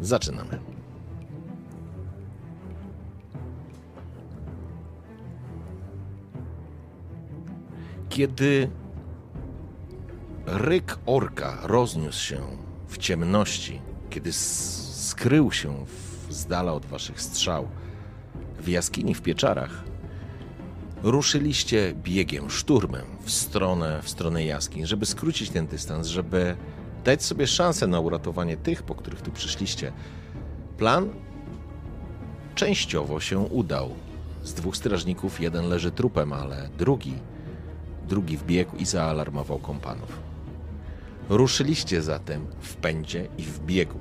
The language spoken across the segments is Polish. Zaczynamy. Kiedy ryk orka rozniósł się w ciemności, kiedy skrył się z dala od waszych strzał w jaskini w Pieczarach, ruszyliście biegiem, szturmem w stronę jaskiń, żeby skrócić ten dystans, żeby dać sobie szansę na uratowanie tych, po których tu przyszliście. Plan częściowo się udał. Z dwóch strażników jeden leży trupem, ale drugi wbiegł i zaalarmował kompanów. Ruszyliście zatem w pędzie i w biegu,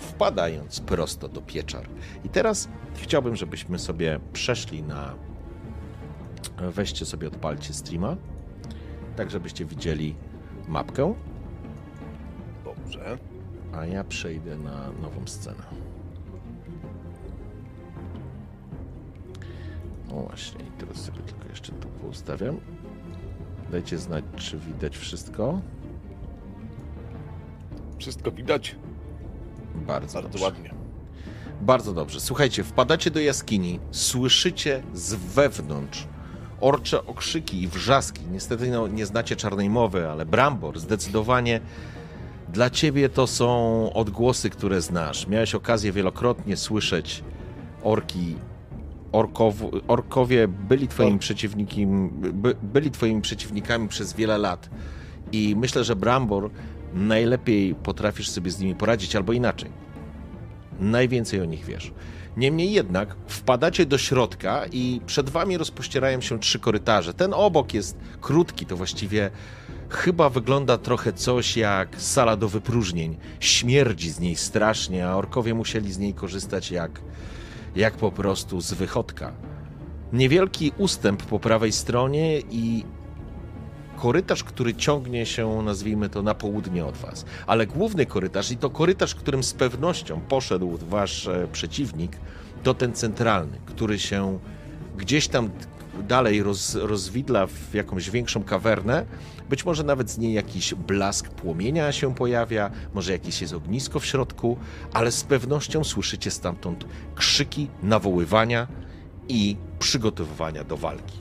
wpadając prosto do Pieczar. I teraz chciałbym, żebyśmy sobie przeszli na... Weźcie sobie, odpalcie streama, tak żebyście widzieli mapkę. Dobrze. A ja przejdę na nową scenę. No właśnie, i teraz sobie tylko jeszcze tu poustawiam. Dajcie znać, czy widać wszystko. Wszystko widać. Bardzo ładnie. Bardzo dobrze. Słuchajcie, wpadacie do jaskini, słyszycie z wewnątrz orcze okrzyki i wrzaski. Niestety nie znacie czarnej mowy, ale Brambor zdecydowanie dla ciebie to są odgłosy, które znasz. Miałeś okazję wielokrotnie słyszeć orkowie byli twoimi przeciwnikami przez wiele lat i myślę, że Brambor najlepiej potrafisz sobie z nimi poradzić, albo inaczej. Najwięcej o nich wiesz. Niemniej jednak wpadacie do środka i przed wami rozpościerają się trzy korytarze. Ten obok jest krótki, to właściwie chyba wygląda trochę coś jak sala do wypróżnień. Śmierdzi z niej strasznie, a orkowie musieli z niej korzystać jak po prostu z wychodka. Niewielki ustęp po prawej stronie i korytarz, który ciągnie się, nazwijmy to, na południe od was. Ale główny korytarz, i to korytarz, którym z pewnością poszedł wasz przeciwnik, to ten centralny, który się gdzieś tam dalej rozwidla w jakąś większą kawernę. Być może nawet z niej jakiś blask płomienia się pojawia, może jakieś jest ognisko w środku, ale z pewnością słyszycie stamtąd krzyki, nawoływania i przygotowywania do walki.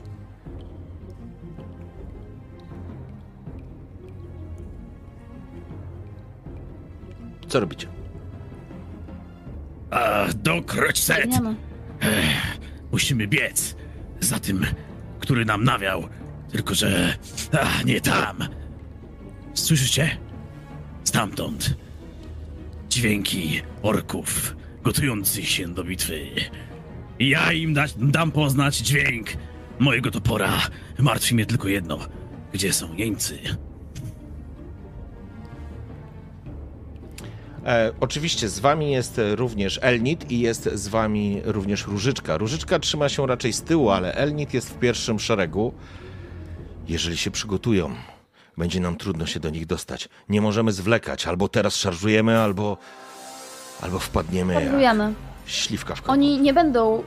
Co robicie? Dokroć set! Musimy biec za tym, który nam nawiał. Tylko że... nie tam! Słyszycie? Stamtąd. Dźwięki orków gotujących się do bitwy. Ja im dam poznać dźwięk mojego topora. Martwi mnie tylko jedno. Gdzie są jeńcy? Oczywiście z wami jest również Elnit i jest z wami również Różyczka. Różyczka trzyma się raczej z tyłu, ale Elnit jest w pierwszym szeregu. Jeżeli się przygotują, będzie nam trudno się do nich dostać. Nie możemy zwlekać. Albo teraz szarżujemy, albo wpadniemy. Szarżujemy. Jak śliwka w kąt.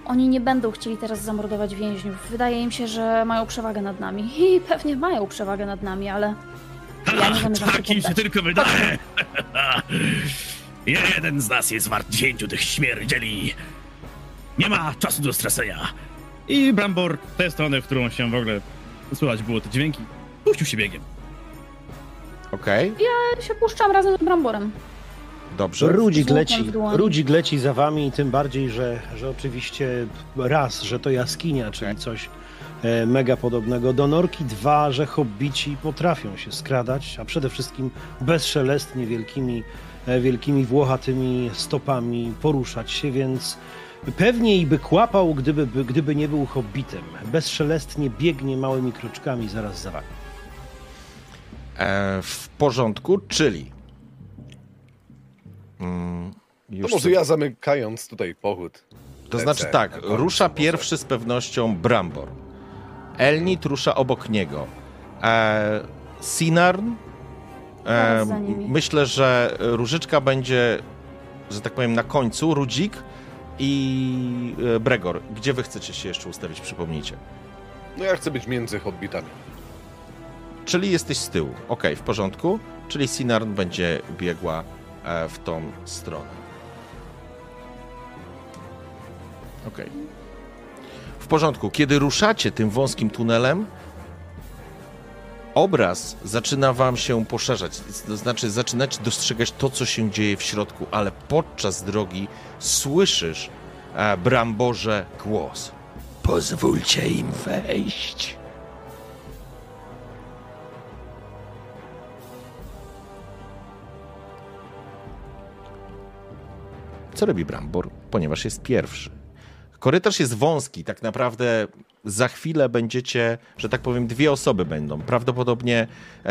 Oni nie będą chcieli teraz zamordować więźniów. Wydaje im się, że mają przewagę nad nami. I pewnie mają przewagę nad nami, ale... tak im się tylko wydaje. Jeden z nas jest wart 10 tych śmierdzieli. Nie ma czasu do stracenia. I Brambor, tę stronę, w którą się w ogóle słychać było te dźwięki, puścił się biegiem. Okej. Okay. Ja się puszczam razem z Bramborem. Dobrze. Rudzik leci za wami i tym bardziej, że oczywiście raz, że to jaskinia, czyli coś mega podobnego do norki, dwa, że hobbici potrafią się skradać, a przede wszystkim bezszelestnie wielkimi włochatymi stopami poruszać się, więc pewnie i by kłapał, gdyby nie był hobbitem. Bezszelestnie biegnie małymi kroczkami zaraz za wami. W porządku, czyli Już to może ja zamykając tutaj pochód. To znaczy tak, rusza pierwszy z pewnością Brambor. Elnit rusza obok niego. Sinarn. Myślę, że Różyczka będzie, że tak powiem, na końcu. Rudzik i Bregor. Gdzie wy chcecie się jeszcze ustawić, przypomnijcie? No ja chcę być między hobbitami. Czyli jesteś z tyłu. Okej, w porządku. Czyli Sinarn będzie biegła w tą stronę. Okej. W porządku. Kiedy ruszacie tym wąskim tunelem, obraz zaczyna wam się poszerzać. To znaczy zaczynacie dostrzegać to, co się dzieje w środku, ale podczas drogi słyszysz, Bramborze, głos. Pozwólcie im wejść. Co robi Brambor? Ponieważ jest pierwszy. Korytarz jest wąski, tak naprawdę za chwilę będziecie, że tak powiem, dwie osoby będą. Prawdopodobnie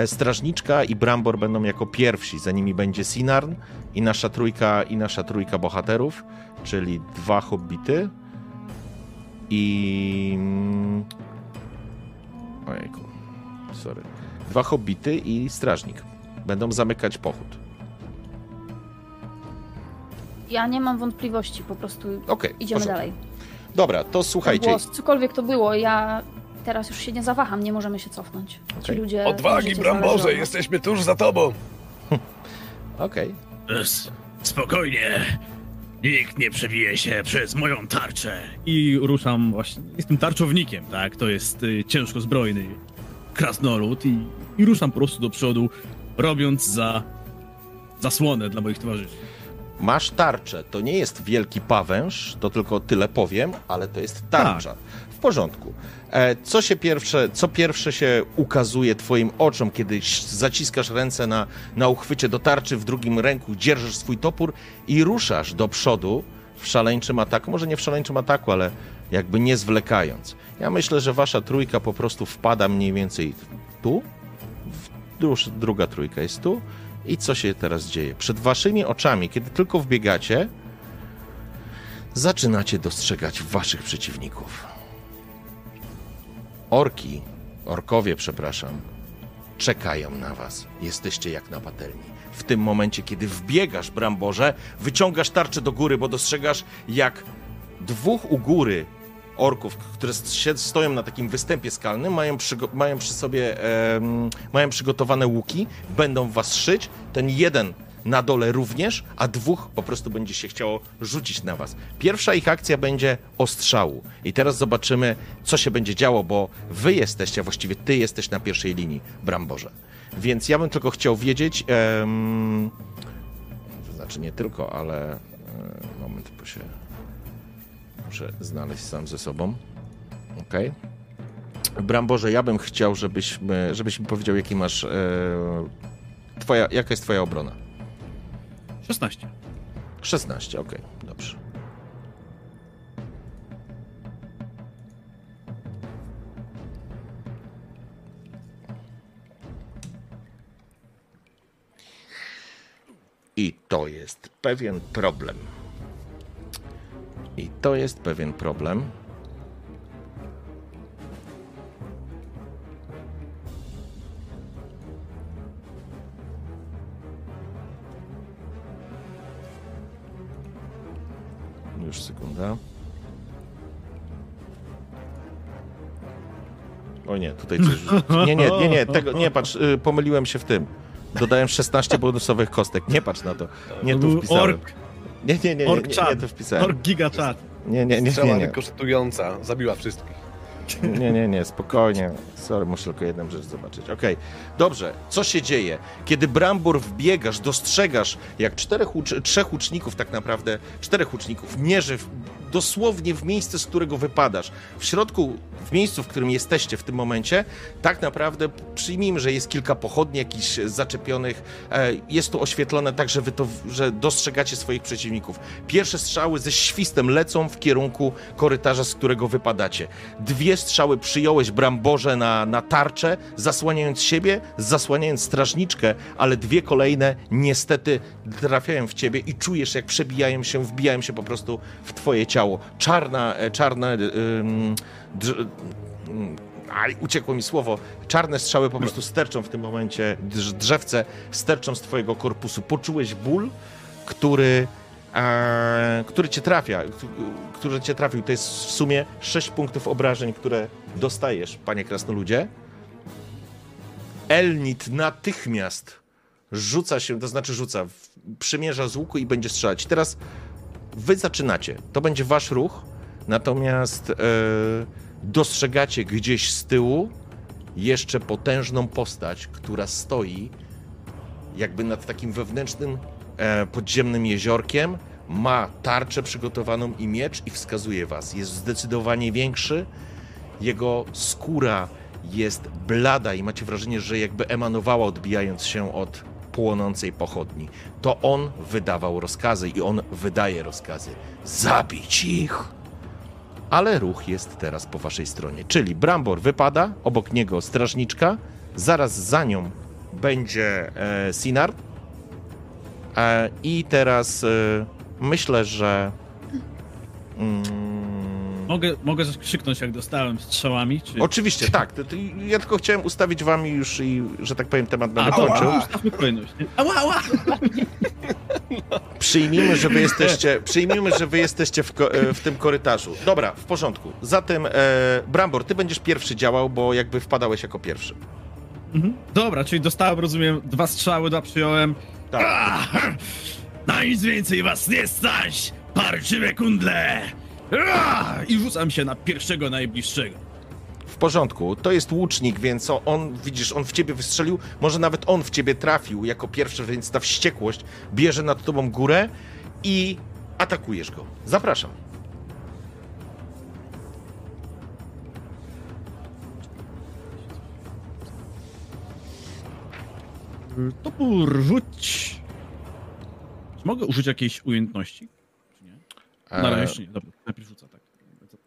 strażniczka i Brambor będą jako pierwsi, za nimi będzie Sinarn i nasza trójka bohaterów, czyli dwa hobbity i... Ojejku, sorry. Dwa hobbity i strażnik. Będą zamykać pochód. Ja nie mam wątpliwości, po prostu idziemy dalej. Dobra, to słuchajcie. Głos, cokolwiek to było, ja teraz już się nie zawaham, nie możemy się cofnąć. Ci ludzie, odwagi, Bramborze, jesteśmy tuż za tobą. Spokojnie, nikt nie przebije się przez moją tarczę. I ruszam właśnie, jestem tarczownikiem, tak, to jest ciężko zbrojny krasnolud i ruszam po prostu do przodu, robiąc zasłonę dla moich towarzyszy. Masz tarczę. To nie jest wielki pawęż, to tylko tyle powiem, ale to jest tarcza. Tak. W porządku. Co pierwsze się ukazuje twoim oczom, kiedy zaciskasz ręce na uchwycie do tarczy, w drugim ręku dzierżysz swój topór i ruszasz do przodu w szaleńczym ataku. Może nie w szaleńczym ataku, ale jakby nie zwlekając. Ja myślę, że wasza trójka po prostu wpada mniej więcej tu. Druga trójka jest tu. I co się teraz dzieje? Przed waszymi oczami, kiedy tylko wbiegacie, zaczynacie dostrzegać waszych przeciwników. Orkowie, czekają na was. Jesteście jak na patelni. W tym momencie, kiedy wbiegasz, Bramborze, wyciągasz tarczę do góry, bo dostrzegasz, jak dwóch u góry orków, które stoją na takim występie skalnym, mają przygotowane łuki, będą was szyć, ten jeden na dole również, a dwóch po prostu będzie się chciało rzucić na was. Pierwsza ich akcja będzie ostrzału. I teraz zobaczymy, co się będzie działo, bo wy jesteście, a właściwie ty jesteś na pierwszej linii, Bramborze. Więc ja bym tylko chciał wiedzieć, to znaczy nie tylko, ale moment, bo się... Muszę znaleźć sam ze sobą. Bramborze, ja bym chciał, żebyś mi powiedział, jaki masz. Jaka jest twoja obrona? 16. 16, dobrze. I to jest pewien problem. Już sekunda. O nie, tutaj coś... Nie, patrz, pomyliłem się w tym. Dodałem 16 bonusowych kostek. Nie patrz na to. Nie tu wpisałem. Nie, to wpisałem. Ork gigaczad. Strzela kosztująca, zabiła wszystkich. Spokojnie. Sorry, muszę tylko jedną rzecz zobaczyć. Dobrze, co się dzieje? Kiedy Brambor wbiegasz, dostrzegasz, jak trzech łuczników mierzy dosłownie w miejsce, z którego wypadasz. W środku, w miejscu, w którym jesteście w tym momencie, tak naprawdę przyjmijmy, że jest kilka pochodni jakichś zaczepionych. Jest tu oświetlone tak, że wy to, że dostrzegacie swoich przeciwników. Pierwsze strzały ze świstem lecą w kierunku korytarza, z którego wypadacie. Dwie strzały przyjąłeś, bramboże, na tarczę, zasłaniając siebie, zasłaniając strażniczkę, ale dwie kolejne niestety trafiają w ciebie i czujesz, jak przebijają się, wbijają się po prostu w twoje ciało. Czarne strzały po prostu sterczą w tym momencie, drzewce sterczą z twojego korpusu. Poczułeś ból, który cię trafił. To jest w sumie 6 punktów obrażeń, które dostajesz, panie krasnoludzie. Elnit natychmiast przymierza z łuku i będzie strzelać. Teraz wy zaczynacie. To będzie wasz ruch, natomiast dostrzegacie gdzieś z tyłu jeszcze potężną postać, która stoi jakby nad takim wewnętrznym podziemnym jeziorkiem, ma tarczę przygotowaną i miecz i wskazuje was. Jest zdecydowanie większy, jego skóra jest blada i macie wrażenie, że jakby emanowała, odbijając się od płonącej pochodni. To on wydawał rozkazy i on wydaje rozkazy. Zabić ich! Ale ruch jest teraz po waszej stronie. Czyli Brambor wypada, obok niego strażniczka, zaraz za nią będzie Sinar. I teraz myślę, że... Mogę krzyknąć, jak dostałem strzałami? Czy... Oczywiście, tak. Ja tylko chciałem ustawić wam już i, że tak powiem, temat będę kończył. Ała! Przyjmijmy, że wy jesteście w tym korytarzu. Dobra, w porządku. Zatem, Brambor, ty będziesz pierwszy działał, bo jakby wpadałeś jako pierwszy. Mhm. Dobra, czyli dostałem, rozumiem, 2 strzały, 2 przyjąłem. Tak. Na nic więcej was nie stać, parczywe kundle! I rzucam się na pierwszego najbliższego. W porządku, to jest łucznik, więc on, widzisz, on w ciebie wystrzelił, może nawet on w ciebie trafił jako pierwszy, więc ta wściekłość bierze nad tobą górę i atakujesz go. Zapraszam. Topór, rzuć. Czy mogę użyć jakiejś umiejętności? Czy nie? Na razie jeszcze nie. Dobra, najpierw rzucam, tak.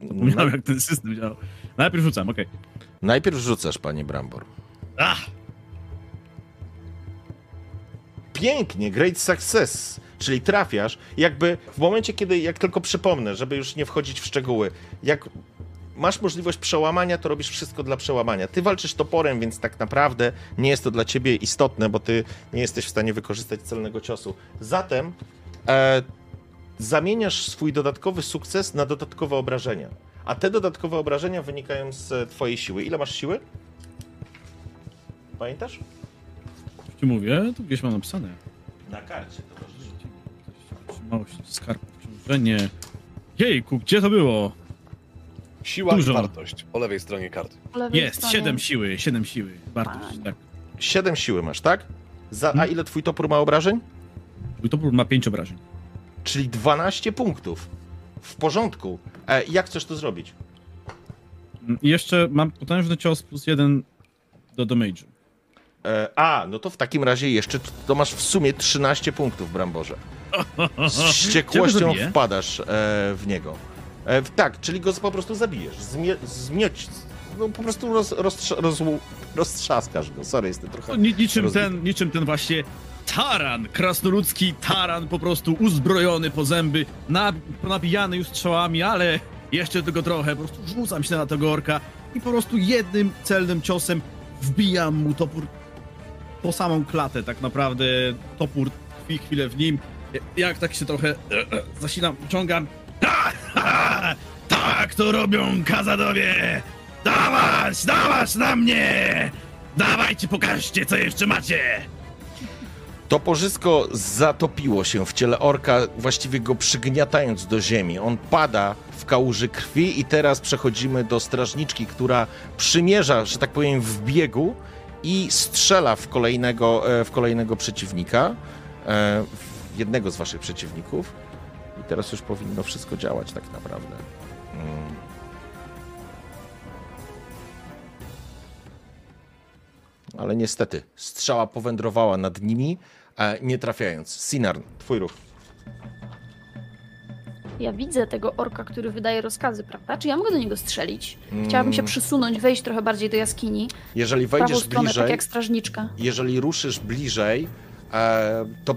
Zapomniałem, jak ten system działa. Najpierw rzucam, okej. Okay. Najpierw rzucasz, panie Brambor. Ach! Pięknie, great success. Czyli trafiasz, jakby w momencie, kiedy, jak tylko przypomnę, żeby już nie wchodzić w szczegóły, jak... Masz możliwość przełamania, to robisz wszystko dla przełamania. Ty walczysz toporem, więc tak naprawdę nie jest to dla ciebie istotne, bo ty nie jesteś w stanie wykorzystać celnego ciosu. Zatem zamieniasz swój dodatkowy sukces na dodatkowe obrażenia. A te dodatkowe obrażenia wynikają z twojej siły. Ile masz siły? Pamiętasz? Ci mówię, tu gdzieś mam napisane. Na karcie towarzyszycie. Małość skarbu, obciążenie. Jejku, gdzie to było? Siła dużo. I wartość. Po lewej stronie karty. Jest, 7 siły. Wartość, tak. 7 siły masz, tak? A ile twój topór ma obrażeń? Twój topór ma 5 obrażeń. Czyli 12 punktów. W porządku. Jak chcesz to zrobić? Jeszcze mam potężny cios plus 1 do damage'u. No to w takim razie jeszcze to masz w sumie 13 punktów, Bramborze. Z wściekłością wpadasz w niego. Tak, czyli go po prostu zabijesz, roztrzaskasz go, sorry, jestem trochę... Niczym ten właśnie taran, krasnoludzki taran, po prostu uzbrojony po zęby, nabijany już strzałami, ale jeszcze tylko trochę, po prostu rzucam się na tego orka i po prostu jednym celnym ciosem wbijam mu topór po samą klatę, tak naprawdę topór tkwi chwilę w nim, jak tak się trochę zasinam, ciągam. Tak to robią kazadowie! Dawać na mnie! Dawajcie, pokażcie, co jeszcze macie! Toporzysko zatopiło się w ciele orka, właściwie go przygniatając do ziemi. On pada w kałuży krwi i teraz przechodzimy do strażniczki, która przymierza, że tak powiem, w biegu i strzela w kolejnego przeciwnika, w jednego z waszych przeciwników. I teraz już powinno wszystko działać tak naprawdę. Ale niestety strzała powędrowała nad nimi, nie trafiając. Sinarn, twój ruch. Ja widzę tego orka, który wydaje rozkazy, prawda? Czy ja mogę do niego strzelić? Chciałabym się przysunąć, wejść trochę bardziej do jaskini. Jeżeli wejdziesz w stronę, bliżej, tak jak strażniczka. Jeżeli ruszysz bliżej, to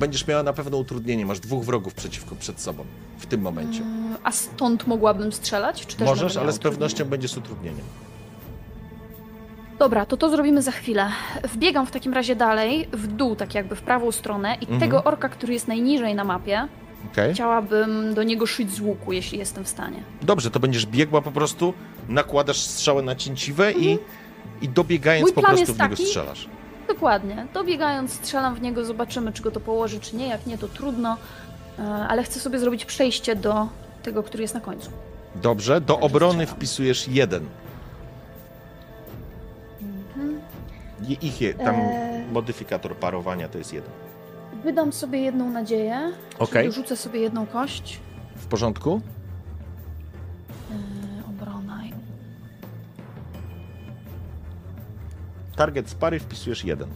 będziesz miała na pewno utrudnienie. Masz dwóch wrogów przed sobą w tym momencie. A stąd mogłabym strzelać? Czy też możesz, ale z pewnością będziesz z utrudnieniem. Dobra, to zrobimy za chwilę. Wbiegam w takim razie dalej, w dół, tak jakby w prawą stronę i tego orka, który jest najniżej na mapie, chciałabym do niego szyć z łuku, jeśli jestem w stanie. Dobrze, to będziesz biegła po prostu, nakładasz strzałę na cięciwe i dobiegając mój po prostu jest w niego taki, strzelasz. Dokładnie, dobiegając strzelam w niego, zobaczymy czy go to położy, czy nie, jak nie to trudno, ale chcę sobie zrobić przejście do tego, który jest na końcu. Dobrze, do obrony wpisujesz 1. Modyfikator parowania to jest 1. Wydam sobie 1 nadzieję, czyli dorzucę sobie 1 kość. W porządku? Obrona. Target z pary wpisujesz 1.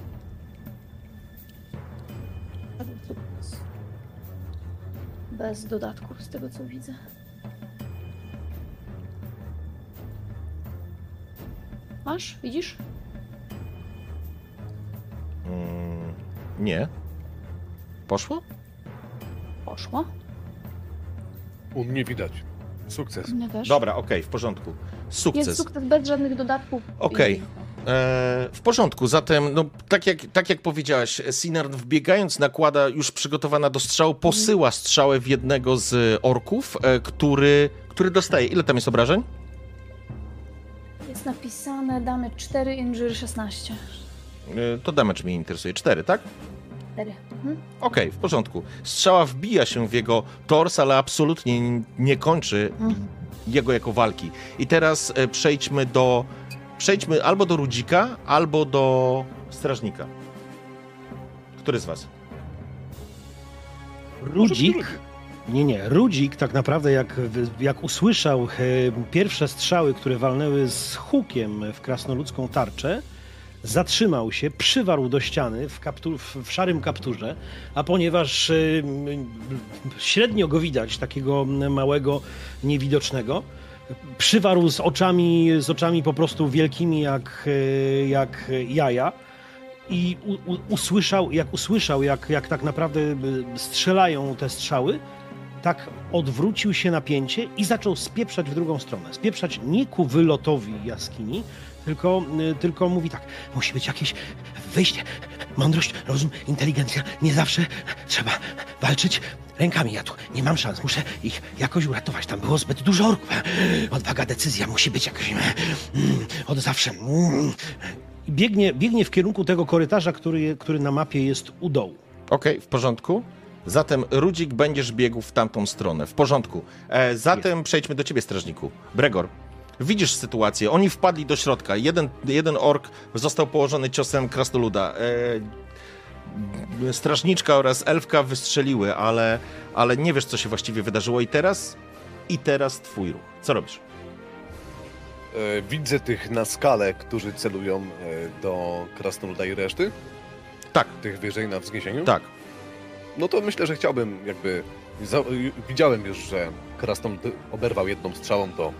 Bez dodatków z tego co widzę. Masz? Widzisz? Nie. Poszło? Poszło. U mnie widać. Sukces. U mnie też. Dobra, okej, w porządku. Sukces. Jest sukces bez żadnych dodatków. Okej. W porządku, zatem no, tak jak powiedziałaś, Sinarn wbiegając nakłada już przygotowana do strzału, posyła strzałę w jednego z orków, który dostaje. Ile tam jest obrażeń? Jest napisane damy 4, injury 16. To damage mnie interesuje. 4, tak? 4. Okej, w porządku. Strzała wbija się w jego tors, ale absolutnie nie kończy jego jako walki. I teraz przejdźmy albo do Rudzika, albo do strażnika. Który z was? Rudzik? Nie. Rudzik tak naprawdę jak usłyszał pierwsze strzały, które walnęły z hukiem w krasnoludzką tarczę, zatrzymał się, przywarł do ściany w szarym kapturze, a ponieważ średnio go widać, takiego małego, niewidocznego, przywarł z oczami po prostu wielkimi jak jaja i usłyszał, jak tak naprawdę strzelają te strzały, tak odwrócił się na pięcie i zaczął spieprzać w drugą stronę. Spieprzać nie ku wylotowi jaskini, tylko mówi tak, musi być jakieś wyjście, mądrość, rozum, inteligencja, nie zawsze trzeba walczyć rękami, ja tu nie mam szans, muszę ich jakoś uratować, tam było zbyt dużo orków, odwaga, decyzja musi być jakaś od zawsze. Biegnie w kierunku tego korytarza, który na mapie jest u dołu. Okej, w porządku. Zatem Rudzik, będziesz biegł w tamtą stronę. W porządku. Zatem przejdźmy do ciebie, strażniku. Bregor. Widzisz sytuację, oni wpadli do środka, jeden ork został położony ciosem krasnoluda, strażniczka oraz elfka wystrzeliły, ale nie wiesz co się właściwie wydarzyło i teraz twój ruch. Co robisz? Widzę tych na skale, którzy celują do krasnoluda i reszty? Tak. Tych wyżej na wzniesieniu? Tak. No to myślę, że chciałbym widziałem już, że krasnolud oberwał jedną strzałą, to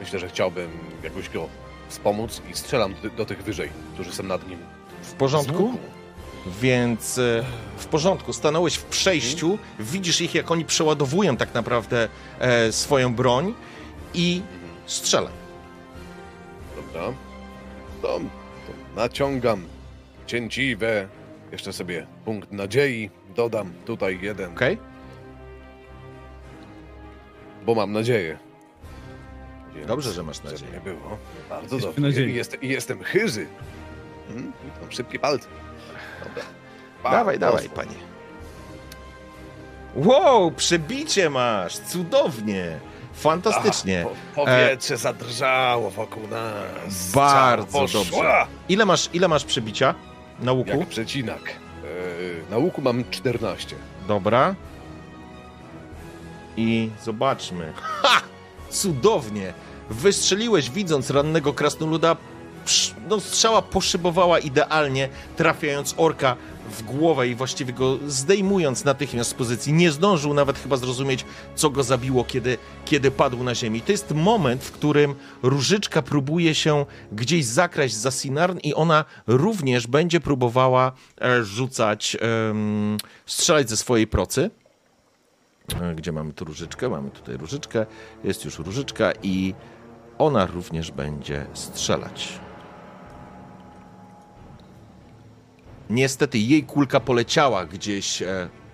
myślę, że chciałbym jakoś go wspomóc i strzelam do tych wyżej, którzy są nad nim. W porządku? Więc w porządku. Stanąłeś w przejściu, widzisz ich, jak oni przeładowują tak naprawdę swoją broń i strzelam. Dobra. To naciągam cięciwe. Jeszcze sobie punkt nadziei dodam. Tutaj 1. Okej. Bo mam nadzieję. Więc dobrze, że masz nadzieję. Nie było. Bardzo dobrze. Jestem chyży. Mam szybkie palce. Dobra. Dawaj, panie. Wow, przebicie masz. Cudownie. Fantastycznie. Powietrze zadrżało wokół nas. Bardzo dobrze. Ile masz przebicia na łuku? Jak przecinak. Na łuku mam 14. Dobra. I zobaczmy. Ha! Cudownie! Wystrzeliłeś, widząc rannego krasnoluda. No, strzała poszybowała idealnie, trafiając orka w głowę i właściwie go zdejmując natychmiast z pozycji. Nie zdążył nawet chyba zrozumieć, co go zabiło, kiedy padł na ziemi. To jest moment, w którym Różyczka próbuje się gdzieś zakraść za Sinarn i ona również będzie próbowała rzucać, strzelać ze swojej procy. Gdzie mamy tu Różyczkę? Mamy tutaj Różyczkę. Jest już Różyczka i ona również będzie strzelać. Niestety jej kulka poleciała gdzieś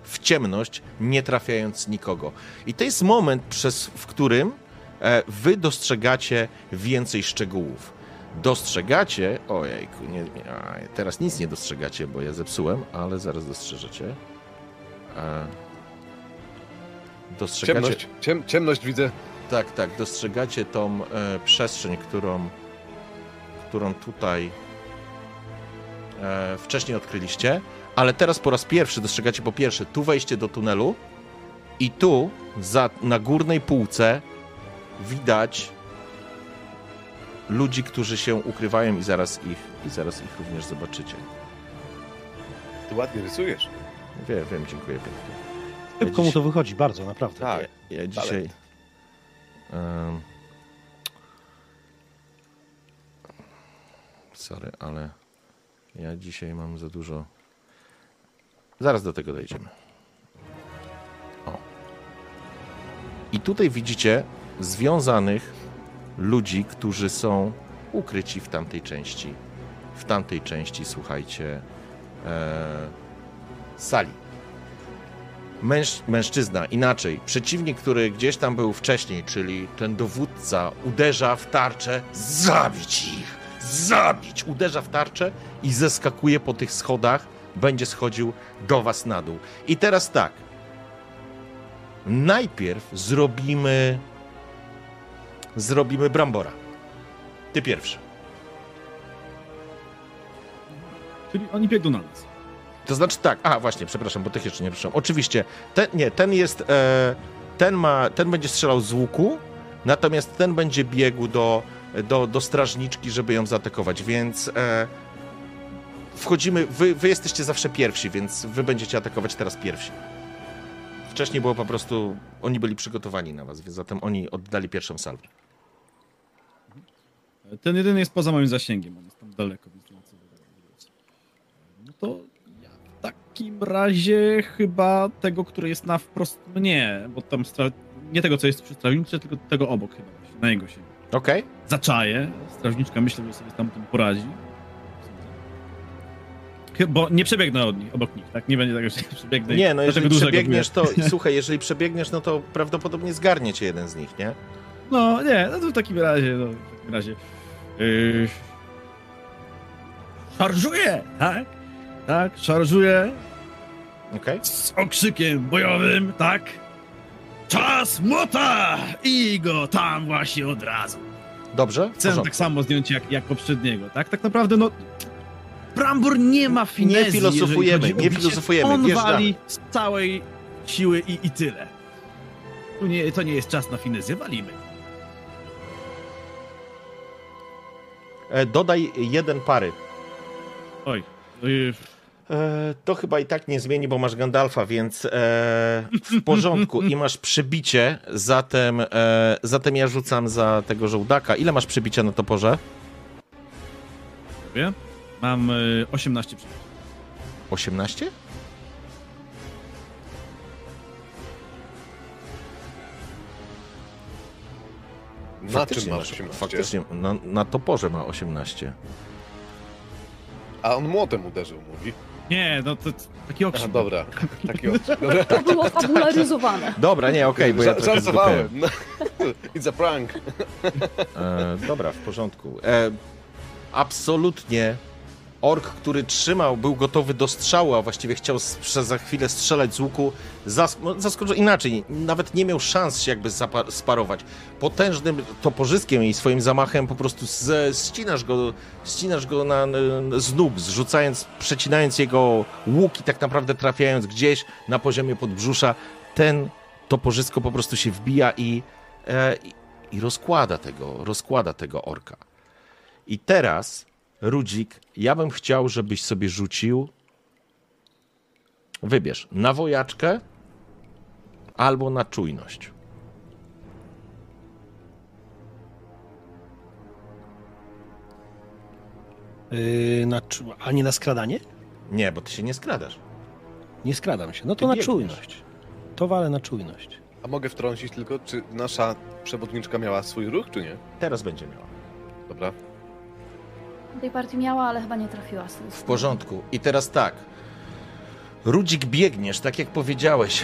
w ciemność, nie trafiając nikogo. I to jest moment, w którym wy dostrzegacie więcej szczegółów. Dostrzegacie... Ojejku, teraz nic nie dostrzegacie, bo ja zepsułem, ale zaraz dostrzeżecie. Dostrzegacie... Ciemność widzę. Tak, dostrzegacie tą przestrzeń, którą tutaj wcześniej odkryliście, ale teraz po raz pierwszy dostrzegacie po pierwsze tu wejście do tunelu i tu na górnej półce widać ludzi, którzy się ukrywają i zaraz ich również zobaczycie. Ty ładnie rysujesz. Wiem, dziękuję pięknie. Szybko mu to wychodzi, bardzo, naprawdę. Tak, ja dzisiaj... Sorry, ale ja dzisiaj mam za dużo. Zaraz do tego dojdziemy. O. I tutaj widzicie związanych ludzi, którzy są ukryci w tamtej części. W tamtej części, słuchajcie, sali. Mężczyzna, inaczej, przeciwnik, który gdzieś tam był wcześniej, czyli ten dowódca, uderza w tarczę, zabić ich, uderza w tarczę i zeskakuje po tych schodach, będzie schodził do was na dół. I teraz tak, najpierw zrobimy Brambora, ty pierwszy. Czyli oni biegną na nas. To znaczy tak, właśnie, przepraszam, bo tych jeszcze nie przepraszam. Oczywiście, ten będzie strzelał z łuku, natomiast ten będzie biegł do strażniczki, żeby ją zaatakować, więc wchodzimy, wy jesteście zawsze pierwsi, więc wy będziecie atakować teraz pierwsi. Wcześniej było po prostu, oni byli przygotowani na was, więc zatem oni oddali pierwszą salwę. Ten jedyny jest poza moim zasięgiem, on jest tam daleko, więc nie ma co wybrać. No to... W takim razie chyba tego, który jest na wprost mnie, bo tam nie tego, co jest przy strażniczce, tylko tego obok chyba, na jego się. Okej. Okay. Zaczaję, strażniczka myślę, że sobie tam poradzi. Bo nie przebiegnę obok nich, tak? Nie będzie tego, że przebiegnę. Nie, no jeżeli przebiegniesz, to słuchaj, jeżeli przebiegniesz, no to prawdopodobnie zgarnie cię jeden z nich, nie? No nie, no to w takim razie, szarżuję, tak? Tak, szarżuję. Okay. Z okrzykiem bojowym, tak. Czas młota! I go tam właśnie od razu. Dobrze? Chcę tak samo zdjąć jak poprzedniego, tak? Tak naprawdę, no... Brambor nie ma finezji. Nie filozofujemy. On wali z całej siły i tyle. To nie jest czas na finezję, walimy. Dodaj 1 pary. Oj. To chyba i tak nie zmieni, bo masz Gandalfa, więc w porządku i masz przebicie, zatem ja rzucam za tego żołdaka. Ile masz przebicia na toporze? Mam 18 przebicia. 18? Na czym masz 18? Faktycznie, na toporze ma 18. A on młotem uderzył, mówi. Nie, no to taki okrzyk. Aha, dobra, taki okrzyk. Dobra. To było fabularyzowane. Dobra, nie, okej, bo ja żartowałem. No. It's a prank. Dobra, w porządku. Absolutnie ork, który trzymał, był gotowy do strzału, a właściwie chciał za chwilę strzelać z łuku. Zaskoczył inaczej, nawet nie miał szans się jakby sparować. Potężnym toporzyskiem i swoim zamachem po prostu ścinasz go z nóg, przecinając jego łuk i tak naprawdę trafiając gdzieś na poziomie podbrzusza. Ten to pożysko po prostu się wbija i rozkłada tego orka. I teraz, Rudzik, ja bym chciał, żebyś sobie rzucił, wybierz, na wojaczkę albo na czujność. A nie na skradanie? Nie, bo ty się nie skradasz. Nie skradam się. No to na czujność. To walę na czujność. A mogę wtrącić tylko, czy nasza przewodniczka miała swój ruch, czy nie? Teraz będzie miała. Dobra. Tej partii miała, ale chyba nie trafiła. W porządku. I teraz tak. Rudzik, biegniesz, tak jak powiedziałeś,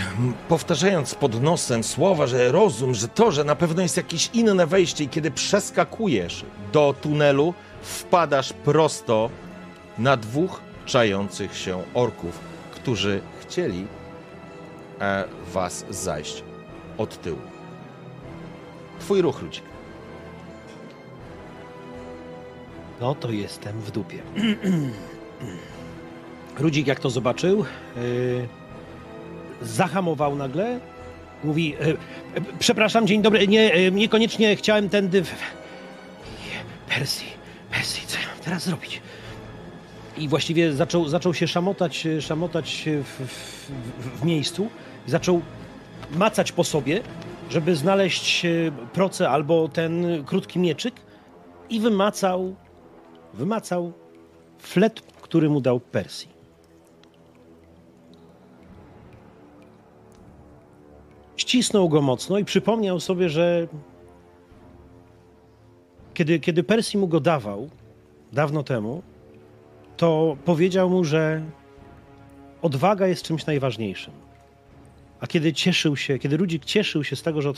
powtarzając pod nosem słowa, że rozum, że to, że na pewno jest jakieś inne wejście i kiedy przeskakujesz do tunelu, wpadasz prosto na dwóch czających się orków, którzy chcieli was zajść od tyłu. Twój ruch, Rudzik. No to jestem w dupie. Rudzik, jak to zobaczył, zahamował nagle, mówi, przepraszam, dzień dobry, niekoniecznie chciałem tędy... Percy, co ja mam teraz zrobić? I właściwie zaczął się szamotać w miejscu, zaczął macać po sobie, żeby znaleźć procę albo ten krótki mieczyk i wymacał flet, który mu dał Percy. Ścisnął go mocno i przypomniał sobie, że kiedy Percy mu go dawał dawno temu, to powiedział mu, że odwaga jest czymś najważniejszym. A kiedy Rudzik cieszył się z tego, że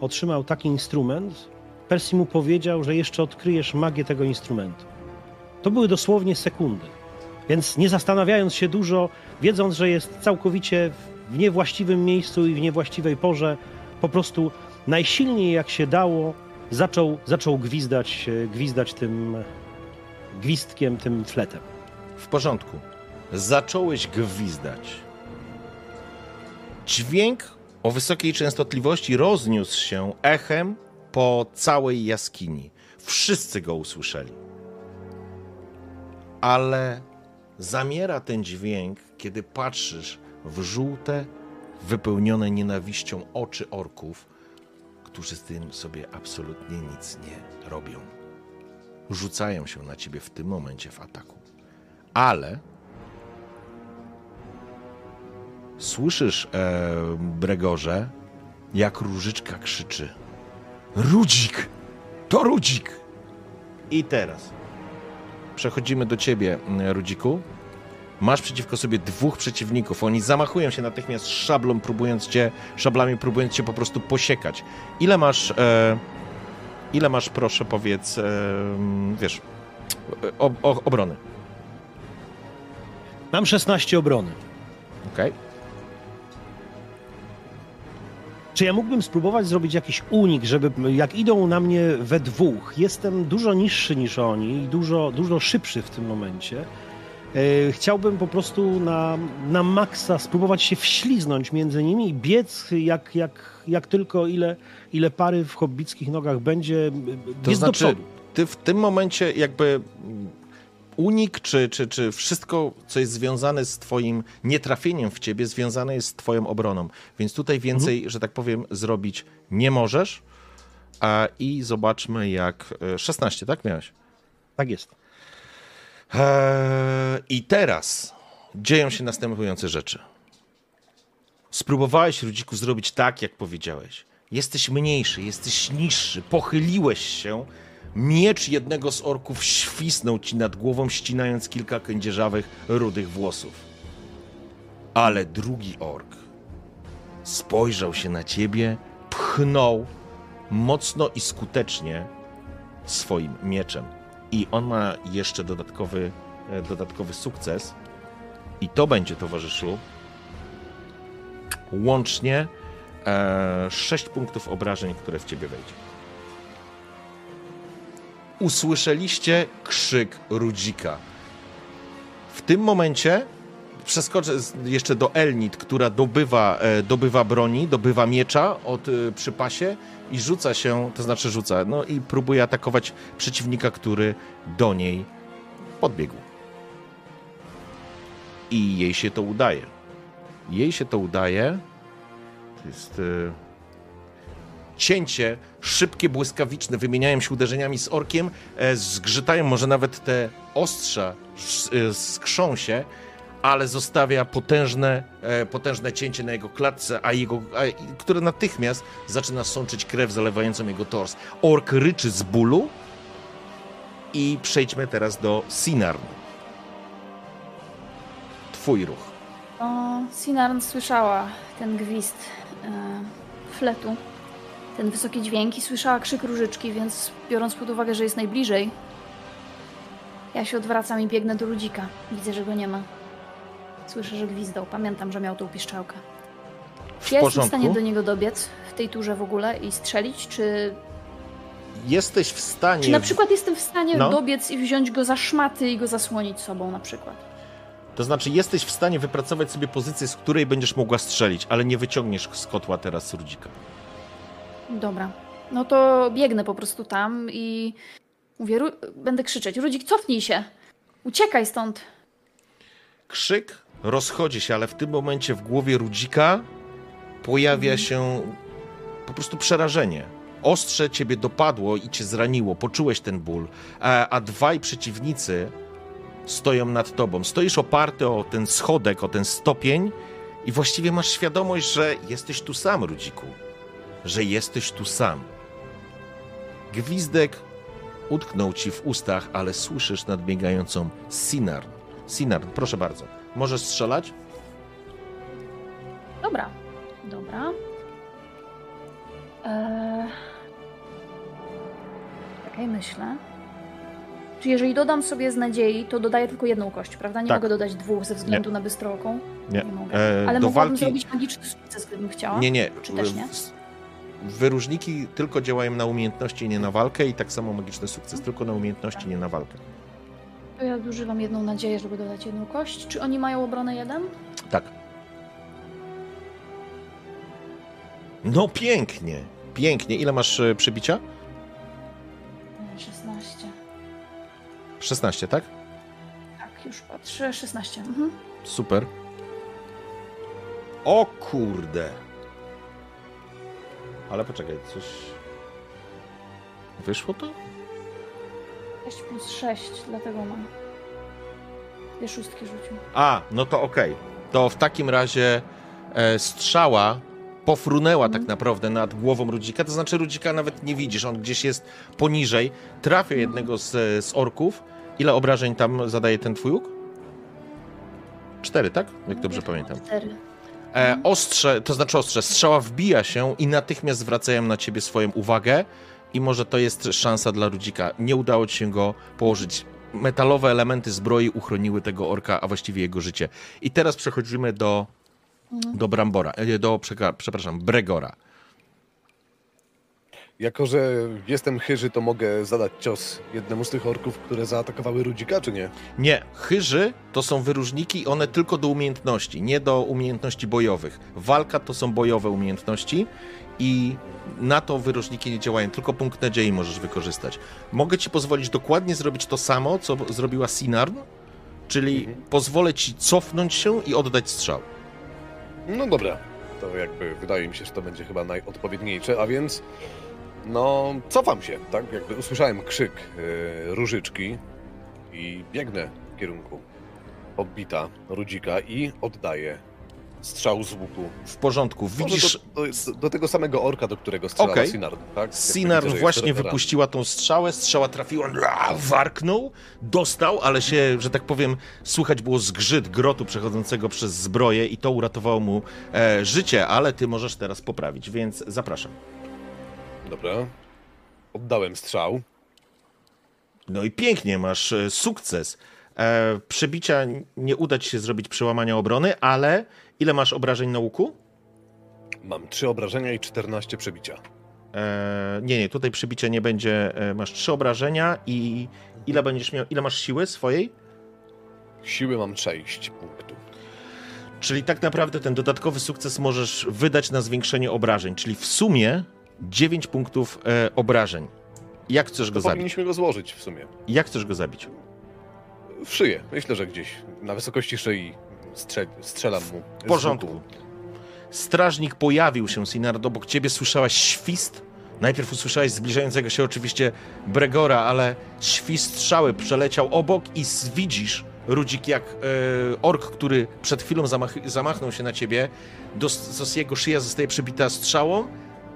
otrzymał taki instrument, Percy mu powiedział, że jeszcze odkryjesz magię tego instrumentu. To były dosłownie sekundy, więc nie zastanawiając się dużo, wiedząc, że jest całkowicie w niewłaściwym miejscu i w niewłaściwej porze, po prostu najsilniej jak się dało, zaczął gwizdać tym gwizdkiem, tym fletem. W porządku. Zacząłeś gwizdać. Dźwięk o wysokiej częstotliwości rozniósł się echem po całej jaskini. Wszyscy go usłyszeli. Ale zamiera ten dźwięk, kiedy patrzysz w żółte, wypełnione nienawiścią oczy orków, którzy z tym sobie absolutnie nic nie robią. Rzucają się na ciebie w tym momencie w ataku. Ale słyszysz, Bregorze, jak Różyczka krzyczy: Rudzik! To Rudzik! I teraz przechodzimy do ciebie, Rudziku. Masz przeciwko sobie dwóch przeciwników. Oni zamachują się natychmiast szablami próbując cię po prostu posiekać. Ile masz, proszę, powiedz, wiesz, obrony? Mam 16 obrony. Okej. Czy ja mógłbym spróbować zrobić jakiś unik, żeby jak idą na mnie we dwóch, jestem dużo niższy niż oni i dużo szybszy w tym momencie. Chciałbym po prostu na maksa spróbować się wśliznąć między nimi i biec jak tylko ile pary w hobbickich nogach będzie, to znaczy, do przodu. Ty w tym momencie jakby unik czy wszystko, co jest związane z twoim nietrafieniem w ciebie, związane jest z twoją obroną. Więc tutaj więcej, że tak powiem, zrobić nie możesz. I zobaczmy jak... 16, tak miałeś? Tak jest. I teraz dzieją się następujące rzeczy. Spróbowałeś, Rudziku, zrobić tak, jak powiedziałeś. Jesteś mniejszy, jesteś niższy, pochyliłeś się. Miecz jednego z orków świsnął ci nad głową, ścinając kilka kędzierzawych, rudych włosów. Ale drugi ork spojrzał się na ciebie, pchnął mocno i skutecznie swoim mieczem. I on ma jeszcze dodatkowy sukces. I to będzie, towarzyszu, łącznie 6 punktów obrażeń, które w ciebie wejdzie. Usłyszeliście krzyk Rudzika. W tym momencie Przeskoczę jeszcze do Elnit, która dobywa broni, dobywa miecza przy pasie i rzuca się, to znaczy rzuca, no i próbuje atakować przeciwnika, który do niej podbiegł. I jej się to udaje. To jest cięcie szybkie, błyskawiczne. Wymieniałem się uderzeniami z orkiem. Zgrzytają, może nawet te ostrza skrzą się, ale zostawia potężne cięcie na jego klatce, które natychmiast zaczyna sączyć krew zalewającą jego tors. Ork ryczy z bólu i przejdźmy teraz do Sinarn. Twój ruch. Sinarn słyszała ten gwizd fletu, ten wysoki dźwięk i słyszała krzyk Różyczki, więc biorąc pod uwagę, że jest najbliżej, ja się odwracam i biegnę do Rudzika. Widzę, że go nie ma. Słyszę, że gwizdał. Pamiętam, że miał tą piszczałkę. Czy ja jestem w stanie do niego dobiec w tej turze w ogóle i strzelić, czy... Jesteś w stanie... Czy na przykład jestem w stanie dobiec i wziąć go za szmaty i go zasłonić sobą na przykład? To znaczy, jesteś w stanie wypracować sobie pozycję, z której będziesz mogła strzelić, ale nie wyciągniesz z kotła teraz Rudzika. Dobra. No to biegnę po prostu tam i mówię, będę krzyczeć. Rudzik, cofnij się! Uciekaj stąd! Krzyk rozchodzi się, ale w tym momencie w głowie Rudzika pojawia się po prostu przerażenie. Ostrze ciebie dopadło i cię zraniło. Poczułeś ten ból, a dwaj przeciwnicy... stoją nad tobą. Stoisz oparty o ten schodek, o ten stopień i właściwie masz świadomość, że jesteś tu sam, Rudziku. Że jesteś tu sam. Gwizdek utknął ci w ustach, ale słyszysz nadbiegającą Sinarn. Sinarn, proszę bardzo. Możesz strzelać? Dobra. Czekaj, myślę. Czyli jeżeli dodam sobie z nadziei, to dodaję tylko jedną kość, prawda? Nie mogę dodać dwóch ze względu na bystrooką? Nie mogę. Ale mogłabym zrobić magiczny sukces, gdybym chciała? Nie. Czy też nie? Wyróżniki tylko działają na umiejętności, nie na walkę i tak samo magiczny sukces, tylko na umiejętności, nie na walkę. To ja używam jedną nadzieję, żeby dodać jedną kość. Czy oni mają obronę jeden? Tak. No pięknie, pięknie. Ile masz przebicia? 16, tak? Tak, już patrzę. 16. Mhm. Super. O kurde. Ale poczekaj, coś... Wyszło to? 6 plus 6, dlatego mam. Dwie szóstki rzucił. A, no to okej. To w takim razie strzała pofrunęła tak naprawdę nad głową Rudzika, to znaczy Rudzika nawet nie widzisz, on gdzieś jest poniżej, trafia jednego z orków. Ile obrażeń tam zadaje ten twój łuk? 4, tak? Jak dobrze pamiętam. 4. Ostrze, strzała wbija się i natychmiast zwracają na ciebie swoją uwagę i może to jest szansa dla Rudzika. Nie udało ci się go położyć. Metalowe elementy zbroi uchroniły tego orka, a właściwie jego życie. I teraz przechodzimy do Brambora, Bregora. Jako, że jestem chyży, to mogę zadać cios jednemu z tych orków, które zaatakowały Rudzika, czy nie? Nie, chyży to są wyróżniki, one tylko do umiejętności, nie do umiejętności bojowych. Walka to są bojowe umiejętności i na to wyróżniki nie działają, tylko punkt nadziei możesz wykorzystać. Mogę ci pozwolić dokładnie zrobić to samo, co zrobiła Sinarn, czyli pozwolę ci cofnąć się i oddać strzał. No dobra, to jakby wydaje mi się, że to będzie chyba najodpowiedniejsze, a więc no cofam się, tak? Jakby usłyszałem krzyk Różyczki i biegnę w kierunku odbita Rudzika i oddaję strzał z łuku. W porządku, widzisz... Do tego samego orka, do którego strzelała Sinarn, tak? Sinarn właśnie wypuściła tą strzałę, strzała trafiła, warknął, dostał, ale się, że tak powiem, słychać było zgrzyt grotu przechodzącego przez zbroję i to uratowało mu życie, ale ty możesz teraz poprawić, więc zapraszam. Dobra, oddałem strzał. No i pięknie, masz sukces. Przebicia nie uda ci się zrobić przełamania obrony, ale... Ile masz obrażeń na łuku? Mam 3 obrażenia i 14 przebicia. Nie, tutaj przebicia nie będzie. Masz 3 obrażenia i ile będziesz miał? Ile masz siły swojej? Siły mam 6 punktów. Czyli tak naprawdę ten dodatkowy sukces możesz wydać na zwiększenie obrażeń, czyli w sumie 9 punktów obrażeń. Jak chcesz go zabić? Powinniśmy go złożyć w sumie. Jak chcesz go zabić? W szyję. Myślę, że gdzieś na wysokości szyi strzelam mu. W porządku. Strażnik pojawił się, Sinard, obok ciebie. Słyszałaś świst? Najpierw usłyszałeś zbliżającego się oczywiście Bregora, ale świst strzały przeleciał obok i widzisz, Rudzik, jak ork, który przed chwilą zamachnął się na ciebie, jego szyja zostaje przebita strzałą,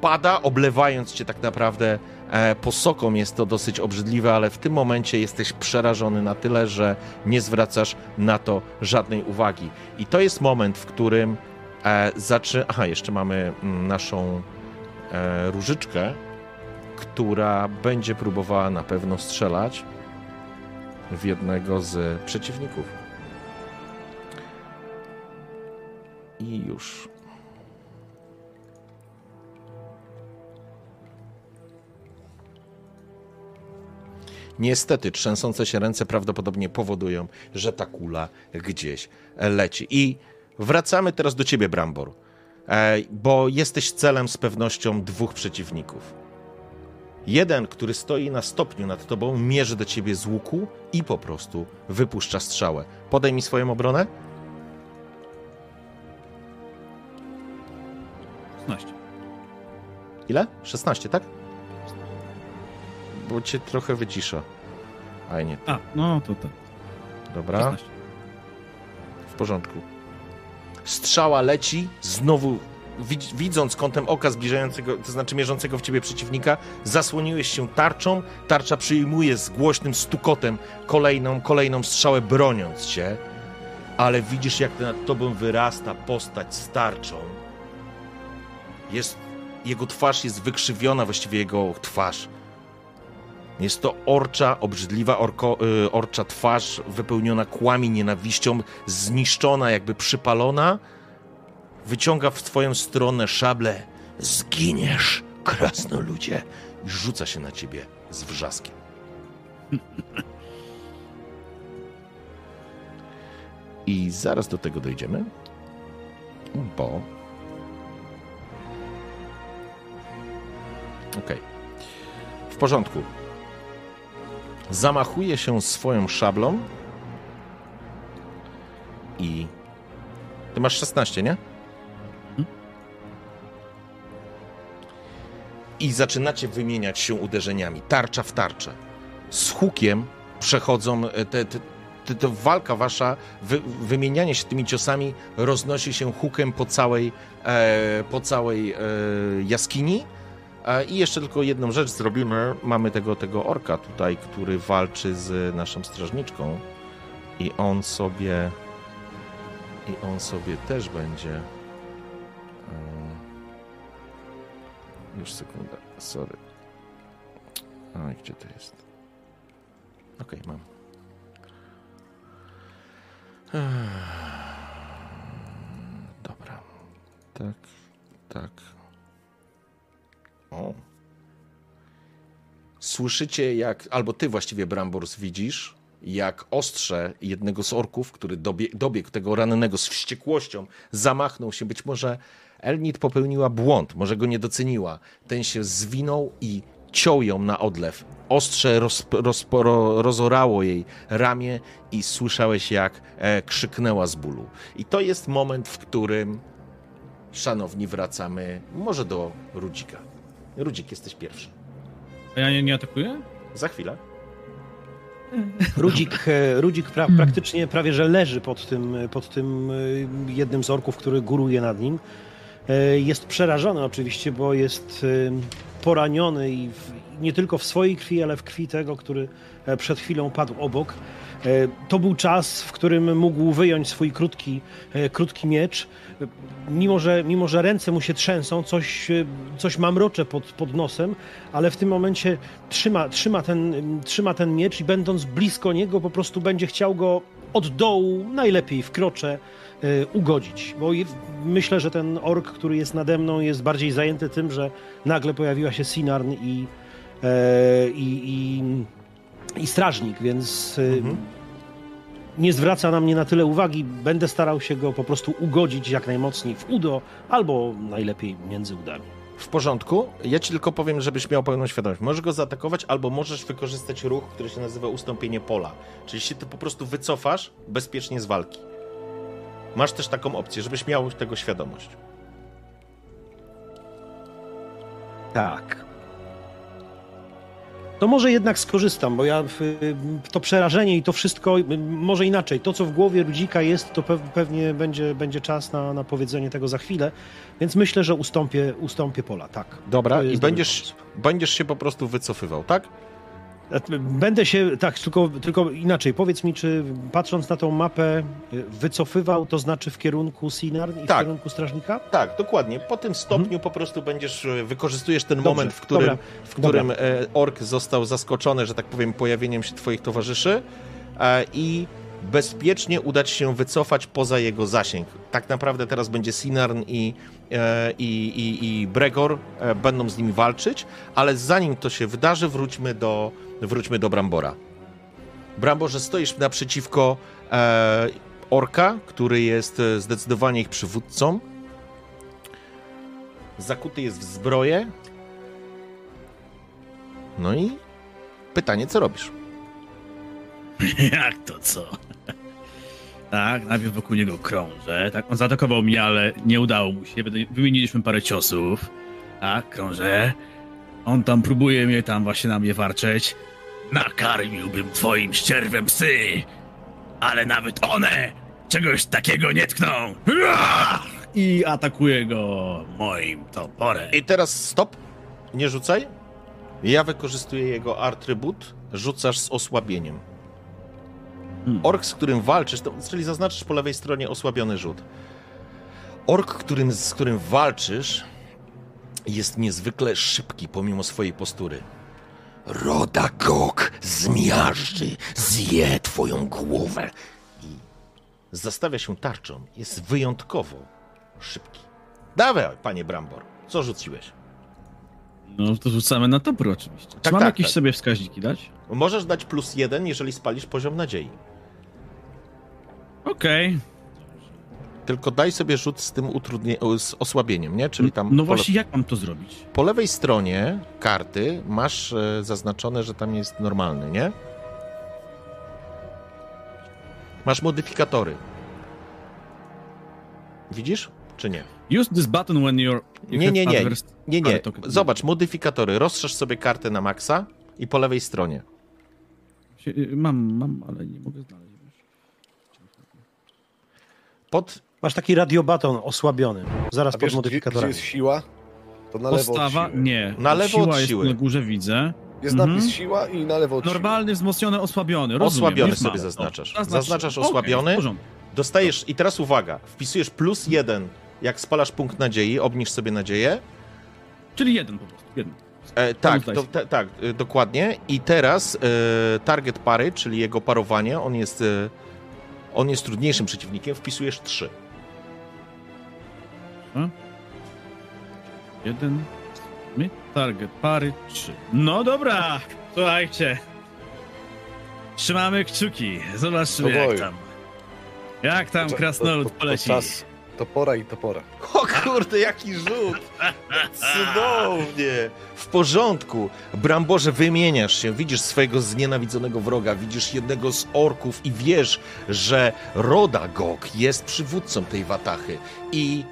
pada, oblewając cię tak naprawdę posoką. Jest to dosyć obrzydliwe, ale w tym momencie jesteś przerażony na tyle, że nie zwracasz na to żadnej uwagi. I to jest moment, w którym Aha, jeszcze mamy naszą Różyczkę, która będzie próbowała na pewno strzelać w jednego z przeciwników. I już. Niestety trzęsące się ręce prawdopodobnie powodują, że ta kula gdzieś leci. I wracamy teraz do ciebie, Brambor, bo jesteś celem z pewnością dwóch przeciwników. Jeden, który stoi na stopniu nad tobą, mierzy do ciebie z łuku i po prostu wypuszcza strzałę. Podaj mi swoją obronę. 16. Ile? 16, tak? Bo cię trochę wycisza. A nie. A, no to tak. Dobra. 16. W porządku. Strzała leci, znowu widząc kątem oka zbliżającego, to znaczy mierzącego w ciebie przeciwnika, zasłoniłeś się tarczą, tarcza przyjmuje z głośnym stukotem kolejną strzałę, broniąc cię, ale widzisz, jak nad tobą wyrasta postać z tarczą. Jego twarz jest wykrzywiona, właściwie jego twarz. Jest to orcza, obrzydliwa orcza twarz, wypełniona kłami, nienawiścią, zniszczona, jakby przypalona. Wyciąga w twoją stronę szablę. Zginiesz, krasnoludzie! I rzuca się na ciebie z wrzaskiem. I zaraz do tego dojdziemy, bo... Okej. W porządku. Zamachuje się swoją szablą i... Ty masz 16, nie? I zaczynacie wymieniać się uderzeniami. Tarcza w tarczę. Z hukiem przechodzą... To walka wasza, wymienianie się tymi ciosami roznosi się hukiem po całej jaskini. I jeszcze tylko jedną rzecz zrobimy. Mamy tego orka tutaj, który walczy z naszą strażniczką. I on sobie też będzie... Już sekunda, sorry. A gdzie to jest? Okej, mam. Dobra. Tak, tak. O. Słyszycie, jak... Albo ty właściwie, Brambors, widzisz, jak ostrze jednego z orków, który dobiegł tego rannego z wściekłością, zamachnął się. Być może Elnit popełniła błąd, może go nie doceniła. Ten się zwinął i ciął ją na odlew. Ostrze rozorało jej ramię i słyszałeś, jak krzyknęła z bólu. I to jest moment, w którym, szanowni, wracamy może do Rudzika. Rudzik, jesteś pierwszy. A ja nie atakuję? Za chwilę. Rudzik praktycznie prawie że leży pod tym jednym z orków, który góruje nad nim. Jest przerażony oczywiście, bo jest poraniony i nie tylko w swojej krwi, ale w krwi tego, który przed chwilą padł obok. To był czas, w którym mógł wyjąć swój krótki miecz. Mimo że ręce mu się trzęsą, coś mamrocze pod nosem, ale w tym momencie trzyma ten miecz i będąc blisko niego po prostu będzie chciał go od dołu, najlepiej w krocze, ugodzić. Bo myślę, że ten ork, który jest nade mną, jest bardziej zajęty tym, że nagle pojawiła się Sinarn i strażnik, więc nie zwraca na mnie na tyle uwagi, będę starał się go po prostu ugodzić jak najmocniej w udo, albo najlepiej między udami. W porządku. Ja ci tylko powiem, żebyś miał pełną świadomość. Możesz go zaatakować, albo możesz wykorzystać ruch, który się nazywa ustąpienie pola. Czyli się ty po prostu wycofasz bezpiecznie z walki. Masz też taką opcję, żebyś miał tego świadomość. Tak. To może jednak skorzystam, bo ja to przerażenie i to wszystko, może inaczej, to co w głowie Rudzika jest, to pewnie będzie czas na powiedzenie tego za chwilę, więc myślę, że ustąpię pola, tak. Dobra, i będziesz się po prostu wycofywał, tak? Będę się, tak, tylko inaczej, powiedz mi, czy patrząc na tą mapę wycofywał, to znaczy w kierunku Sinarn i tak, w kierunku Strażnika? Tak, dokładnie. Po tym stopniu po prostu będziesz, wykorzystujesz ten moment, w którym ork został zaskoczony, że tak powiem, pojawieniem się twoich towarzyszy i bezpiecznie udać się wycofać poza jego zasięg. Tak naprawdę teraz będzie Sinarn i Bregor będą z nimi walczyć, ale zanim to się wydarzy, wróćmy do Brambora. Bramborze, stoisz naprzeciwko orka, który jest zdecydowanie ich przywódcą. Zakuty jest w zbroję. No i pytanie, co robisz? Jak to co? Tak, najpierw wokół niego krążę. Tak, on zaatakował mnie, ale nie udało mu się. Wymieniliśmy parę ciosów. Tak, krążę. On tam próbuje mnie tam właśnie na mnie warczeć. Nakarmiłbym twoim ścierwem psy, ale nawet one czegoś takiego nie tkną. I atakuje go moim toporem. I teraz stop. Nie rzucaj. Ja wykorzystuję jego atrybut. Rzucasz z osłabieniem. Ork, z którym walczysz, to, czyli zaznaczysz po lewej stronie osłabiony rzut. Ork, z którym walczysz, jest niezwykle szybki pomimo swojej postury. Rodagog zmiażdży, zje twoją głowę. I zastawia się tarczą. Jest wyjątkowo szybki. Dawaj, panie Brambor, co rzuciłeś? No to rzucamy na topór oczywiście. Czy tak, mam jakieś sobie wskaźniki dać? Możesz dać +1, jeżeli spalisz poziom nadziei. Okej. Tylko daj sobie rzut z tym z osłabieniem, nie? Czyli tam. No właśnie, jak mam to zrobić? Po lewej stronie karty masz zaznaczone, że tam jest normalny, nie? Masz modyfikatory. Widzisz, czy nie? Use this button when you're... Nie. Zobacz, modyfikatory. Rozszerz sobie kartę na maksa i po lewej stronie. Mam, ale nie mogę znaleźć. Masz taki radiobaton osłabiony. Zaraz pod modyfikatorem. Gdzie jest siła? To na lewo. Postawa? Nie. Na lewo siła od siły. Jest na górze, widzę. Jest napis siła i na lewo od siły. Normalny, wzmocniony, osłabiony. Rozumiem. Osłabiony sobie zaznaczasz. Zaznaczasz osłabiony. Okay, dostajesz, i teraz uwaga, wpisujesz +1. Jak spalasz punkt nadziei, obniż sobie nadzieję. Czyli 1 po prostu. 1. Dokładnie. I teraz target pary, czyli jego parowanie, on jest trudniejszym przeciwnikiem, wpisujesz 3. 1. Target pary 3. No dobra, słuchajcie. Trzymamy kciuki. Zobaczmy jak tam krasnolud poleci. Topora. O kurde, jaki rzut! Cudownie! W porządku. Bramborze, wymieniasz się, widzisz swojego znienawidzonego wroga, widzisz jednego z orków i wiesz, że Rodagog jest przywódcą tej watachy. I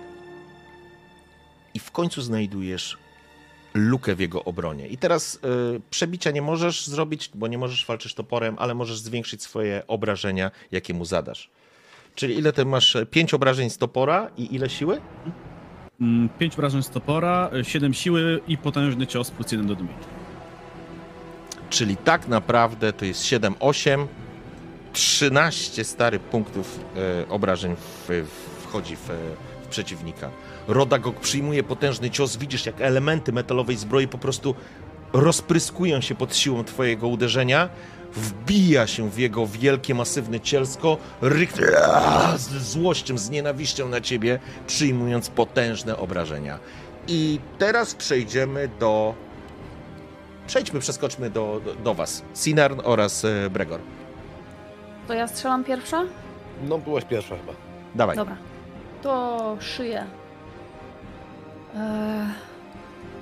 w końcu znajdujesz lukę w jego obronie. I teraz przebicia nie możesz zrobić, bo nie możesz walczyć toporem, ale możesz zwiększyć swoje obrażenia, jakie mu zadasz. Czyli ile ty masz? 5 obrażeń z topora i ile siły? 5 obrażeń z topora, 7 siły i potężny cios +1 do damage. Czyli tak naprawdę to jest 7, 8, 13 starych punktów obrażeń wchodzi w przeciwnika. Rodagog przyjmuje potężny cios, widzisz jak elementy metalowej zbroi po prostu rozpryskują się pod siłą twojego uderzenia. Wbija się w jego wielkie, masywne cielsko, ryknie z złością, z nienawiścią na ciebie, przyjmując potężne obrażenia. I teraz przeskoczmy do was, Sinarn oraz Bregor. to ja strzelam pierwsza? No, byłaś pierwsza chyba. Dawaj. Dobra. To szyję.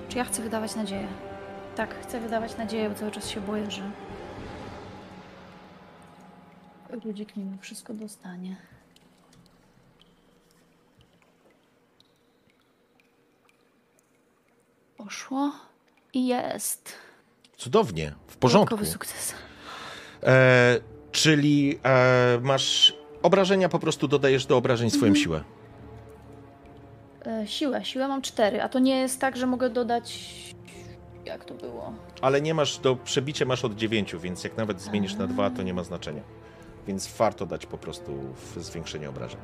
Czy ja chcę wydawać nadzieję? Tak, chcę wydawać nadzieję, bo cały czas się boję, że... ludzik mimo wszystko dostanie. Poszło i jest. Cudownie, w porządku. Dodatkowy sukces. Czyli masz obrażenia, po prostu dodajesz do obrażeń swoją siłę. Siłę mam 4, a to nie jest tak, że mogę dodać... jak to było? Ale nie masz, do przebicia masz od 9, więc jak nawet zmienisz na 2, to nie ma znaczenia. Więc warto dać po prostu zwiększenie obrażeń.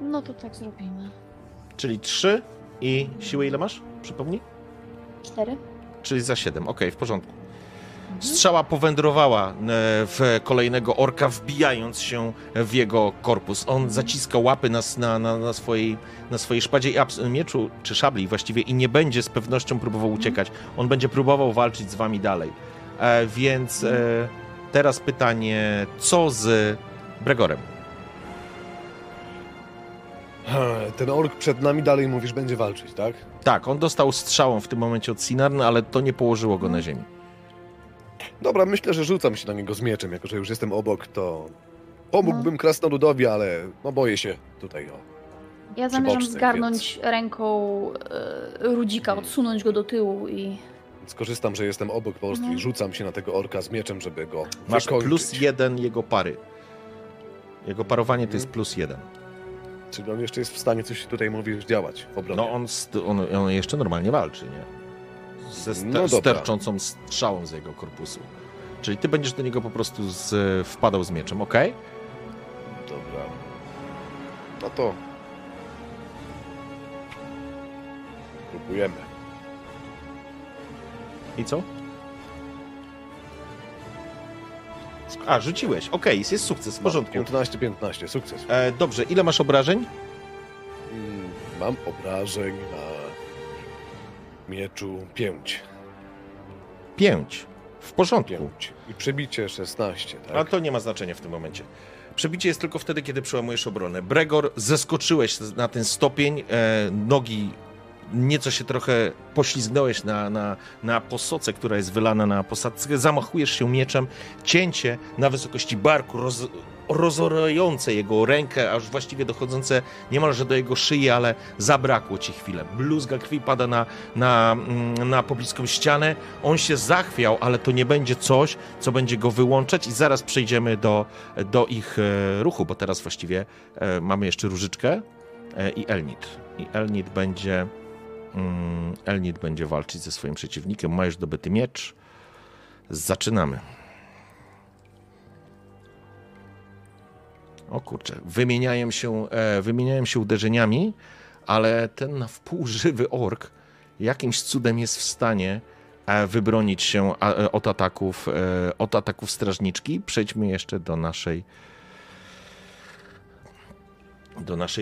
No to tak zrobimy. Czyli 3 i siłę ile masz? Przypomnij? 4. Czyli za 7, okej, w porządku. Strzała powędrowała w kolejnego orka, wbijając się w jego korpus. On zaciska łapy na swojej szpadzie i mieczu, czy szabli właściwie, i nie będzie z pewnością próbował uciekać. On będzie próbował walczyć z wami dalej. Więc teraz pytanie, co z Bregorem? Ten ork przed nami dalej, mówisz, będzie walczyć, tak? Tak, on dostał strzałą w tym momencie od Sinarny, ale to nie położyło go na ziemi. Dobra, myślę, że rzucam się na niego z mieczem, jako że już jestem obok, to pomógłbym krasnoludowi, ale no boję się tutaj o... Ja zamierzam zgarnąć ręką Rudzika, odsunąć go do tyłu i... Skorzystam, że jestem obok po prostu i rzucam się na tego orka z mieczem, żeby go Masz wykończyć. +1 jego pary. Jego parowanie to jest +1. Czyli on jeszcze jest w stanie, coś tutaj mówisz, działać w obronie. No on jeszcze normalnie walczy, nie? Ze sterczącą strzałą z jego korpusu. Czyli ty będziesz do niego po prostu wpadał z mieczem, ok? Dobra. No to... próbujemy. I co? A, rzuciłeś. Ok, jest sukces, w porządku. 15-15, sukces. Dobrze, ile masz obrażeń? Mam obrażeń na... mieczu 5. 5. W porządku. 5. I przebicie 16, tak? A to nie ma znaczenia w tym momencie. Przebicie jest tylko wtedy, kiedy przełamujesz obronę. Bregor, zeskoczyłeś na ten stopień, nogi nieco się trochę poślizgnąłeś na posoce, która jest wylana na posadzkę. Zamachujesz się mieczem, cięcie na wysokości barku, rozorające jego rękę, aż właściwie dochodzące niemalże do jego szyi, ale zabrakło ci chwilę. Bluzga krwi pada na pobliską ścianę. On się zachwiał, ale to nie będzie coś, co będzie go wyłączać i zaraz przejdziemy do ich ruchu, bo teraz właściwie mamy jeszcze Różyczkę i Elnit. I Elnit będzie... Elnit będzie walczyć ze swoim przeciwnikiem. Ma już dobyty miecz. Zaczynamy. O kurczę, wymieniają się uderzeniami, ale ten na wpół żywy ork jakimś cudem jest w stanie wybronić się od ataków strażniczki. Przejdźmy jeszcze do naszej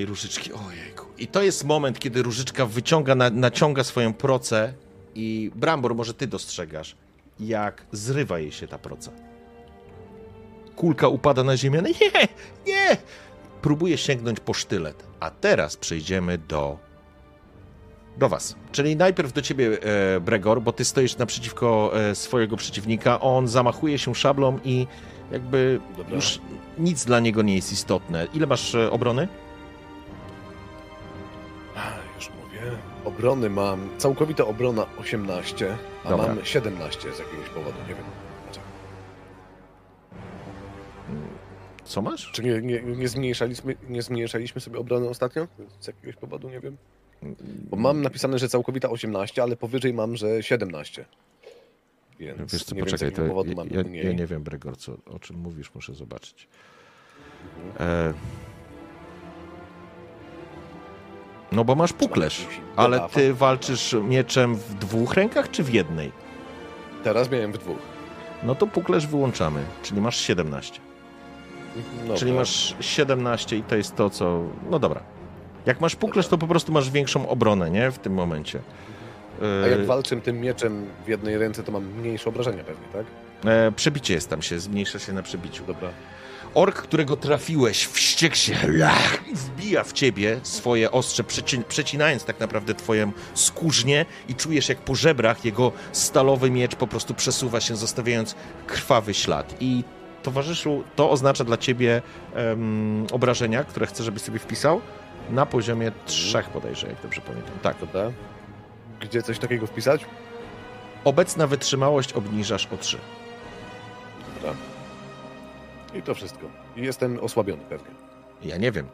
Różyczki. Ojejku. I to jest moment, kiedy Różyczka naciąga swoją procę i Brambor, może ty dostrzegasz, jak zrywa jej się ta proca. Kulka upada na ziemię. Nie, nie! Próbuje sięgnąć po sztylet. A teraz przejdziemy do was. Czyli najpierw do ciebie, Bregor, bo ty stoisz naprzeciwko swojego przeciwnika. On zamachuje się szablą i jakby Dobra. Już nic dla niego nie jest istotne. Ile masz obrony? Już mówię. Obrony mam... Całkowita obrona 18, a Dobra. Mam 17 z jakiegoś powodu. Nie wiem. Co masz? Czy nie zmniejszaliśmy sobie obrony ostatnio? Z jakiegoś powodu, nie wiem. Bo mam napisane, że całkowita 18, ale powyżej mam, że 17. Więc wiesz co, nie poczekaj, wiem, to ja nie wiem, Bregor, o czym mówisz, muszę zobaczyć. No bo masz puklerz, ale ty walczysz mieczem w dwóch rękach czy w jednej? Teraz miałem w dwóch. No to puklerz wyłączamy, czyli masz 17. Dobra. Czyli masz 17 i to jest to, co... No dobra. Jak masz puklerz, to po prostu masz większą obronę, nie? W tym momencie. A jak walczę tym mieczem w jednej ręce, to mam mniejsze obrażenia pewnie, tak? Przebicie jest tam, zmniejsza się na przebiciu. Dobra. Ork, którego trafiłeś, wściekł się i wbija w ciebie swoje ostrze, przecinając tak naprawdę twoją skórznię i czujesz, jak po żebrach jego stalowy miecz po prostu przesuwa się, zostawiając krwawy ślad. I towarzyszu, to oznacza dla ciebie obrażenia, które chcę, żebyś sobie wpisał, na poziomie 3 bodajże, jak dobrze pamiętam. Tak. Gdzie coś takiego wpisać? Obecna wytrzymałość obniżasz o 3. Dobra. I to wszystko. Jestem osłabiony pewnie. Ja nie wiem.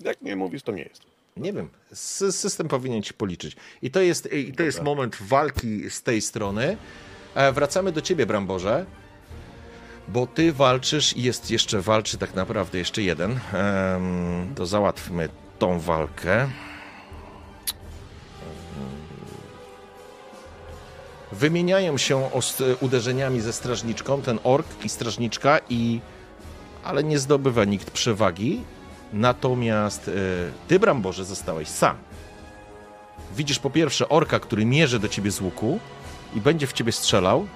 Jak nie mówisz, to nie jest. Nie wiem. System powinien ci policzyć. I to jest moment walki z tej strony. Wracamy do ciebie, Bramborze. Bo ty walczysz i walczy tak naprawdę jeszcze jeden. To załatwmy tą walkę. Wymieniają się uderzeniami ze strażniczką, ten ork i strażniczka, ale nie zdobywa nikt przewagi. Natomiast ty, Bramborze, zostałeś sam. Widzisz po pierwsze orka, który mierzy do ciebie z łuku i będzie w ciebie strzelał.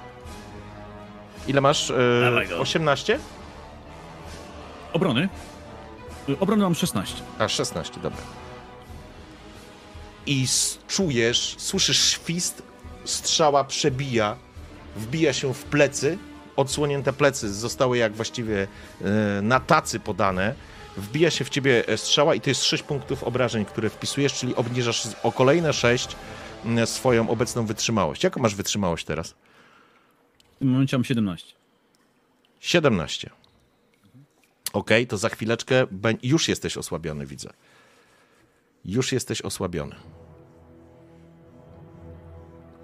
Ile masz? 18? Obrony? Obrony mam 16. A, 16, dobra. I słyszysz świst, strzała przebija, wbija się w plecy, odsłonięte plecy zostały jak właściwie na tacy podane, wbija się w ciebie strzała i to jest 6 punktów obrażeń, które wpisujesz, czyli obniżasz o kolejne 6 swoją obecną wytrzymałość. Jaką masz wytrzymałość teraz? W tym momencie mam 17. 17. Okej, to za chwileczkę już jesteś osłabiony, widzę. Już jesteś osłabiony.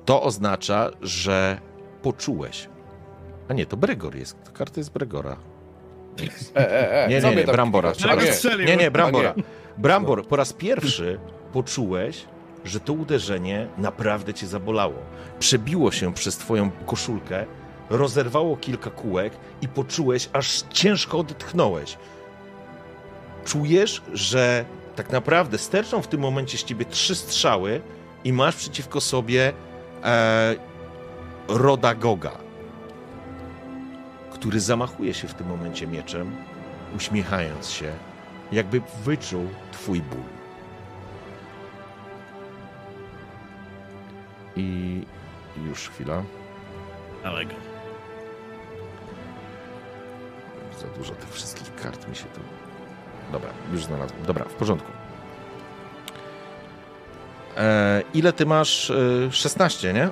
To oznacza, że poczułeś. A nie, to Bregor jest. To karta jest Bregora. Nie, Brambora. Nie, Brambora. Brambor, po raz pierwszy poczułeś, że to uderzenie naprawdę cię zabolało. Przebiło się przez twoją koszulkę, rozerwało kilka kółek i poczułeś, aż ciężko odetchnąłeś. Czujesz, że tak naprawdę sterczą w tym momencie z ciebie 3 strzały i masz przeciwko sobie Rodagoga, który zamachuje się w tym momencie mieczem, uśmiechając się, jakby wyczuł twój ból. I już chwila. Ale go. Za dużo tych wszystkich kart mi się tu... Dobra, już znalazłem. Dobra, w porządku. Ile ty masz? 16, nie?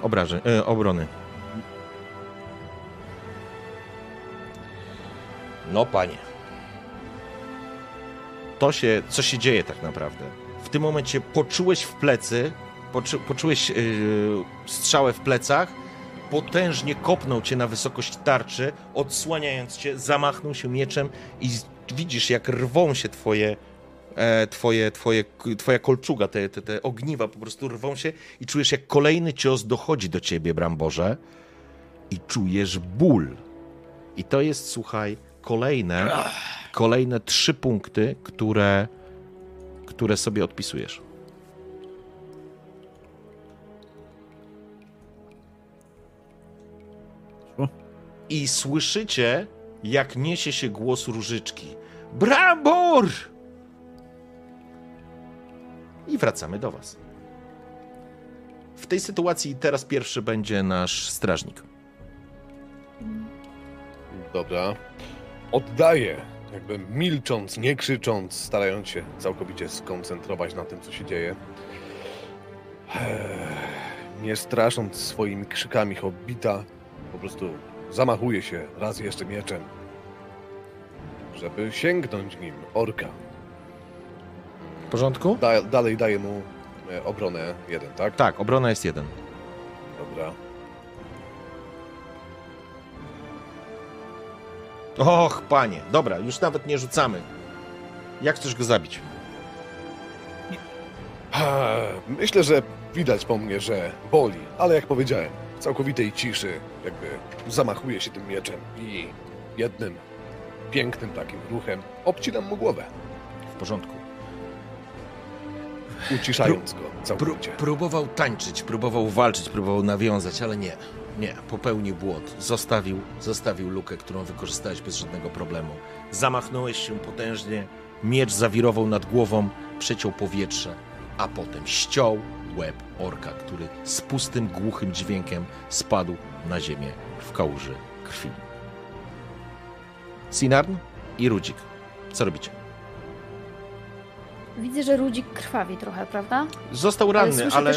Obrony. No panie. Co się dzieje tak naprawdę? W tym momencie poczułeś w plecy, strzałę w plecach, potężnie kopnął cię na wysokość tarczy, odsłaniając cię, zamachnął się mieczem i widzisz, jak rwą się twoja kolczuga, te ogniwa po prostu rwą się i czujesz, jak kolejny cios dochodzi do ciebie, Bramborze, i czujesz ból. I to jest, słuchaj, kolejne 3 punkty, które sobie odpisujesz. I słyszycie, jak niesie się głos Różyczki. Brambor! I wracamy do was. W tej sytuacji teraz pierwszy będzie nasz strażnik. Dobra. Oddaję, jakby milcząc, nie krzycząc, starając się całkowicie skoncentrować na tym, co się dzieje. Nie strasząc swoimi krzykami hobbita, po prostu zamachuje się raz jeszcze mieczem, żeby sięgnąć nim orka. W porządku? Dalej daje mu obronę 1, tak? Tak, obrona jest 1. Dobra. Och, panie. Dobra, już nawet nie rzucamy. Jak chcesz go zabić? Myślę, że widać po mnie, że boli, ale jak powiedziałem, w całkowitej ciszy jakby zamachuje się tym mieczem i jednym pięknym takim ruchem obcinam mu głowę. W porządku. Uciszając go całkowicie. Próbował tańczyć, próbował walczyć, próbował nawiązać, ale nie. Nie, popełnił błąd. Zostawił lukę, którą wykorzystałeś bez żadnego problemu. Zamachnąłeś się potężnie, miecz zawirował nad głową, przeciął powietrze, a potem ściął łeb orka, który z pustym, głuchym dźwiękiem spadł na ziemię w kałuży krwi. Sinarn i Rudzik, co robicie? Widzę, że Rudzik krwawi trochę, prawda? Został ranny, ale...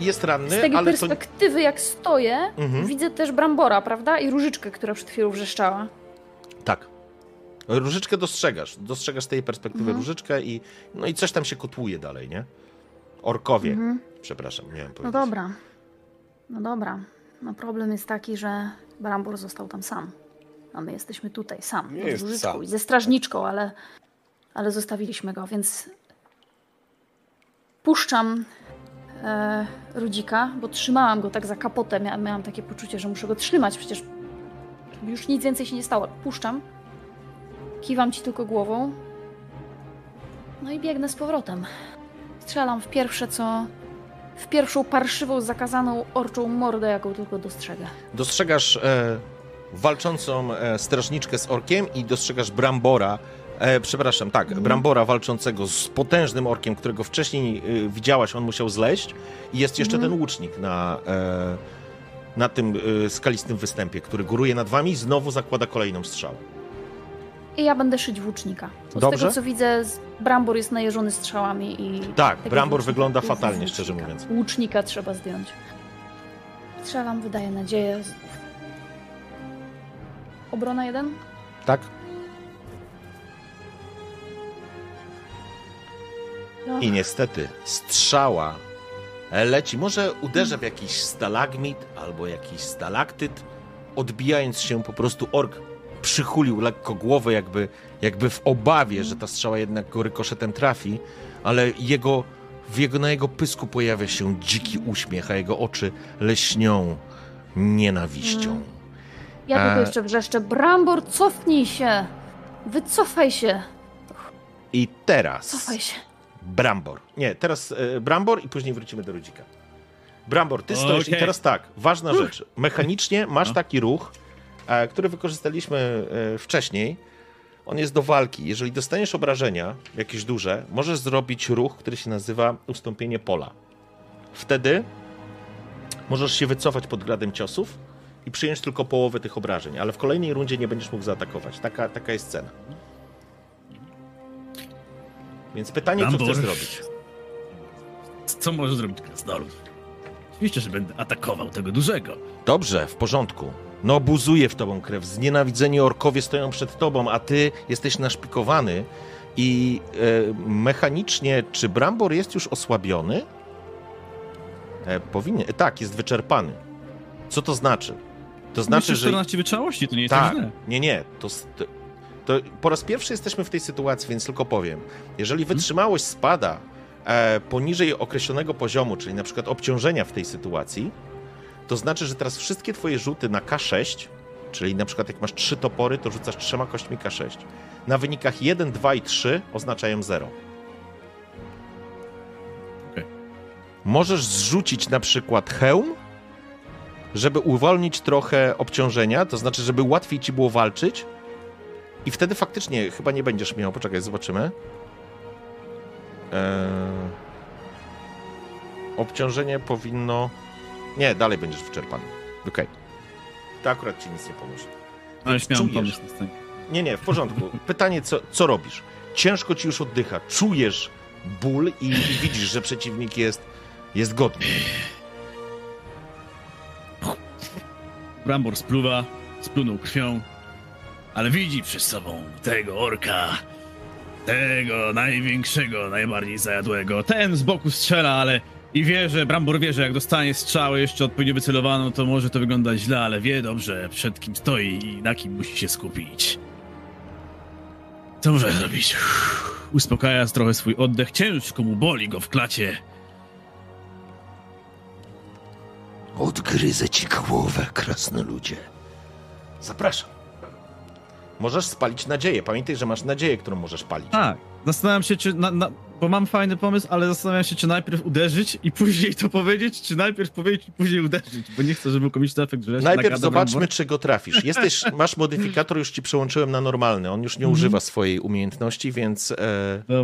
Jest ranny, ale... Z tej perspektywy, to... jak stoję, widzę też Brambora, prawda? I Różyczkę, która przed chwilą wrzeszczała. Tak. Różyczkę dostrzegasz. Dostrzegasz z tej perspektywy Różyczkę i... No i coś tam się kotłuje dalej, nie? Orkowie. Przepraszam, nie wiem powiedzieć. No dobra. No problem jest taki, że Brambor został tam sam. A my jesteśmy tutaj sam. Nie jest Różyczką sam. I ze strażniczką, ale zostawiliśmy go, więc... Puszczam... Rudzika, bo trzymałam go tak za kapotę, miałam takie poczucie, że muszę go trzymać, przecież już nic więcej się nie stało. Puszczam, kiwam ci tylko głową, no i biegnę z powrotem. Strzelam w pierwszą parszywą, zakazaną orczą mordę, jaką tylko dostrzegę. Dostrzegasz walczącą strażniczkę z orkiem i dostrzegasz Brambora, Brambora walczącego z potężnym orkiem, którego wcześniej widziałaś, on musiał zleść. I jest jeszcze ten łucznik na tym skalistym występie, który góruje nad wami i znowu zakłada kolejną strzałę. I ja będę szyć włócznika. Z tego, co widzę, Brambor jest najeżony strzałami. Tak, Brambor wygląda fatalnie, szczerze mówiąc. Łucznika trzeba zdjąć. Strzelam, wydaje nadzieję. Obrona 1? Tak. I niestety strzała leci, może uderza w jakiś stalagmit albo jakiś stalaktyt, odbijając się po prostu ork przychulił lekko głowę, jakby w obawie, że ta strzała jednak go rykoszetem trafi, ale na jego pysku pojawia się dziki uśmiech, a jego oczy lśnią nienawiścią. Ja tylko jeszcze wrzeszczę, Brambor, cofnij się, wycofaj się. I teraz... Cofaj się. Brambor. Nie, teraz Brambor i później wrócimy do Rudzika. Brambor, ty stoisz i teraz tak, ważna rzecz. Mechanicznie masz taki ruch, który wykorzystaliśmy wcześniej. On jest do walki. Jeżeli dostaniesz obrażenia jakieś duże, możesz zrobić ruch, który się nazywa ustąpienie pola. Wtedy możesz się wycofać pod gradem ciosów i przyjąć tylko połowę tych obrażeń, ale w kolejnej rundzie nie będziesz mógł zaatakować. Taka jest cena. Więc pytanie, Brambor, co chcesz zrobić? Co może zrobić krasnolud? Oczywiście, że będę atakował tego dużego. Dobrze, w porządku. No buzuje w tobą krew. Znienawidzeni orkowie stoją przed tobą, a ty jesteś naszpikowany. I mechanicznie, czy Brambor jest już osłabiony? Powinien. Tak, jest wyczerpany. Co to znaczy? To znaczy, że... 14 wytrzymałości, to nie jest tak źle. Nie. To po raz pierwszy jesteśmy w tej sytuacji, więc tylko powiem. Jeżeli wytrzymałość spada poniżej określonego poziomu, czyli na przykład obciążenia w tej sytuacji, to znaczy, że teraz wszystkie twoje rzuty na K6, czyli na przykład jak masz 3 topory, to rzucasz 3 kośćmi K6. Na wynikach 1, 2 i 3 oznaczają 0. Okay. Możesz zrzucić na przykład hełm, żeby uwolnić trochę obciążenia, to znaczy, żeby łatwiej ci było walczyć. I wtedy faktycznie chyba nie będziesz miał... Poczekaj, zobaczymy. Obciążenie powinno... Nie, dalej będziesz wyczerpany. Okej. To akurat ci nic nie pomoże. Ale śmiałam pomysł. Nie, w porządku. Pytanie, co robisz? Ciężko ci już oddycha. Czujesz ból i widzisz, że przeciwnik jest godny. Brambor splunął krwią. Ale widzi przed sobą tego orka, tego największego, najbardziej zajadłego. Ten z boku strzela, ale i wie, że Brambor wie, że jak dostanie strzałę jeszcze odpowiednio wycelowaną, to może to wyglądać źle, ale wie dobrze, przed kim stoi i na kim musi się skupić. Co może zrobić? Uspokaja trochę swój oddech, ciężko mu boli go w klacie. Odgryzę ci głowę, krasnoludzie. Zapraszam. Możesz spalić nadzieję. Pamiętaj, że masz nadzieję, którą możesz palić. Tak, Zastanawiam się, czy... bo mam fajny pomysł, ale zastanawiam się, czy najpierw uderzyć i później to powiedzieć, czy najpierw powiedzieć i później uderzyć, bo nie chcę, żeby komiczny efekt... Najpierw zobaczmy, czy go trafisz. Jesteś, masz modyfikator, już ci przełączyłem na normalny. On już nie używa swojej umiejętności, więc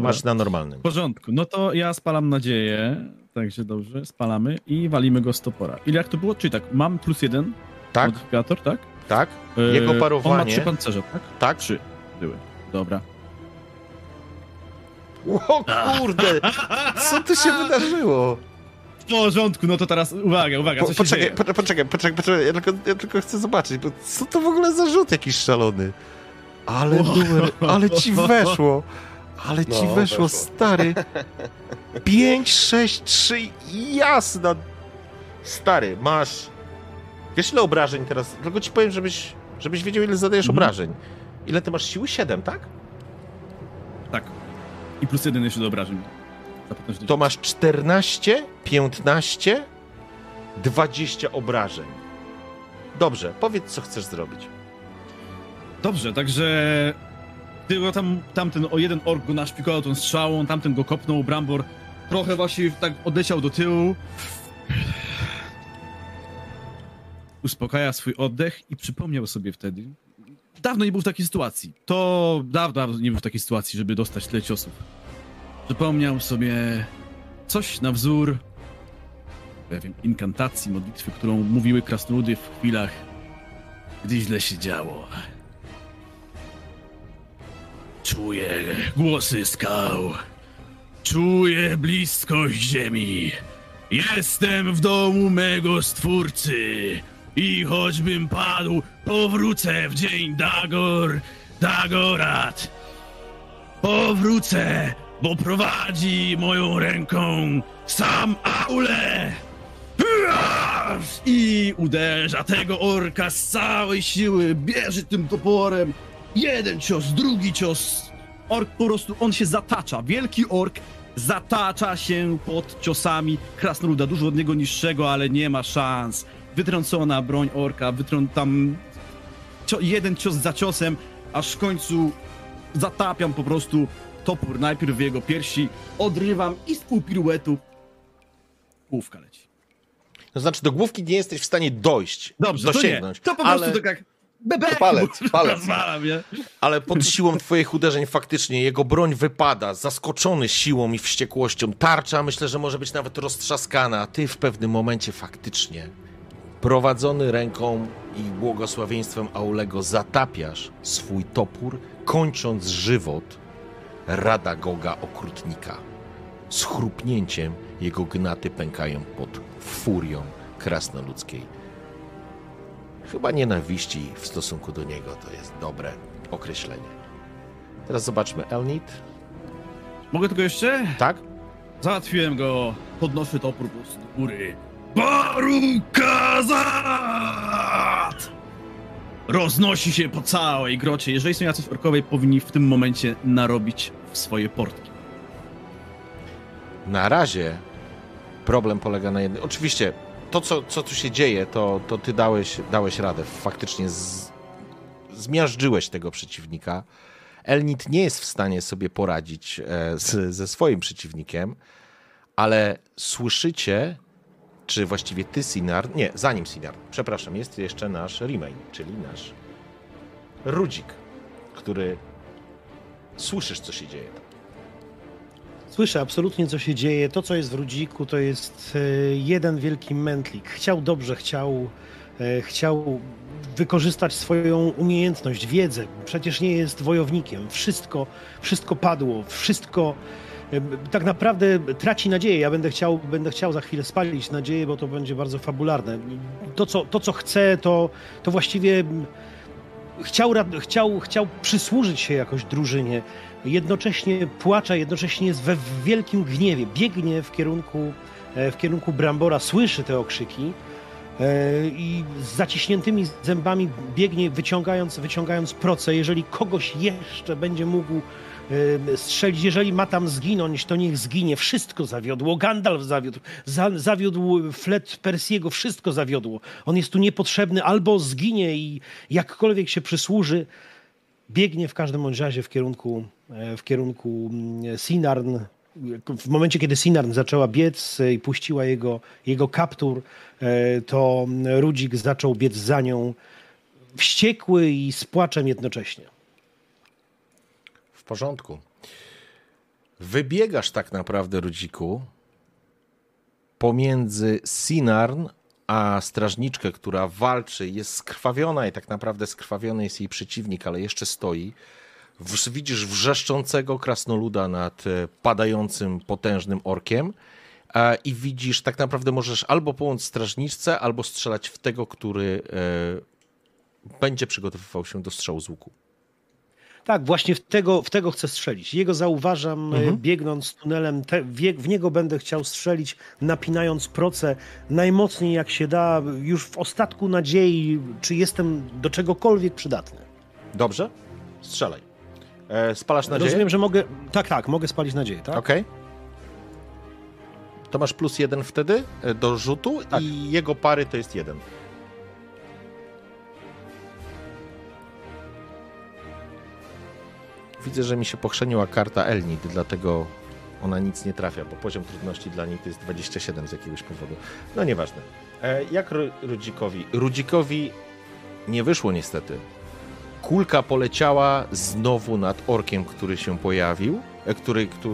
masz na normalnym. W porządku. No to ja spalam nadzieję. Także dobrze, spalamy i walimy go z topora. Ile jak to było? Czyli tak, mam +1 tak. Modyfikator, tak? Tak. Jego parowanie... On ma 3 pancerze, tak? Tak. 3 były. Dobra. O kurde, co tu się wydarzyło? W porządku, no to teraz uwaga, uwaga, co się dzieje? Poczekaj, ja tylko chcę zobaczyć, bo co to w ogóle za rzut jakiś szalony? Ale numer, ale ci weszło, weszło, stary. 5, 6, 3, jasna. Stary, masz... Wiesz ile obrażeń teraz? Tylko ci powiem, żebyś wiedział ile zadajesz obrażeń. Ile ty masz siły? 7, tak? Tak. I +1 jeszcze do obrażeń. To masz 14, 15, 20 obrażeń. Dobrze, powiedz, co chcesz zrobić. Dobrze, także... Było tamten o jeden ork go naszpikował tą strzałą, tamten go kopnął, Brambor trochę właśnie tak odleciał do tyłu. Uspokaja swój oddech i przypomniał sobie wtedy... Dawno nie był w takiej sytuacji. Dawno nie był w takiej sytuacji, żeby dostać tyle ciosów. Przypomniał sobie coś na wzór, ja wiem, inkantacji, modlitwy, którą mówiły krasnoludy w chwilach, gdy źle się działo. Czuję głosy skał. Czuję bliskość ziemi. Jestem w domu mego Stwórcy. I choćbym padł, powrócę w dzień Dagorat. Powrócę, bo prowadzi moją ręką sam Aule. I uderza tego orka z całej siły, bierze tym toporem. Jeden cios, drugi cios. Ork po prostu, on się zatacza. Wielki ork zatacza się pod ciosami krasnoluda. Dużo od niego niższego, ale nie ma szans. Wytrącona broń orka, tam jeden cios za ciosem, aż w końcu zatapiam po prostu topór najpierw w jego piersi, odrywam i z pół piruetu główka leci. To znaczy do główki nie jesteś w stanie dojść, dobrze, dosięgnąć. To po prostu tak jak bebek, palec. Ale pod siłą twoich uderzeń faktycznie jego broń wypada, zaskoczony siłą i wściekłością. Tarcza myślę, że może być nawet roztrzaskana, a ty w pewnym momencie faktycznie... Prowadzony ręką i błogosławieństwem Aulego zatapiasz swój topór, kończąc żywot Radagoga Okrutnika. Z chrupnięciem jego gnaty pękają pod furią krasnoludzkiej. Chyba nienawiści w stosunku do niego to jest dobre określenie. Teraz zobaczmy Elnit. Mogę tylko jeszcze? Tak. Załatwiłem go, podnoszę topór do góry. Barukazat! Roznosi się po całej grocie. Jeżeli są jacyś orkowej, powinni w tym momencie narobić w swoje portki. Na razie problem polega na jednym. Oczywiście to, co tu się dzieje, to ty dałeś radę. Faktycznie zmiażdżyłeś tego przeciwnika. Elnit nie jest w stanie sobie poradzić ze swoim przeciwnikiem, ale słyszycie... Czy właściwie ty, Sinar... Nie, zanim Sinar. Przepraszam, jest jeszcze nasz Remain, czyli nasz Rudzik, który... Słyszysz, co się dzieje. Słyszę absolutnie, co się dzieje. To, co jest w Rudziku, to jest jeden wielki mętlik. Chciał dobrze, chciał wykorzystać swoją umiejętność, wiedzę. Przecież nie jest wojownikiem. Wszystko padło, wszystko... Tak naprawdę traci nadzieję. Ja będę chciał za chwilę spalić nadzieję, bo to będzie bardzo fabularne. To co chcę, to właściwie chciał przysłużyć się jakoś drużynie. Jednocześnie płacza, jednocześnie jest w wielkim gniewie. Biegnie w kierunku Brambora, słyszy te okrzyki i z zaciśniętymi zębami biegnie, wyciągając procę. Jeżeli kogoś jeszcze będzie mógł strzelić. Jeżeli ma tam zginąć, to niech zginie. Wszystko zawiodło. Gandalf zawiódł. Zawiódł flet Persiego. Wszystko zawiodło. On jest tu niepotrzebny. Albo zginie i jakkolwiek się przysłuży, biegnie w każdym razie w kierunku w kierunku Sinarn. W momencie, kiedy Sinarn zaczęła biec i puściła jego kaptur, to Rudzik zaczął biec za nią, wściekły i z płaczem jednocześnie. W porządku. Wybiegasz tak naprawdę, Rudziku, pomiędzy Sinarn a strażniczkę, która walczy, jest skrwawiona i tak naprawdę skrwawiony jest jej przeciwnik, ale jeszcze stoi. Widzisz wrzeszczącego krasnoluda nad padającym, potężnym orkiem i widzisz, tak naprawdę możesz albo pomóc strażniczce, albo strzelać w tego, który będzie przygotowywał się do strzału z łuku. Tak, właśnie w tego chcę strzelić. Jego zauważam, biegnąc tunelem, w niego będę chciał strzelić, napinając procę najmocniej jak się da, już w ostatku nadziei, czy jestem do czegokolwiek przydatny. Dobrze, strzelaj. Spalasz nadzieję? Rozumiem, że mogę... Tak, mogę spalić nadzieję, tak? Okej. To masz +1 wtedy do rzutu i jego pary to jest 1. Widzę, że mi się pochrzeniła karta Elnit, dlatego ona nic nie trafia, bo poziom trudności dla niej to jest 27 z jakiegoś powodu. No nieważne. Jak Rudzikowi? Rudzikowi nie wyszło niestety. Kulka poleciała znowu nad orkiem, który się pojawił,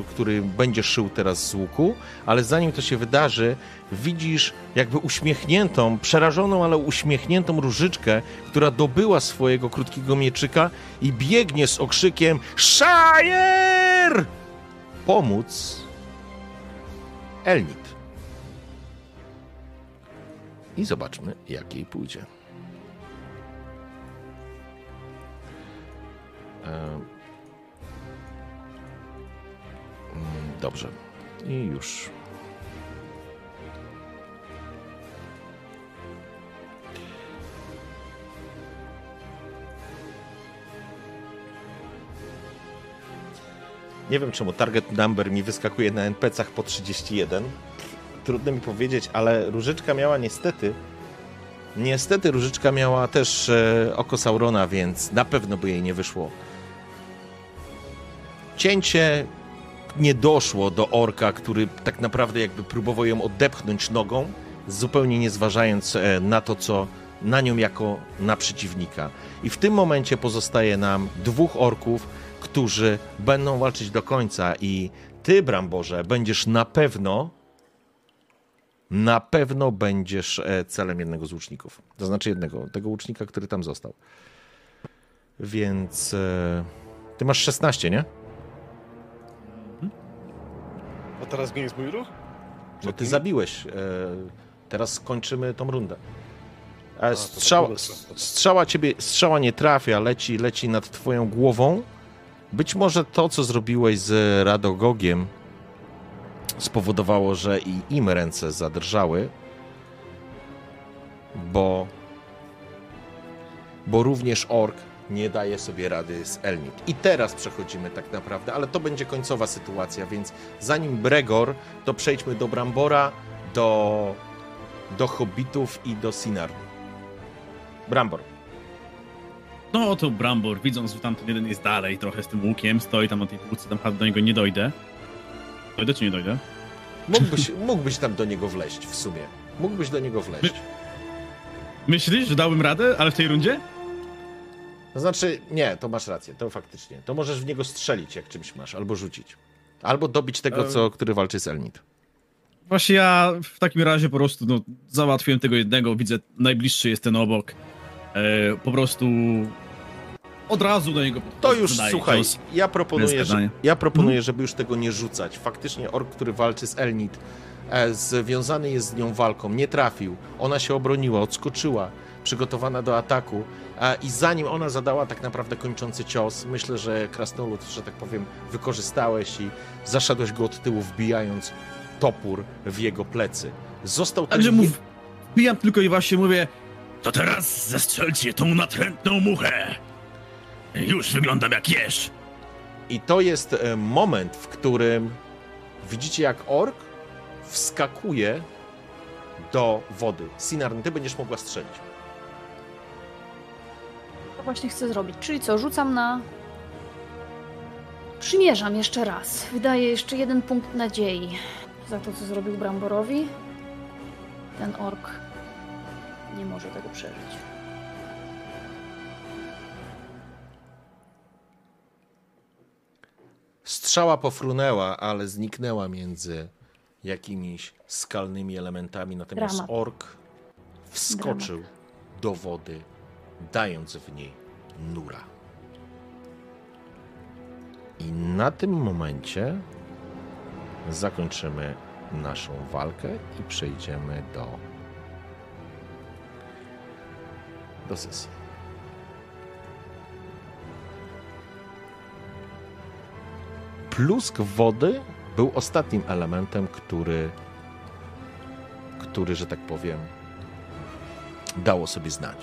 który będzie szył teraz z łuku, ale zanim to się wydarzy, widzisz jakby uśmiechniętą, przerażoną, ale uśmiechniętą Różyczkę, która dobyła swojego krótkiego mieczyka i biegnie z okrzykiem Szajer! Pomóc Elnit. I zobaczmy, jak jej pójdzie. Dobrze. I już. Nie wiem czemu target number mi wyskakuje na NPC-ach po 31. Trudno mi powiedzieć, ale Różyczka miała niestety Różyczka miała też oko Saurona, więc na pewno by jej nie wyszło. Cięcie nie doszło do orka, który tak naprawdę jakby próbował ją odepchnąć nogą, zupełnie nie zważając na to, co na nią jako na przeciwnika. I w tym momencie pozostaje nam 2 orków, którzy będą walczyć do końca i ty, Bramborze, będziesz na pewno będziesz celem jednego z łuczników. To znaczy tego łucznika, który tam został. Więc ty masz 16, nie? A teraz nie jest mój ruch? Bo ty zabiłeś. Teraz kończymy tą rundę. Strzała nie trafia, leci nad twoją głową. Być może to, co zrobiłeś z Radogogiem, spowodowało, że i im ręce zadrżały, bo również ork nie daje sobie rady z Elnit. I teraz przechodzimy tak naprawdę, ale to będzie końcowa sytuacja, więc zanim Bregor, to przejdźmy do Brambora, do Hobbitów i do Sinarn. Brambor. No to Brambor, widząc, że tamten jeden jest dalej trochę z tym łukiem, stoi tam na tej półce, tam do niego nie dojdę. Dojdę czy nie dojdę? Mógłbyś tam do niego wleźć w sumie. Mógłbyś do niego wleźć. Myślisz, że dałbym radę, ale w tej rundzie? To znaczy, nie, to masz rację, to faktycznie. To możesz w niego strzelić, jak czymś masz, albo rzucić. Albo dobić tego, który walczy z Elnit. Właśnie ja w takim razie po prostu załatwiłem tego jednego, widzę, najbliższy jest ten obok. Po prostu... Od razu do niego podchodzę. To już, zadaję, słuchaj, ja proponuję, żeby już tego nie rzucać. Faktycznie ork, który walczy z Elnit, związany jest z nią walką, nie trafił. Ona się obroniła, odskoczyła, przygotowana do ataku i zanim ona zadała tak naprawdę kończący cios, myślę, że krasnolud, że tak powiem, wykorzystałeś i zaszedłeś go od tyłu, wbijając topór w jego plecy. Został ten... Także wbijam tylko i właśnie mówię, to teraz zastrzelcie tą natrętną muchę. Już wyglądam jak jesz. I to jest moment, w którym widzicie, jak ork wskakuje do wody. Sinarn, ty będziesz mogła strzelić. To właśnie chcę zrobić. Czyli co, rzucam na... Przymierzam jeszcze raz. Wydaję jeszcze jeden punkt nadziei za to, co zrobił Bramborowi. Ten ork nie może tego przeżyć. Strzała pofrunęła, ale zniknęła między jakimiś skalnymi elementami. Natomiast dramat. Ork wskoczył do wody, dając w niej nura. I na tym momencie zakończymy naszą walkę i przejdziemy do sesji. Plusk wody był ostatnim elementem, który, że tak powiem, dało sobie znać.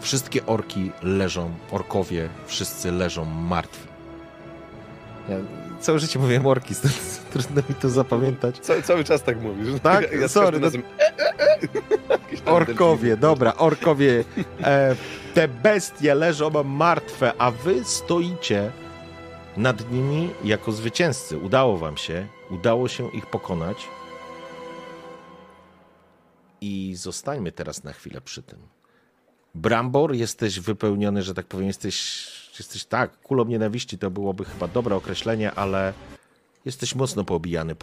Wszystkie orki leżą, orkowie wszyscy leżą martwi. Ja całe życie mówiłem orki, trudno mi to zapamiętać. Cały czas tak mówisz. Tak? Ja sorry. Razem... Orkowie, dobra, orkowie. Te bestie leżą martwe, a wy stoicie nad nimi jako zwycięzcy. Udało wam się, udało się ich pokonać. I zostańmy teraz na chwilę przy tym. Brambor, jesteś wypełniony, że tak powiem, jesteś tak, kulą nienawiści to byłoby chyba dobre określenie, ale jesteś mocno poobijany,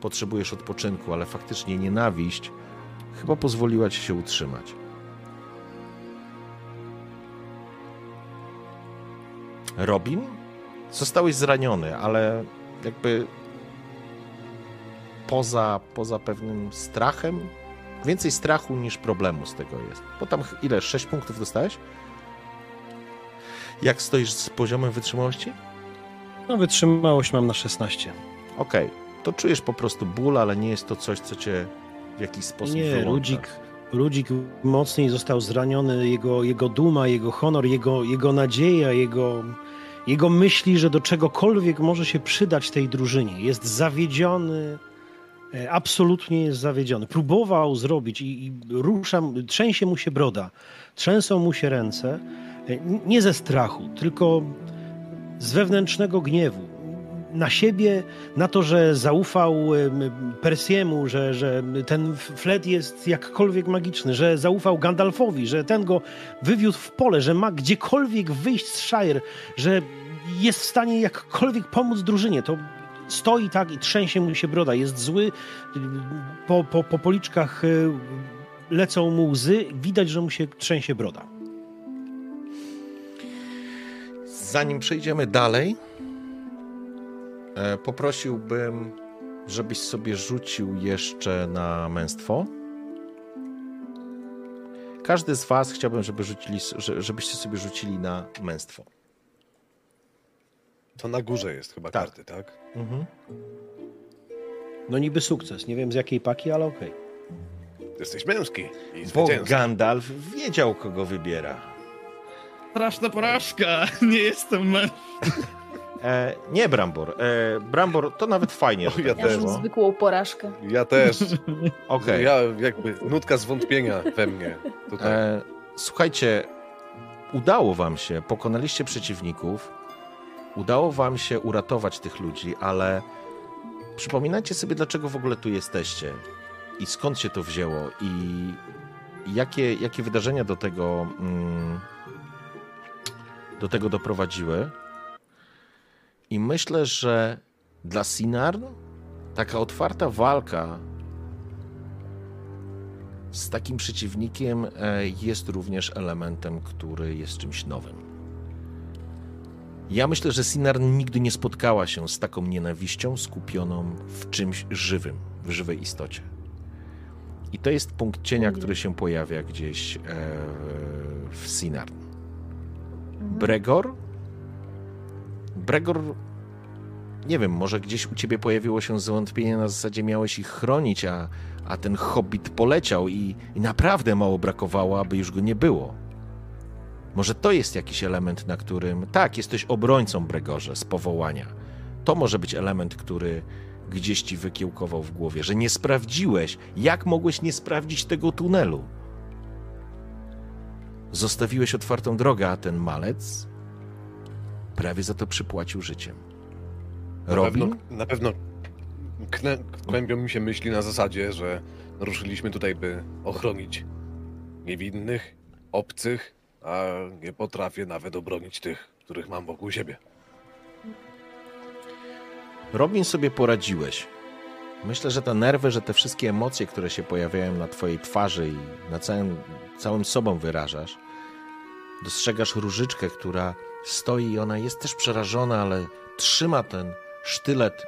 potrzebujesz odpoczynku, ale faktycznie nienawiść chyba pozwoliła ci się utrzymać. Robin? Zostałeś zraniony, ale jakby poza pewnym strachem, więcej strachu niż problemu z tego jest. Bo tam ile? 6 punktów dostałeś? Jak stoisz z poziomem wytrzymałości? No, wytrzymałość mam na 16. Okej. To czujesz po prostu ból, ale nie jest to coś, co cię w jakiś sposób wyłącza. Nie, Rudzik mocniej został zraniony. Jego duma, jego honor, jego nadzieja, jego myśli, że do czegokolwiek może się przydać tej drużynie. Jest zawiedziony. Absolutnie jest zawiedziony. Próbował zrobić i trzęsie mu się broda, trzęsą mu się ręce, nie ze strachu, tylko z wewnętrznego gniewu. Na siebie, na to, że zaufał Persiemu, że ten flet jest jakkolwiek magiczny, że zaufał Gandalfowi, że ten go wywiódł w pole, że ma gdziekolwiek wyjść z Shire, że jest w stanie jakkolwiek pomóc drużynie. To stoi tak i trzęsie mu się broda. Jest zły, po policzkach lecą mu łzy. Widać, że mu się trzęsie broda. Zanim przejdziemy dalej, poprosiłbym, żebyś sobie rzucił jeszcze na męstwo. Każdy z was chciałbym, żebyście sobie rzucili na męstwo. To na górze jest chyba tak. Karty, tak? Mhm. No niby sukces. Nie wiem z jakiej paki, ale okej. Jesteś męski. Bo Gandalf wiedział, kogo wybiera. Straszna porażka. Nie jestem męski. Nie Brambor. Brambor to nawet fajnie. O, ja też. Już zwykłą porażkę. Ja też. Okej. Ja jakby nutka zwątpienia we mnie. Tutaj. Słuchajcie, udało wam się. Pokonaliście przeciwników. Udało wam się uratować tych ludzi, ale przypominajcie sobie, dlaczego w ogóle tu jesteście i skąd się to wzięło i jakie wydarzenia do tego doprowadziły. I myślę, że dla Sinarn taka otwarta walka z takim przeciwnikiem jest również elementem, który jest czymś nowym. Ja myślę, że Sinarn nigdy nie spotkała się z taką nienawiścią skupioną w czymś żywym, w żywej istocie. I to jest punkt cienia, który się pojawia gdzieś w Sinarn. Bregor, nie wiem, może gdzieś u ciebie pojawiło się zwątpienie, na zasadzie miałeś ich chronić, a ten hobbit poleciał i naprawdę mało brakowało, aby już go nie było. Może to jest jakiś element, na którym... Tak, jesteś obrońcą, Bregorze, z powołania. To może być element, który gdzieś ci wykiełkował w głowie, że nie sprawdziłeś. Jak mogłeś nie sprawdzić tego tunelu? Zostawiłeś otwartą drogę, a ten malec Prawie za to przypłacił życiem. Robin? Na pewno kłębią mi się myśli na zasadzie, że ruszyliśmy tutaj, by ochronić niewinnych, obcych, a nie potrafię nawet obronić tych, których mam wokół siebie. Robin, sobie poradziłeś. Myślę, że te nerwy, że te wszystkie emocje, które się pojawiają na twojej twarzy i na całym sobą wyrażasz, dostrzegasz Różyczkę, która stoi i ona jest też przerażona, ale trzyma ten sztylet.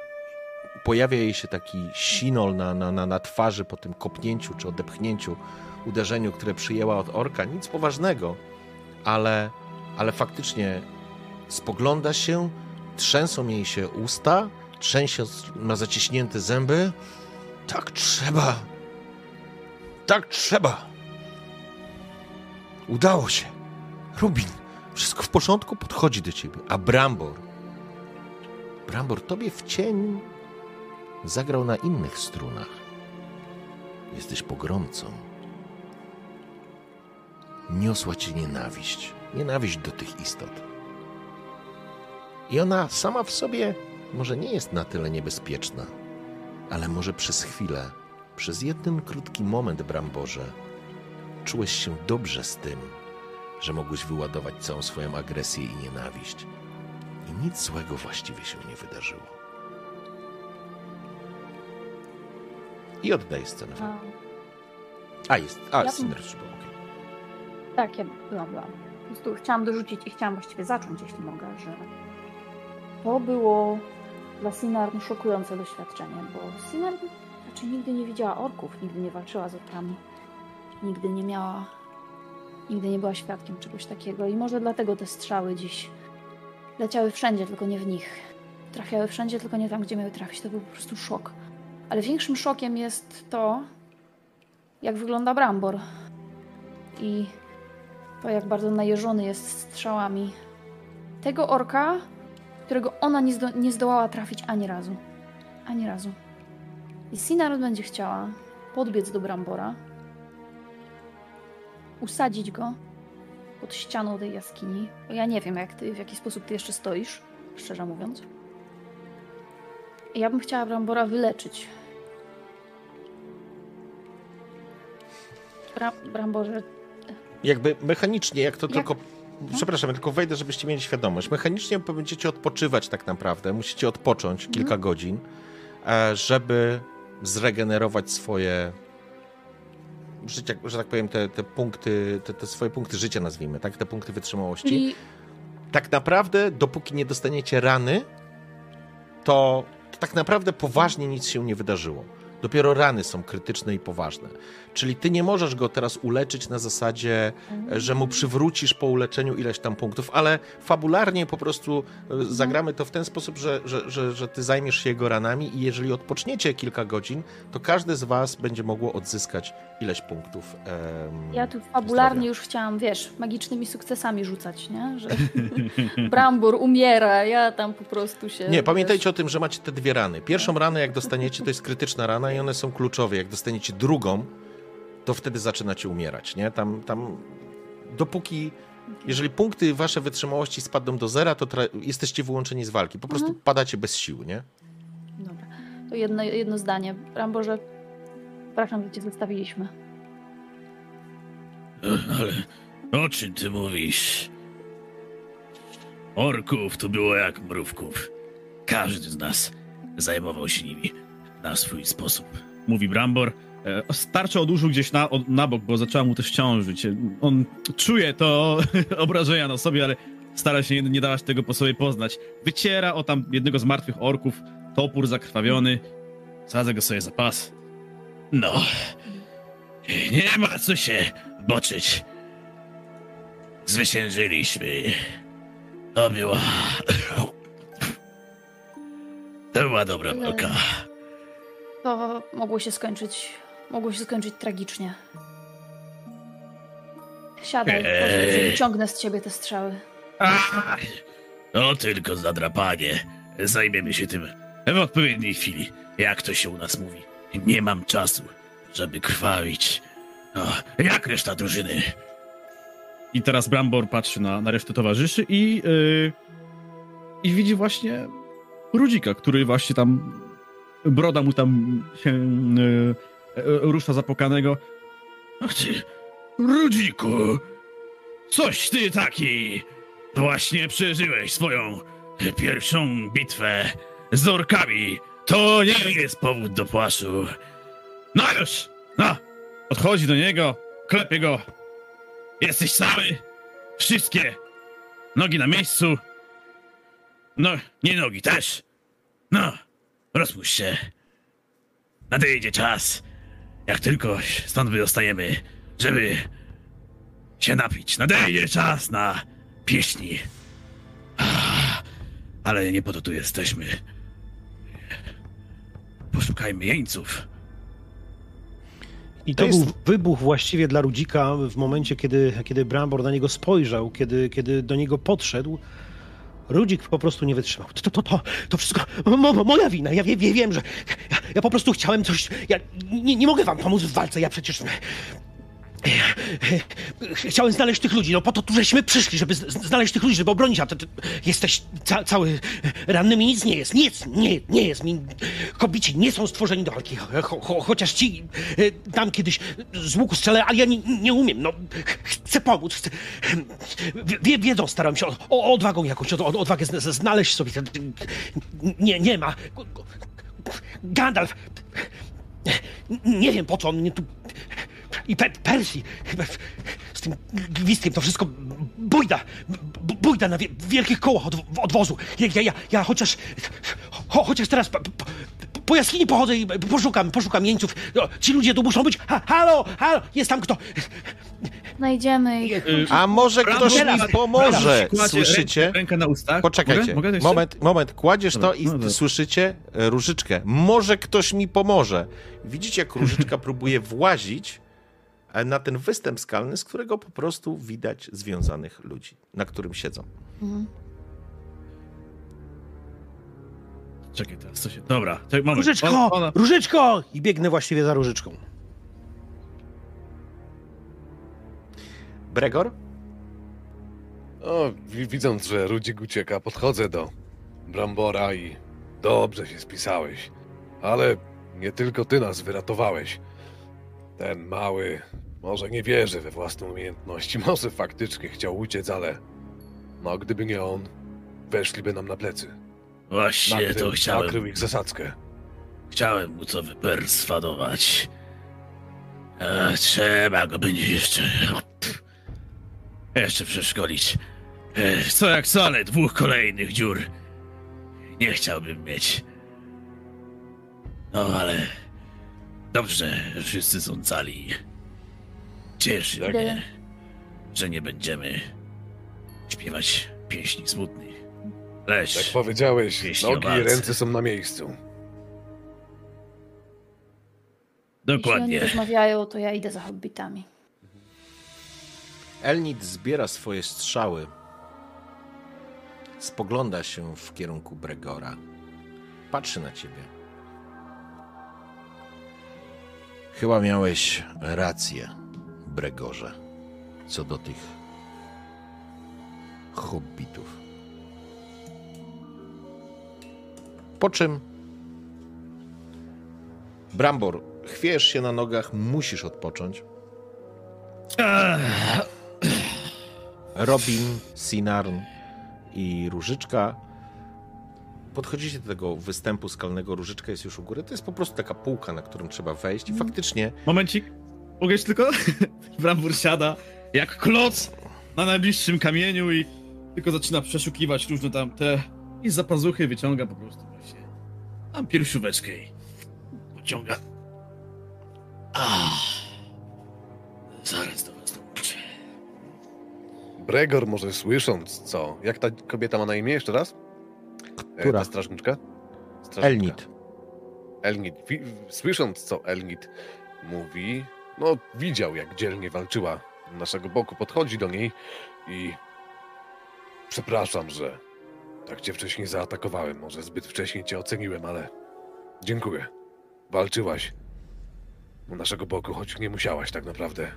Pojawia jej się taki sinol na twarzy po tym kopnięciu czy odepchnięciu, uderzeniu, które przyjęła od orka. Nic poważnego, ale faktycznie spogląda się, trzęsą jej się usta, trzęsie, ma zaciśnięte zęby. Tak trzeba! Tak trzeba! Udało się! Rubin, wszystko w porządku, podchodzi do ciebie. A Brambor tobie w cień zagrał na innych strunach. Jesteś pogromcą. Niosła cię nienawiść. Nienawiść do tych istot. I ona sama w sobie może nie jest na tyle niebezpieczna, ale może przez chwilę, przez jeden krótki moment, Bramborze, czułeś się dobrze z tym, że mogłeś wyładować całą swoją agresję i nienawiść. I nic złego właściwie się nie wydarzyło. I oddaję scenę. Tak, ja byłam. Po prostu chciałam dorzucić i chciałam właściwie zacząć, jeśli mogę, że to było dla Sinarn szokujące doświadczenie, bo Sinarn raczej nigdy nie widziała orków, nigdy nie walczyła z orkami, nigdy nie była świadkiem czegoś takiego i może dlatego te strzały dziś leciały wszędzie, tylko nie w nich. Trafiały wszędzie, tylko nie tam, gdzie miały trafić. To był po prostu szok. Ale większym szokiem jest to, jak wygląda Brambor i to, jak bardzo najeżony jest strzałami tego orka, którego ona nie zdołała trafić ani razu. Ani razu. I Sinarn będzie chciała podbiec do Brambora, usadzić go pod ścianą tej jaskini. Bo ja nie wiem, w jaki sposób ty jeszcze stoisz, szczerze mówiąc. Ja bym chciała Brambora wyleczyć. Bramborze... Jakby mechanicznie, tylko... Przepraszam, ja tylko wejdę, żebyście mieli świadomość. Mechanicznie będziecie odpoczywać tak naprawdę. Musicie odpocząć kilka godzin, żeby zregenerować swoje... życia, że tak powiem, te swoje punkty życia, nazwijmy, tak? Te punkty wytrzymałości. I... tak naprawdę, dopóki nie dostaniecie rany, to tak naprawdę poważnie nic się nie wydarzyło. Dopiero rany są krytyczne i poważne. Czyli ty nie możesz go teraz uleczyć na zasadzie, że mu przywrócisz po uleczeniu ileś tam punktów, ale fabularnie po prostu zagramy to w ten sposób, że ty zajmiesz się jego ranami i jeżeli odpoczniecie kilka godzin, to każde z was będzie mogło odzyskać ileś punktów. Ja tu fabularnie zdrowia. Już chciałam, magicznymi sukcesami rzucać, nie? Że Brambor umiera, ja tam po prostu się... Nie, pamiętajcie o tym, że macie te dwie rany. Pierwszą ranę, jak dostaniecie, to jest krytyczna rana i one są kluczowe. Jak dostaniecie drugą, to wtedy zaczynacie umierać, nie? Tam dopóki, jeżeli punkty wasze wytrzymałości spadną do zera, to jesteście wyłączeni z walki. Po prostu padacie bez sił, nie? Dobra. To jedno zdanie. Bramborze, przepraszam, że cię zostawiliśmy. Ale o czym ty mówisz? Orków to było jak mrówków. Każdy z nas zajmował się nimi na swój sposób. Mówi Brambor. Starczy od uszu gdzieś na bok, bo zaczęła mu też ciążyć. On czuje to obrażenia na sobie, ale stara się nie dawać tego po sobie poznać. Wyciera o tam jednego z martwych orków, topór zakrwawiony. Sadza go sobie za pas. No, nie ma co się boczyć. Zwyciężyliśmy. To była dobra walka. To mogło się skończyć tragicznie. Siadaj, wyciągnę z ciebie te strzały. No tylko zadrapanie. Zajmiemy się tym w odpowiedniej chwili. Jak to się u nas mówi? Nie mam czasu, żeby krwawić. Jak reszta drużyny? I teraz Brambor patrzy na resztę towarzyszy i i widzi właśnie Rudzika, który właśnie tam, broda mu tam się rusza zapłakanego. Ach ty, Rudziku, coś ty taki właśnie przeżyłeś swoją pierwszą bitwę z orkami. To nie jest powód do płaczu. No już, no! Odchodzi do niego, klepie go. Jesteś cały? Wszystkie nogi na miejscu? No, nie nogi też. No, rozpuść się. Nadejdzie czas, jak tylko stąd wydostajemy, żeby się napić. Nadejdzie czas na pieśni. Ale nie po to tu jesteśmy. Poszukajmy jeńców. I to jest... był wybuch właściwie dla Rudzika w momencie, kiedy Brambor na niego spojrzał, kiedy do niego podszedł. Rudzik po prostu nie wytrzymał. To wszystko moja wina. Ja wiem, że... Ja po prostu chciałem coś... Ja nie mogę wam pomóc w walce. Ja przecież... Chciałem znaleźć tych ludzi. No po to tu żeśmy przyszli, żeby znaleźć tych ludzi, żeby obronić. A ty jesteś cały ranny. Mi nic nie jest. Nic nie jest mi. Kobici nie są stworzeni do walki. Chociaż ci tam kiedyś z łuku strzelę, ale ja nie umiem. No chcę pomóc. Chcę. Wiedzą starałem się. O odwagą jakąś. Odwagę znaleźć sobie. Nie ma. Gandalf. Nie wiem po co on mnie tu... I Persji, z tym gwizdkiem, to wszystko bójda na wielkich kołach odwozu. Ja chociaż teraz po jaskini pochodzę i poszukam jeńców. Ci ludzie tu muszą być. Halo, jest tam kto. Znajdziemy ich. A może ktoś mi pomoże? Słyszycie? Ręka na ustach. Poczekajcie, moment, kładziesz to i słyszycie Różyczkę. Może ktoś mi pomoże. Widzicie, jak Różyczka próbuje włazić na ten występ skalny, z którego po prostu widać związanych ludzi, na którym siedzą. Mhm. Czekaj teraz, co się... Dobra, mamy. Różyczko! Różyczko! I biegnę właściwie za Różyczką. Bregor? O, widząc, że Rudzik ucieka, podchodzę do Brambora i dobrze się spisałeś. Ale nie tylko ty nas wyratowałeś. Ten mały może nie wierzy we własne umiejętności, może faktycznie chciał uciec, ale no gdyby nie on, weszliby nam na plecy. Właśnie to chciałem. Nakrył ich zasadzkę. Chciałem mu to wyperswadować. Trzeba go będzie jeszcze przeszkolić. Co jak wcale 2 kolejnych dziur. Nie chciałbym mieć. No ale... Dobrze, wszyscy są cali. Cieszy mnie, że nie będziemy śpiewać pieśni smutnych. Lecz jak powiedziałeś, nogi i ręce są na miejscu. Dokładnie. Jeśli oni rozmawiają, to ja idę za hobbitami. Elnit zbiera swoje strzały. Spogląda się w kierunku Bregora. Patrzy na ciebie. Chyba miałeś rację, Bregorze, co do tych hobbitów. Po czym Brambor, chwiejesz się na nogach, musisz odpocząć. Robin, Sinarn i Różyczka. Podchodzicie do tego występu skalnego, Różyczka jest już u góry. To jest po prostu taka półka, na którą trzeba wejść i faktycznie... Momencik, mogę tylko? Brambor siada jak kloc na najbliższym kamieniu i tylko zaczyna przeszukiwać różne tam te... I za pazuchy wyciąga po prostu właśnie tam piersióweczkę i pociąga. Zaraz do was dołączę. Bregor, może słysząc co? Jak ta kobieta ma na imię jeszcze raz? Która? Ta strażniczka? Elnit. Słysząc, co Elnit mówi, no widział, jak dzielnie walczyła naszego boku. Podchodzi do niej i... Przepraszam, że tak cię wcześniej zaatakowałem. Może zbyt wcześnie cię oceniłem, ale... Dziękuję. Walczyłaś u naszego boku, choć nie musiałaś tak naprawdę.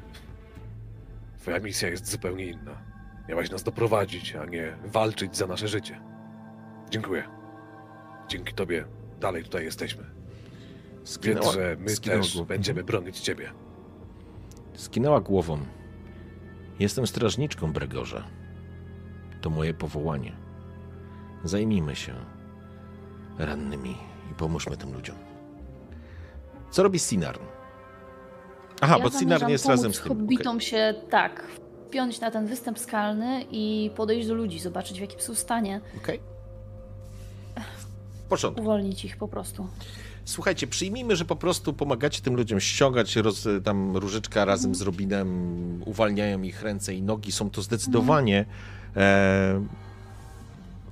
Twoja misja jest zupełnie inna. Miałaś nas doprowadzić, a nie walczyć za nasze życie. Dziękuję. Dzięki tobie dalej tutaj jesteśmy. Wiedz, że my też będziemy bronić ciebie. Skinęła głową. Jestem strażniczką Bregorza. To moje powołanie. Zajmijmy się rannymi i pomóżmy tym ludziom. Co robi Sinarn? Aha, ja bo Sinarn jest razem z tym. Hobbitom się tak wpiąć na ten występ skalny i podejść do ludzi, zobaczyć w jakim są stanie. Okej. W porządku. Uwolnić ich po prostu. Słuchajcie, przyjmijmy, że po prostu pomagacie tym ludziom ściągać tam Różyczka razem z Robinem, uwalniają ich ręce i nogi. Są to zdecydowanie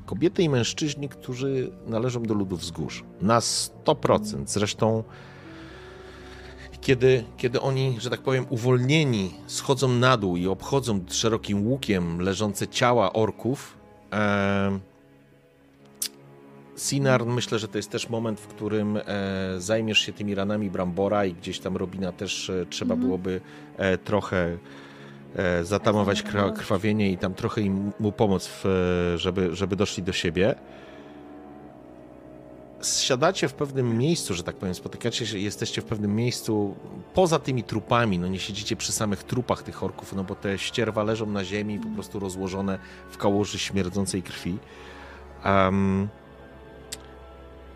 kobiety i mężczyźni, którzy należą do ludów wzgórz. Na 100%. Zresztą kiedy oni, że tak powiem, uwolnieni schodzą na dół i obchodzą szerokim łukiem leżące ciała orków, Sinarn, myślę, że to jest też moment, w którym zajmiesz się tymi ranami Brambora i gdzieś tam Robina też trzeba byłoby trochę zatamować krwawienie i tam trochę mu pomóc, żeby doszli do siebie. Zsiadacie w pewnym miejscu, że tak powiem, spotykacie się, jesteście w pewnym miejscu poza tymi trupami, no nie siedzicie przy samych trupach tych orków, no bo te ścierwa leżą na ziemi po prostu rozłożone w kałuży śmierdzącej krwi.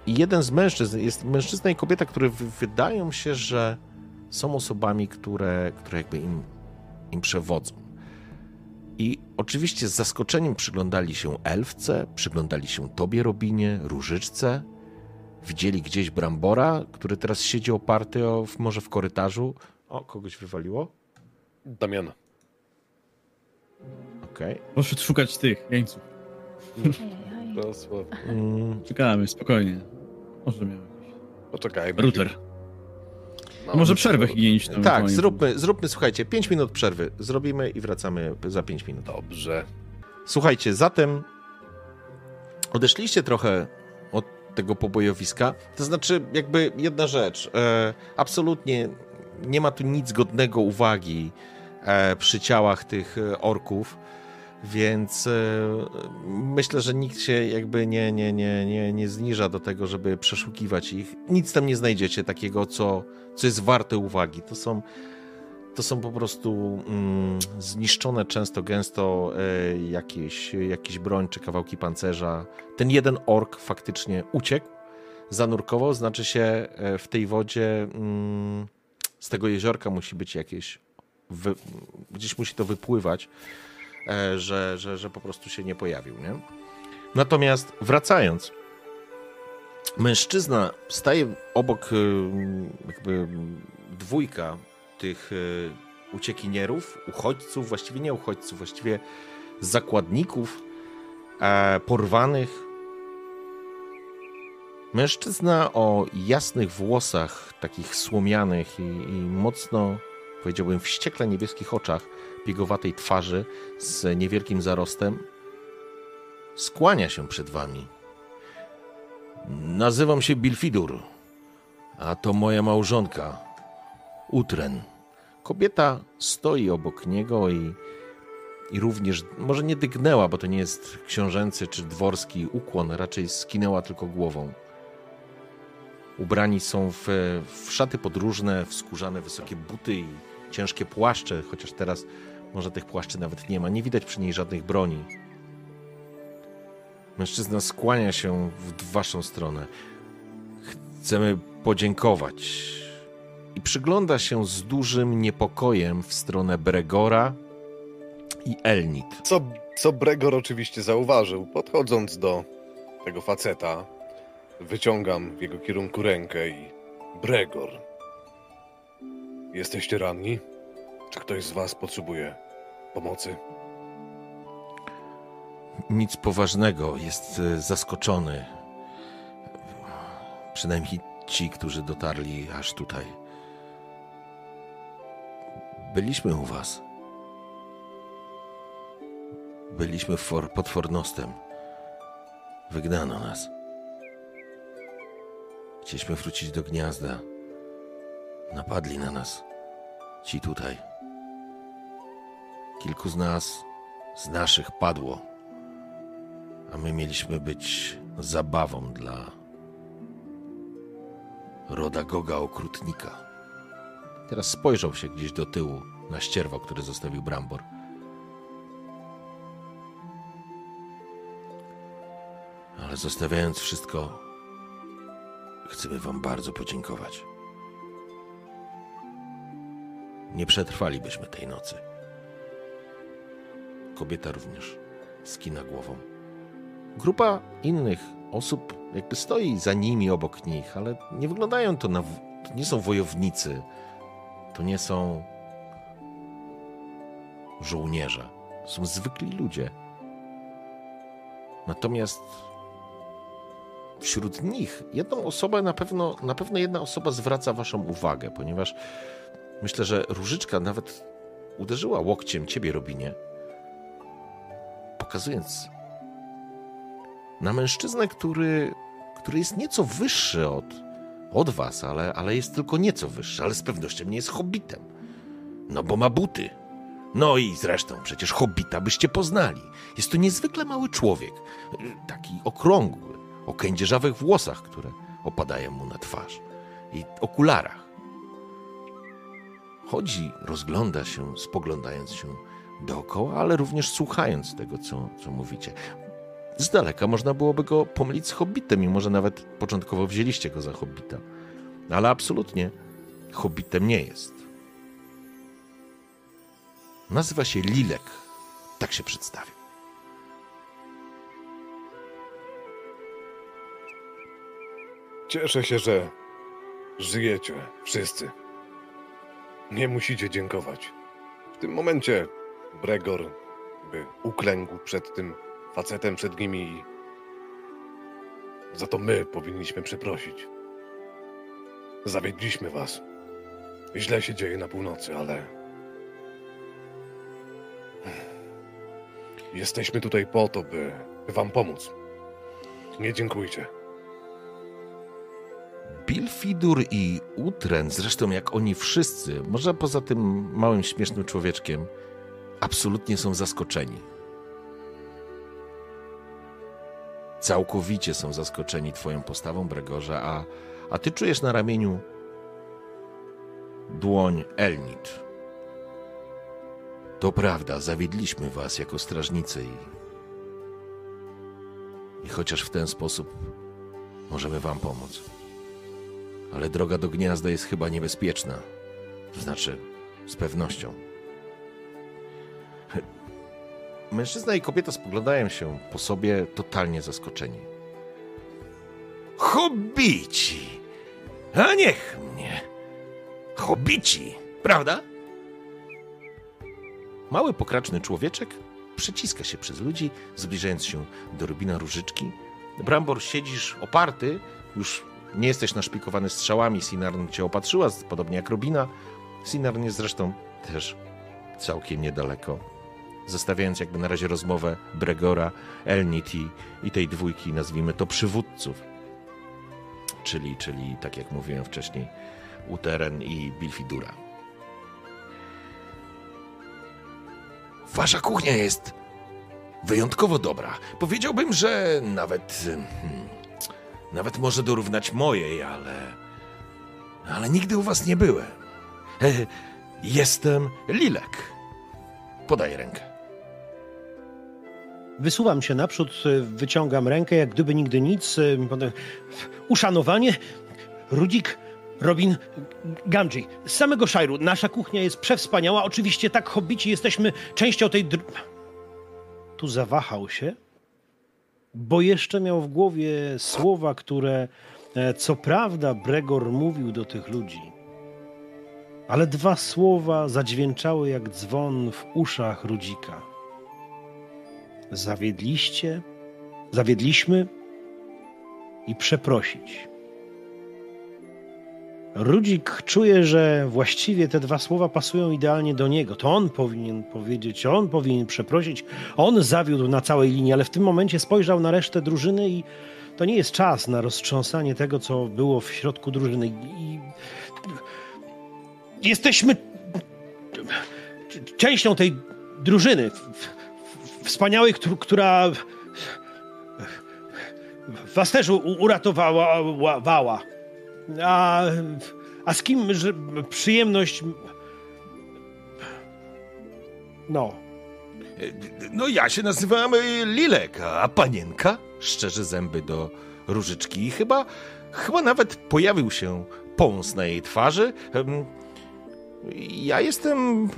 I jeden z mężczyzn, jest mężczyzna i kobieta, które wydają się, że są osobami, które jakby im przewodzą. I oczywiście z zaskoczeniem przyglądali się elfce, przyglądali się tobie, Robinie, Różyczce. Widzieli gdzieś Brambora, który teraz siedzi oparty może w korytarzu. O, kogoś wywaliło? Damiana. Okej. Okay. Proszę szukać tych jeńców. Dosłownie. Czekamy, spokojnie. Może miałem. Poczekajmy. Router. No, może przerwę higieniczną. Tak, zróbmy, słuchajcie, 5 minut przerwy. Zrobimy i wracamy za 5 minut. Dobrze. Słuchajcie, zatem odeszliście trochę od tego pobojowiska. To znaczy, jakby jedna rzecz. Absolutnie nie ma tu nic godnego uwagi przy ciałach tych orków. Więc myślę, że nikt się jakby nie zniża do tego, żeby przeszukiwać ich. Nic tam nie znajdziecie takiego, co jest warte uwagi. To są po prostu zniszczone często, gęsto jakieś broń czy kawałki pancerza. Ten jeden ork faktycznie uciekł, zanurkował, znaczy się w tej wodzie z tego jeziorka musi być jakieś, gdzieś musi to wypływać. Że po prostu się nie pojawił, nie? Natomiast wracając, mężczyzna staje obok jakby dwójka tych uciekinierów, uchodźców, właściwie nie uchodźców, właściwie zakładników porwanych. Mężczyzna o jasnych włosach, takich słomianych i mocno, powiedziałbym, wściekle niebieskich oczach, piegowatej twarzy z niewielkim zarostem, skłania się przed wami. Nazywam się Bilfidur, a to moja małżonka, Utren. Kobieta stoi obok niego i również, może nie dygnęła, bo to nie jest książęcy czy dworski ukłon, raczej skinęła tylko głową. Ubrani są w szaty podróżne, w skórzane wysokie buty i ciężkie płaszcze, chociaż teraz może tych płaszczy nawet nie ma. Nie widać przy niej żadnych broni. Mężczyzna skłania się w waszą stronę. Chcemy podziękować. I przygląda się z dużym niepokojem w stronę Bregora i Elnit. Co Bregor oczywiście zauważył. Podchodząc do tego faceta, wyciągam w jego kierunku rękę i... Bregor. Jesteście ranni? Czy ktoś z was potrzebuje pomocy? Nic poważnego. Jest zaskoczony. Przynajmniej ci, którzy dotarli aż tutaj. Byliśmy u was. Byliśmy pod Fornostem. Wygnano nas. Chcieliśmy wrócić do gniazda. Napadli na nas. Ci tutaj. Kilku z nas, z naszych padło. a my mieliśmy być zabawą dla Rodagoga Okrutnika. Teraz spojrzał się gdzieś do tyłu na ścierwo, które zostawił Brambor. Ale zostawiając wszystko, chcemy wam bardzo podziękować. Nie przetrwalibyśmy tej nocy. Kobieta również skina głową. Grupa innych osób jakby stoi za nimi, obok nich, ale nie wyglądają to na... To nie są wojownicy. To nie są żołnierze. To są zwykli ludzie. Natomiast wśród nich jedną osobę na pewno jedna osoba zwraca waszą uwagę, ponieważ myślę, że Różyczka nawet uderzyła łokciem ciebie, Robinie, pokazując na mężczyznę, który jest nieco wyższy od was, ale jest tylko nieco wyższy, ale z pewnością nie jest hobbitem. No bo ma buty. No i zresztą przecież hobbita byście poznali. Jest to niezwykle mały człowiek, taki okrągły, o kędzierzawych włosach, które opadają mu na twarz i okularach. Chodzi, rozgląda się, spoglądając się dookoła, ale również słuchając tego, co mówicie. Z daleka można byłoby go pomylić z hobbitem, mimo że nawet początkowo wzięliście go za hobbita. Ale absolutnie hobbitem nie jest. Nazywa się Lilek. Tak się przedstawił. Cieszę się, że żyjecie wszyscy. Nie musicie dziękować. W tym momencie Bregor uklękł przed tym facetem przed nimi i za to my powinniśmy przeprosić. Zawiedliśmy was. Źle się dzieje na północy, ale jesteśmy tutaj po to, by wam pomóc. Nie dziękujcie. Bilfidur i Utren, zresztą jak oni wszyscy, może poza tym małym, śmiesznym człowieczkiem, absolutnie są zaskoczeni. Całkowicie są zaskoczeni twoją postawą, Bregorze, a ty czujesz na ramieniu dłoń Elnit. To prawda, zawiedliśmy was jako strażnicy i chociaż w ten sposób możemy wam pomóc. Ale droga do gniazda jest chyba niebezpieczna. To znaczy, z pewnością. Mężczyzna i kobieta spoglądają się po sobie totalnie zaskoczeni. Hobbici! A niech mnie! Hobbici! Prawda? Mały, pokraczny człowieczek przeciska się przez ludzi, zbliżając się do Rubina Różyczki. Brambor, siedzisz oparty, już nie jesteś naszpikowany strzałami. Sinarn cię opatrzyła, podobnie jak Robina. Sinarn jest zresztą też całkiem niedaleko. Zostawiając jakby na razie rozmowę Bregora, Elnit i tej dwójki, nazwijmy to, przywódców. Czyli tak jak mówiłem wcześniej, Uteren i Bilfidura. Wasza kuchnia jest wyjątkowo dobra. Powiedziałbym, że nawet może dorównać mojej, ale nigdy u was nie byłem. Jestem Lilek. Podaję rękę. Wysuwam się naprzód, wyciągam rękę, jak gdyby nigdy nic. Uszanowanie. Rudzik, Robin, Gamgee. Z samego Shire'u. Nasza kuchnia jest przewspaniała. Oczywiście tak hobbici jesteśmy częścią tej... Tu zawahał się, bo jeszcze miał w głowie słowa, które co prawda Bregor mówił do tych ludzi, ale dwa słowa zadźwięczały jak dzwon w uszach Rudzika. Zawiedliśmy i przeprosić. Rudzik czuje, że właściwie te dwa słowa pasują idealnie do niego. To on powinien powiedzieć, on powinien przeprosić, on zawiódł na całej linii, ale w tym momencie spojrzał na resztę drużyny i to nie jest czas na roztrząsanie tego, co było w środku drużyny. Jesteśmy częścią tej drużyny wspaniałej, która Was też uratowała. A z kim że przyjemność... No. No ja się nazywam Lilek, a panienka szczerzy zęby do Różyczki i chyba nawet pojawił się pąs na jej twarzy. Ja jestem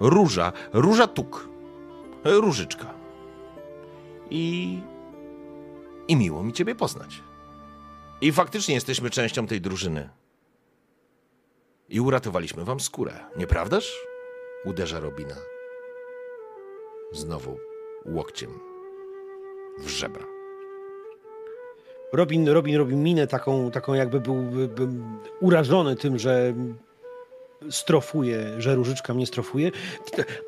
Różyczka. I miło mi ciebie poznać. I faktycznie jesteśmy częścią tej drużyny. I uratowaliśmy wam skórę, nieprawdaż? Uderza Robina. Znowu łokciem w żebra. Robin robi minę taką jakby był urażony tym, że strofuje, że Różyczka mnie strofuje.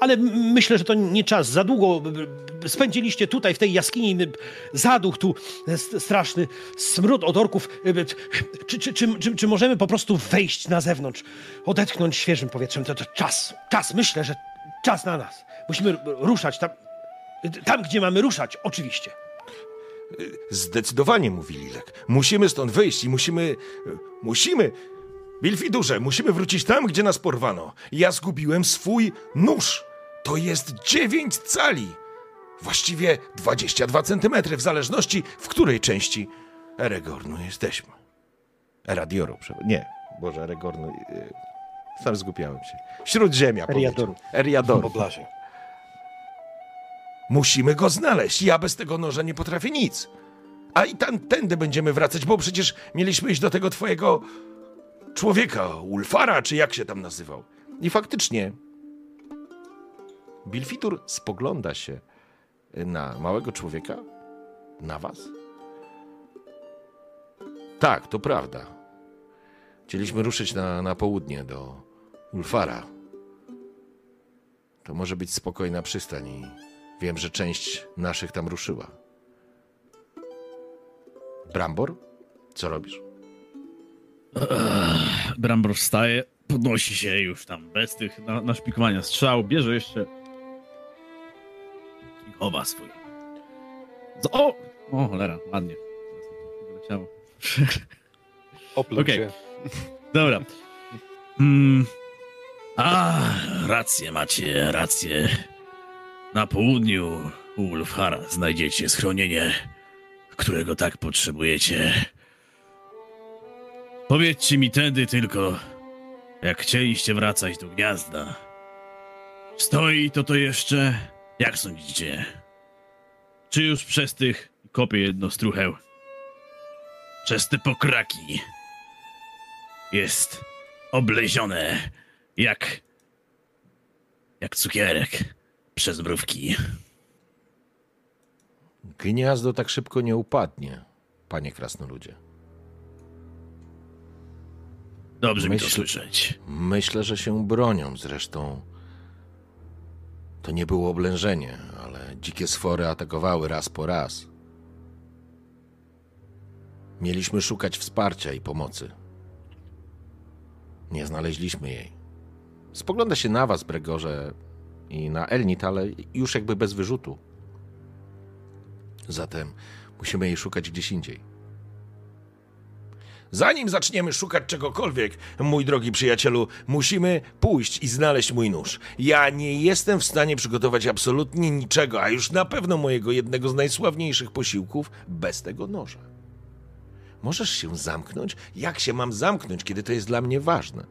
Ale myślę, że to nie czas. Za długo spędziliście tutaj w tej jaskini. Zaduch tu straszny, smród od orków. Czy możemy po prostu wejść na zewnątrz, odetchnąć świeżym powietrzem? To czas. Czas. Myślę, że czas na nas. Musimy ruszać tam, gdzie mamy ruszać. Oczywiście. Zdecydowanie, mówi Lilek. Musimy stąd wyjść i musimy... Bilfidurze, musimy wrócić tam, gdzie nas porwano. Ja zgubiłem swój nóż. To jest 9 cali. Właściwie 22 centymetry, w zależności w której części Eregornu jesteśmy. Eradioru, nie, Boże, Eregornu. Sam zgubiałem się. Śródziemia. Eriadoru. Poblasie. Musimy go znaleźć. Ja bez tego noża nie potrafię nic. A i tędy będziemy wracać, bo przecież mieliśmy iść do tego twojego... człowieka, Ulfara, czy jak się tam nazywał. I faktycznie Bilfidur spogląda się na małego człowieka, na was. Tak, to prawda. Chcieliśmy ruszyć na południe do Ulfara. To może być spokojna przystań i wiem, że część naszych tam ruszyła. Brambor, co robisz? Brambor wstaje, podnosi się już tam bez tych naszpikowania strzał, bierze jeszcze chowa swój. O cholera, ładnie. Oplął okay. Się. Dobra. Rację macie. Na południu u Ulfhara znajdziecie schronienie, którego tak potrzebujecie. Powiedzcie mi tedy tylko, jak chcieliście wracać do gniazda. Stoi to jeszcze? Jak sądzicie? Czy już przez tych, kopię jedno strucheł, przez te pokraki jest oblezione jak cukierek przez mrówki? Gniazdo tak szybko nie upadnie, panie krasnoludzie. Dobrze mi to słyszeć. Myślę, że się bronią. Zresztą to nie było oblężenie, ale dzikie sfory atakowały raz po raz. Mieliśmy szukać wsparcia i pomocy. Nie znaleźliśmy jej. Spogląda się na was, Bregorze, i na Elnit, ale już jakby bez wyrzutu. Zatem musimy jej szukać gdzieś indziej. Zanim zaczniemy szukać czegokolwiek, mój drogi przyjacielu, musimy pójść i znaleźć mój nóż. Ja nie jestem w stanie przygotować absolutnie niczego, a już na pewno mojego jednego z najsławniejszych posiłków bez tego noża. Możesz się zamknąć? Jak się mam zamknąć, kiedy to jest dla mnie ważne?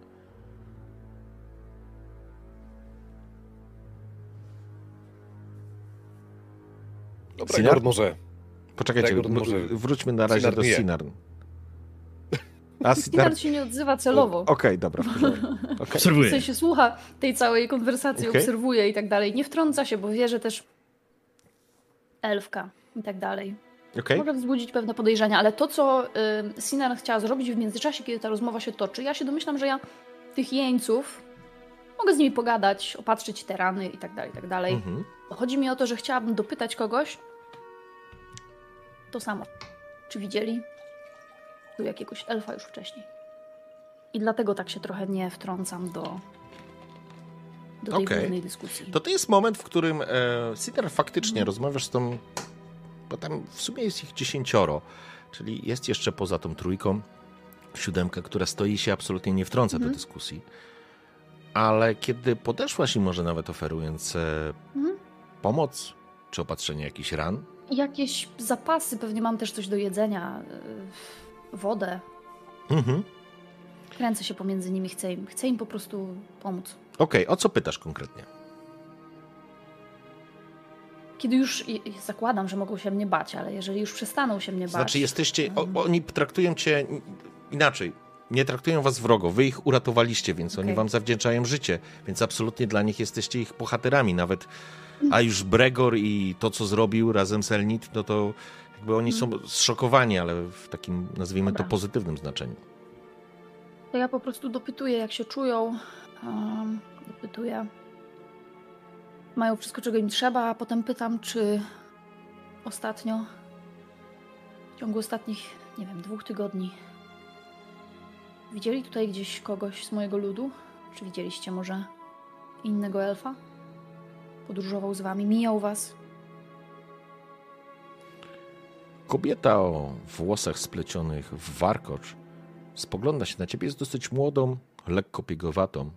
Dobra, Sinarn może. Poczekajcie, wróćmy na razie do Sinarn. Sinarn się nie odzywa celowo. Okej, dobra. Obserwuje. W sensie słucha tej całej konwersacji, obserwuje i tak dalej. Nie wtrąca się, bo wie, że też elfka i tak dalej. Może wzbudzić pewne podejrzenia, ale to, co Sinarn chciała zrobić w międzyczasie, kiedy ta rozmowa się toczy, ja się domyślam, że ja tych jeńców mogę z nimi pogadać, opatrzyć te rany i tak dalej, i tak dalej. Chodzi mi o to, że chciałabym dopytać kogoś to samo. Czy widzieli jakiegoś elfa już wcześniej. I dlatego tak się trochę nie wtrącam do tej głównej dyskusji. To jest moment, w którym Sinarn faktycznie rozmawiasz z tą bo tam w sumie jest ich 10, czyli jest jeszcze poza tą trójką 7, która stoi i się absolutnie nie wtrąca do dyskusji. Ale kiedy podeszłaś i może nawet oferując pomoc czy opatrzenie jakichś ran? Jakieś zapasy, pewnie mam też coś do jedzenia, wodę. Kręcę się pomiędzy nimi, chcę im po prostu pomóc. Okej, o co pytasz konkretnie? Kiedy już zakładam, że mogą się mnie bać, ale jeżeli już przestaną się mnie bać... Znaczy jesteście, oni traktują cię inaczej, nie traktują was wrogo, wy ich uratowaliście, więc oni wam zawdzięczają życie, więc absolutnie dla nich jesteście ich bohaterami nawet. A już Bregor i to, co zrobił razem z Elnit, no to jakby oni są zszokowani, ale w takim, nazwijmy to, pozytywnym znaczeniu. To ja po prostu dopytuję, jak się czują. Dopytuję. Mają wszystko, czego im trzeba, a potem pytam, czy ostatnio, w ciągu ostatnich, nie wiem, 2 tygodni widzieli tutaj gdzieś kogoś z mojego ludu? Czy widzieliście może innego elfa? Podróżował z wami, mijał was? Kobieta o włosach splecionych w warkocz spogląda się na ciebie, jest dosyć młodą, lekko piegowatą,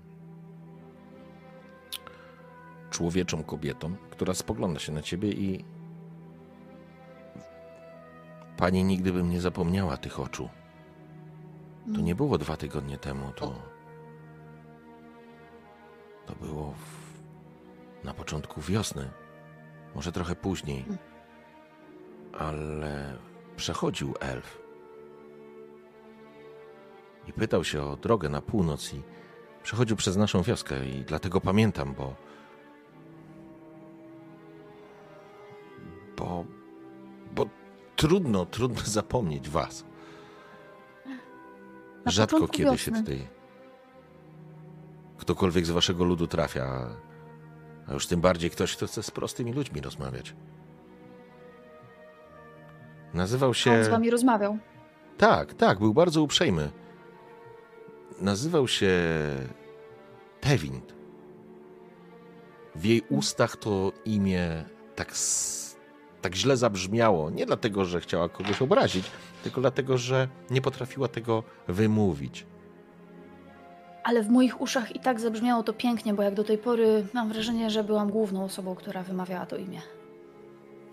człowieczą kobietą, która spogląda się na ciebie i... Pani nigdy bym nie zapomniała tych oczu. To nie było 2 tygodnie temu, to było na początku wiosny, może trochę później, ale przechodził elf i pytał się o drogę na północ i przechodził przez naszą wioskę i dlatego pamiętam, bo trudno zapomnieć was. Rzadko kiedy się tutaj ktokolwiek z waszego ludu trafia, a już tym bardziej ktoś, kto chce z prostymi ludźmi rozmawiać. Nazywał się... On z wami rozmawiał? Tak, był bardzo uprzejmy. Nazywał się Tewind. W jej ustach to imię tak źle zabrzmiało. Nie dlatego, że chciała kogoś obrazić, tylko dlatego, że nie potrafiła tego wymówić. Ale w moich uszach i tak zabrzmiało to pięknie, bo jak do tej pory mam wrażenie, że byłam główną osobą, która wymawiała to imię.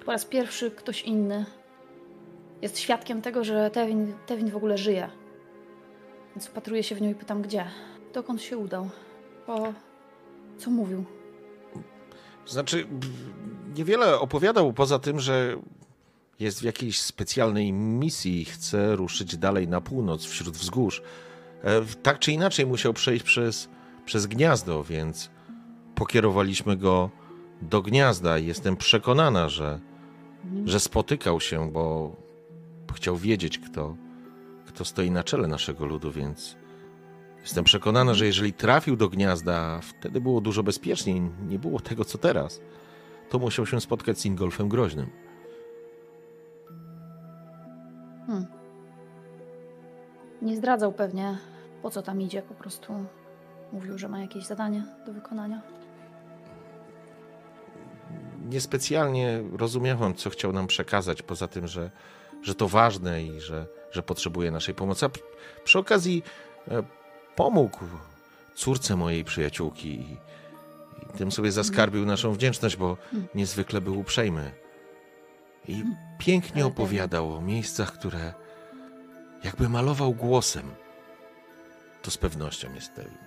Po raz pierwszy ktoś inny jest świadkiem tego, że Tewin w ogóle żyje. Więc wpatruję się w nią i pytam, gdzie? Dokąd się udał? Co mówił? Znaczy, niewiele opowiadał poza tym, że jest w jakiejś specjalnej misji i chce ruszyć dalej na północ, wśród wzgórz. Tak czy inaczej musiał przejść przez gniazdo, więc pokierowaliśmy go do gniazda i jestem przekonana, że spotykał się, bo chciał wiedzieć, kto stoi na czele naszego ludu, więc jestem przekonana, że jeżeli trafił do gniazda, wtedy było dużo bezpieczniej, nie było tego, co teraz, to musiał się spotkać z Ingolfem Groźnym. Nie zdradzał pewnie, po co tam idzie, po prostu mówił, że ma jakieś zadanie do wykonania. Niespecjalnie rozumiałam, co chciał nam przekazać, poza tym, że to ważne i że potrzebuje naszej pomocy. A przy okazji pomógł córce mojej przyjaciółki i tym sobie zaskarbił naszą wdzięczność, bo niezwykle był uprzejmy. I pięknie opowiadał o miejscach, które... Jakby malował głosem, to z pewnością jest Tewin.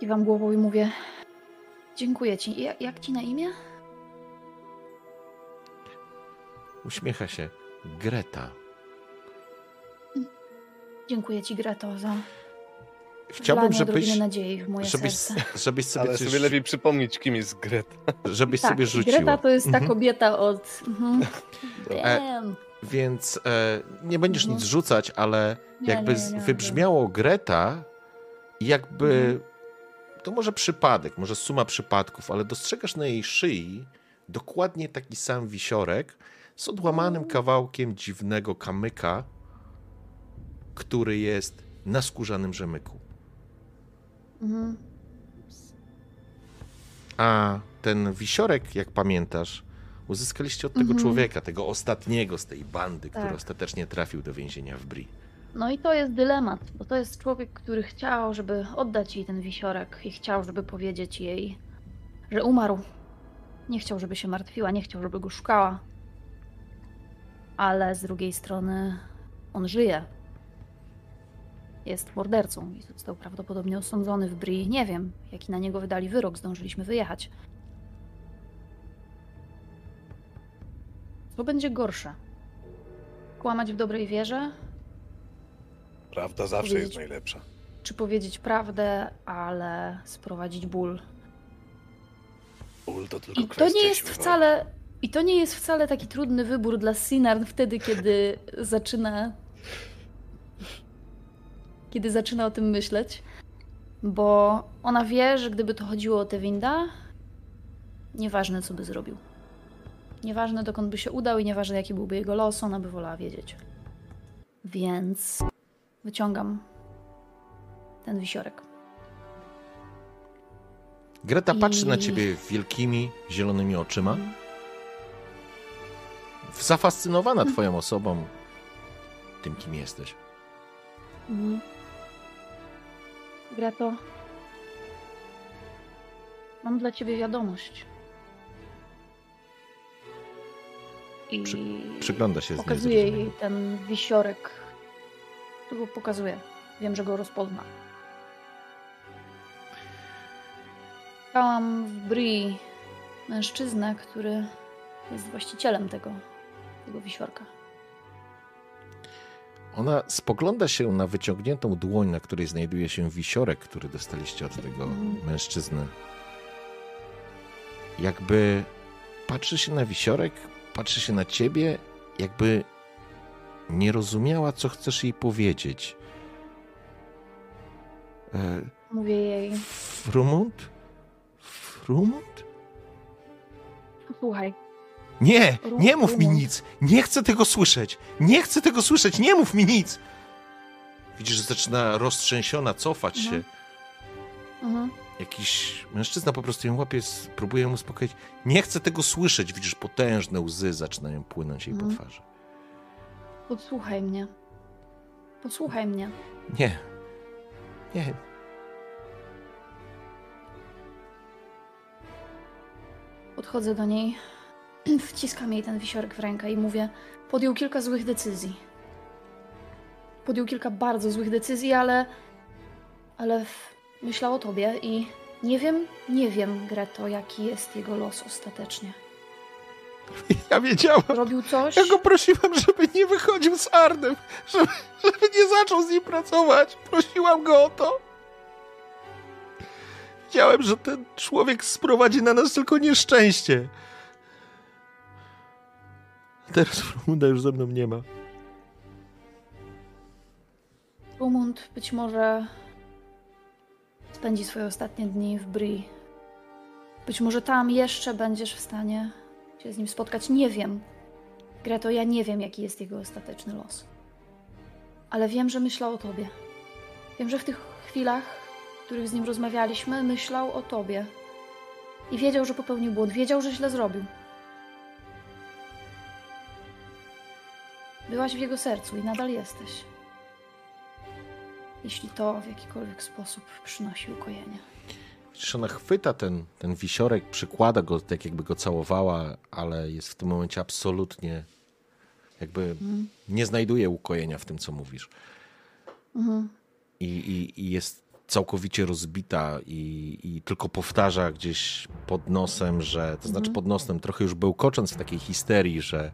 Kiwam głową i mówię, dziękuję ci. Jak ci na imię? Uśmiecha się Greta. Dziękuję ci, Greto, za... Chciałbym, żebyś sobie, ale coś... sobie lepiej przypomnieć, kim jest Greta. Żebyś sobie rzuciła. Greta to jest ta kobieta od... Więc nie będziesz nic rzucać, ale nie, wybrzmiało Greta i jakby... To może przypadek, może suma przypadków, ale dostrzegasz na jej szyi dokładnie taki sam wisiorek z odłamanym kawałkiem dziwnego kamyka, który jest na skórzanym rzemyku. A ten wisiorek, jak pamiętasz, uzyskaliście od tego człowieka, tego ostatniego z tej bandy, tak, który ostatecznie trafił do więzienia w Bree. No i to jest dylemat, bo to jest człowiek, który chciał, żeby oddać jej ten wisiorek i chciał, żeby powiedzieć jej, że umarł. Nie chciał, żeby się martwiła, nie chciał, żeby go szukała. Ale z drugiej strony on żyje. Jest mordercą i został prawdopodobnie osądzony w Bree. Nie wiem, jaki na niego wydali wyrok, zdążyliśmy wyjechać. Co będzie gorsze? Kłamać w dobrej wierze? Prawda zawsze jest najlepsza. Czy powiedzieć prawdę, ale sprowadzić ból? Ból to tylko kwestia śmiewania. I to nie jest wcale taki trudny wybór dla Sinarn wtedy, kiedy zaczyna... Kiedy zaczyna o tym myśleć, bo ona wie, że gdyby to chodziło o Tevinda, nieważne co by zrobił. Nieważne dokąd by się udał i nieważne jaki byłby jego los, ona by wolała wiedzieć. Więc wyciągam ten wisiorek. Greta patrzy na ciebie wielkimi, zielonymi oczyma. Zafascynowana twoją osobą, tym kim jesteś. Greto, mam dla ciebie wiadomość. I przygląda się z pokazuje jej ten wisiorek, którego pokazuje. Wiem, że go rozpozna. Spotkałam w Bree mężczyznę, który jest właścicielem tego wisiorka. Ona spogląda się na wyciągniętą dłoń, na której znajduje się wisiorek, który dostaliście od tego mężczyzny. Jakby patrzy się na wisiorek, patrzy się na ciebie, jakby nie rozumiała, co chcesz jej powiedzieć. Mówię jej... Frumund? Frumund? Słuchaj. Nie! Nie mów mi nic! Nie chcę tego słyszeć! Nie chcę tego słyszeć! Nie mów mi nic! Widzisz, że zaczyna roztrzęsiona cofać się. Jakiś mężczyzna po prostu ją łapie, próbuje ją uspokoić. Nie chcę tego słyszeć! Widzisz, potężne łzy zaczynają płynąć jej po twarzy. Podsłuchaj mnie. Podsłuchaj mnie. Nie. Nie. Podchodzę do niej. Wciskam jej ten wisiorek w rękę i mówię, podjął kilka złych decyzji. Podjął kilka bardzo złych decyzji, ale myślał o tobie i nie wiem, Greto, jaki jest jego los ostatecznie. Ja wiedziałam. Robił coś. Ja go prosiłam, żeby nie wychodził z Arnem, żeby nie zaczął z nim pracować. Prosiłam go o to. Wiedziałem, że ten człowiek sprowadzi na nas tylko nieszczęście. Teraz Frumunda już ze mną nie ma. Frumund być może spędzi swoje ostatnie dni w Bree. Być może tam jeszcze będziesz w stanie się z nim spotkać. Nie wiem. Greto, ja nie wiem, jaki jest jego ostateczny los. Ale wiem, że myślał o tobie. Wiem, że w tych chwilach, w których z nim rozmawialiśmy, myślał o tobie. I wiedział, że popełnił błąd. Wiedział, że źle zrobił. Byłaś w jego sercu i nadal jesteś. Jeśli to w jakikolwiek sposób przynosi ukojenie. Przecież ona chwyta ten wisiorek, przykłada go tak, jakby go całowała, ale jest w tym momencie absolutnie jakby nie znajduje ukojenia w tym, co mówisz. I jest całkowicie rozbita i tylko powtarza gdzieś pod nosem, że, to znaczy pod nosem, trochę już bełkocząc w takiej histerii, że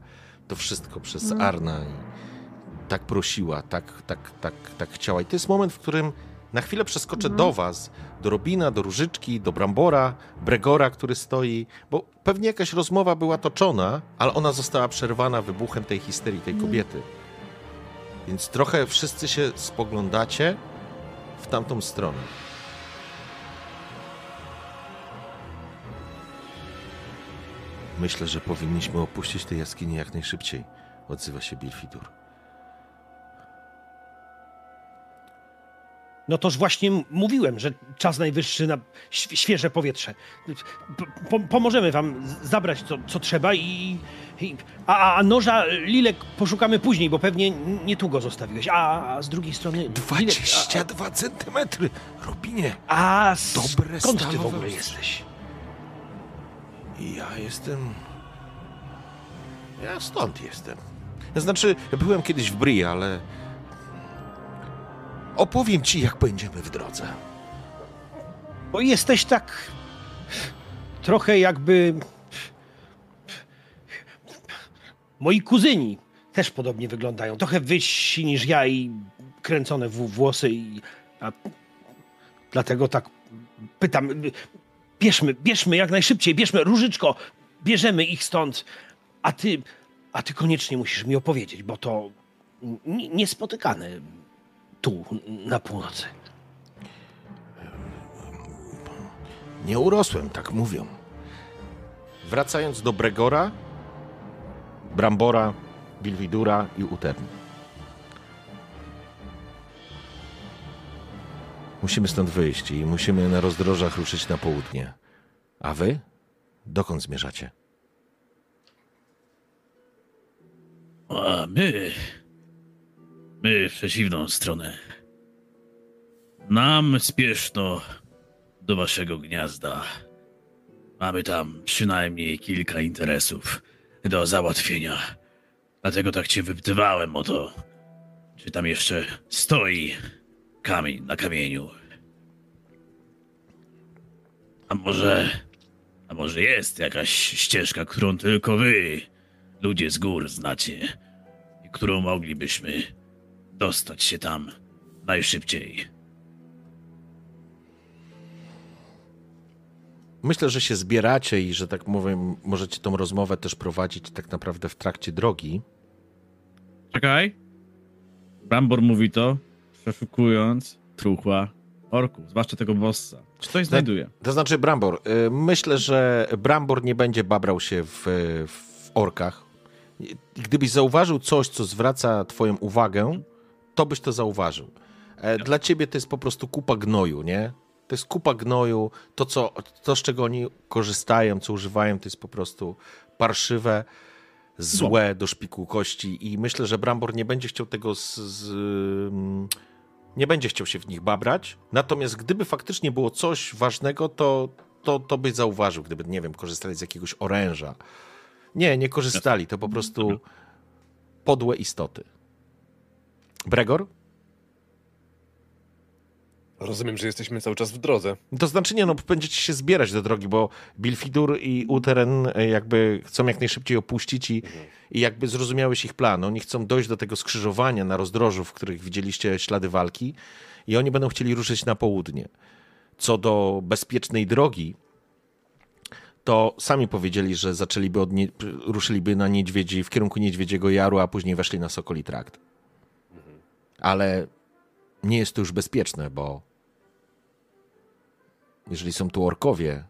to wszystko przez Arna i tak prosiła, tak chciała. I to jest moment, w którym na chwilę przeskoczę do was, do Robina, do Różyczki, do Brambora, Bregora, który stoi, bo pewnie jakaś rozmowa była toczona, ale ona została przerwana wybuchem tej histerii, tej kobiety. Więc trochę wszyscy się spoglądacie w tamtą stronę. Myślę, że powinniśmy opuścić tę jaskinię jak najszybciej, odzywa się Bilfidur. No toż właśnie mówiłem, że czas najwyższy na świeże powietrze. Pomożemy wam zabrać co trzeba a noża, Lilek, poszukamy później, bo pewnie nie tu go zostawiłeś. A z drugiej strony... 22 centymetry, Robinie. A skąd ty w ogóle jesteś? Ja jestem... Ja stąd jestem. Znaczy, byłem kiedyś w Brii, ale... Opowiem ci, jak będziemy w drodze. Bo jesteś tak... trochę jakby... Moi kuzyni też podobnie wyglądają. Trochę wyżsi niż ja i kręcone włosy i... A... Dlatego tak pytam. Bierzmy jak najszybciej, bierzmy, Różyczko, bierzemy ich stąd. A ty koniecznie musisz mi opowiedzieć, bo to niespotykane... Tu, na północy. Nie urosłem, tak mówią. Wracając do Bregora, Brambora, Bilwidura i Uterni. Musimy stąd wyjść i musimy na rozdrożach ruszyć na południe. A wy? Dokąd zmierzacie? A my w przeciwną stronę. Nam spieszno do waszego gniazda. Mamy tam przynajmniej kilka interesów do załatwienia. Dlatego tak cię wypytywałem o to, czy tam jeszcze stoi kamień na kamieniu. A może jest jakaś ścieżka, którą tylko wy, ludzie z gór, znacie i którą moglibyśmy dostać się tam najszybciej. Myślę, że się zbieracie i, że tak mówię, możecie tą rozmowę też prowadzić tak naprawdę w trakcie drogi. Czekaj. Brambor mówi to, przeszukując truchła orków, zwłaszcza tego bossa. Czy coś znajduje? To znaczy Brambor. Myślę, że Brambor nie będzie babrał się w orkach. Gdybyś zauważył coś, co zwraca twoją uwagę, to byś to zauważył. Dla ciebie to jest po prostu kupa gnoju, nie? To jest kupa gnoju, to z czego oni korzystają, co używają, to jest po prostu parszywe, złe do szpiku kości i myślę, że Brambor nie będzie chciał tego nie będzie chciał się w nich babrać, natomiast gdyby faktycznie było coś ważnego, to byś zauważył, gdyby, nie wiem, korzystali z jakiegoś oręża. Nie korzystali, to po prostu podłe istoty. Bregor? Rozumiem, że jesteśmy cały czas w drodze. To znaczy nie, będziecie się zbierać do drogi, bo Bilfidur i Uteren jakby chcą jak najszybciej opuścić i jakby zrozumiałeś ich plan. Oni chcą dojść do tego skrzyżowania na rozdrożu, w których widzieliście ślady walki i oni będą chcieli ruszyć na południe. Co do bezpiecznej drogi, to sami powiedzieli, że ruszyliby na Niedźwiedzi, w kierunku Niedźwiedziego Jaru, a później weszli na Sokoli Trakt. Ale nie jest to już bezpieczne, bo jeżeli są tu orkowie,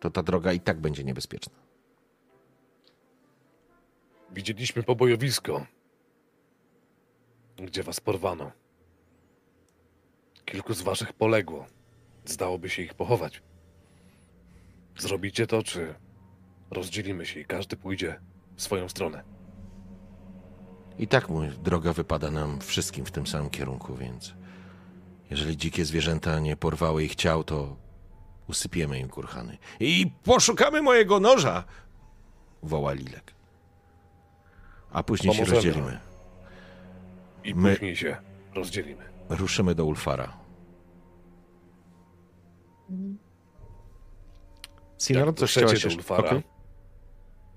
to ta droga i tak będzie niebezpieczna. Widzieliśmy pobojowisko, gdzie was porwano. Kilku z waszych poległo. Zdałoby się ich pochować. Zrobicie to, czy rozdzielimy się i każdy pójdzie w swoją stronę? I tak droga wypada nam wszystkim w tym samym kierunku, więc jeżeli dzikie zwierzęta nie porwały ich ciał, to usypiemy im kurhany. I poszukamy mojego noża! Woła Lilek. A później się rozdzielimy. I później się rozdzielimy. Ruszymy do Ulfara.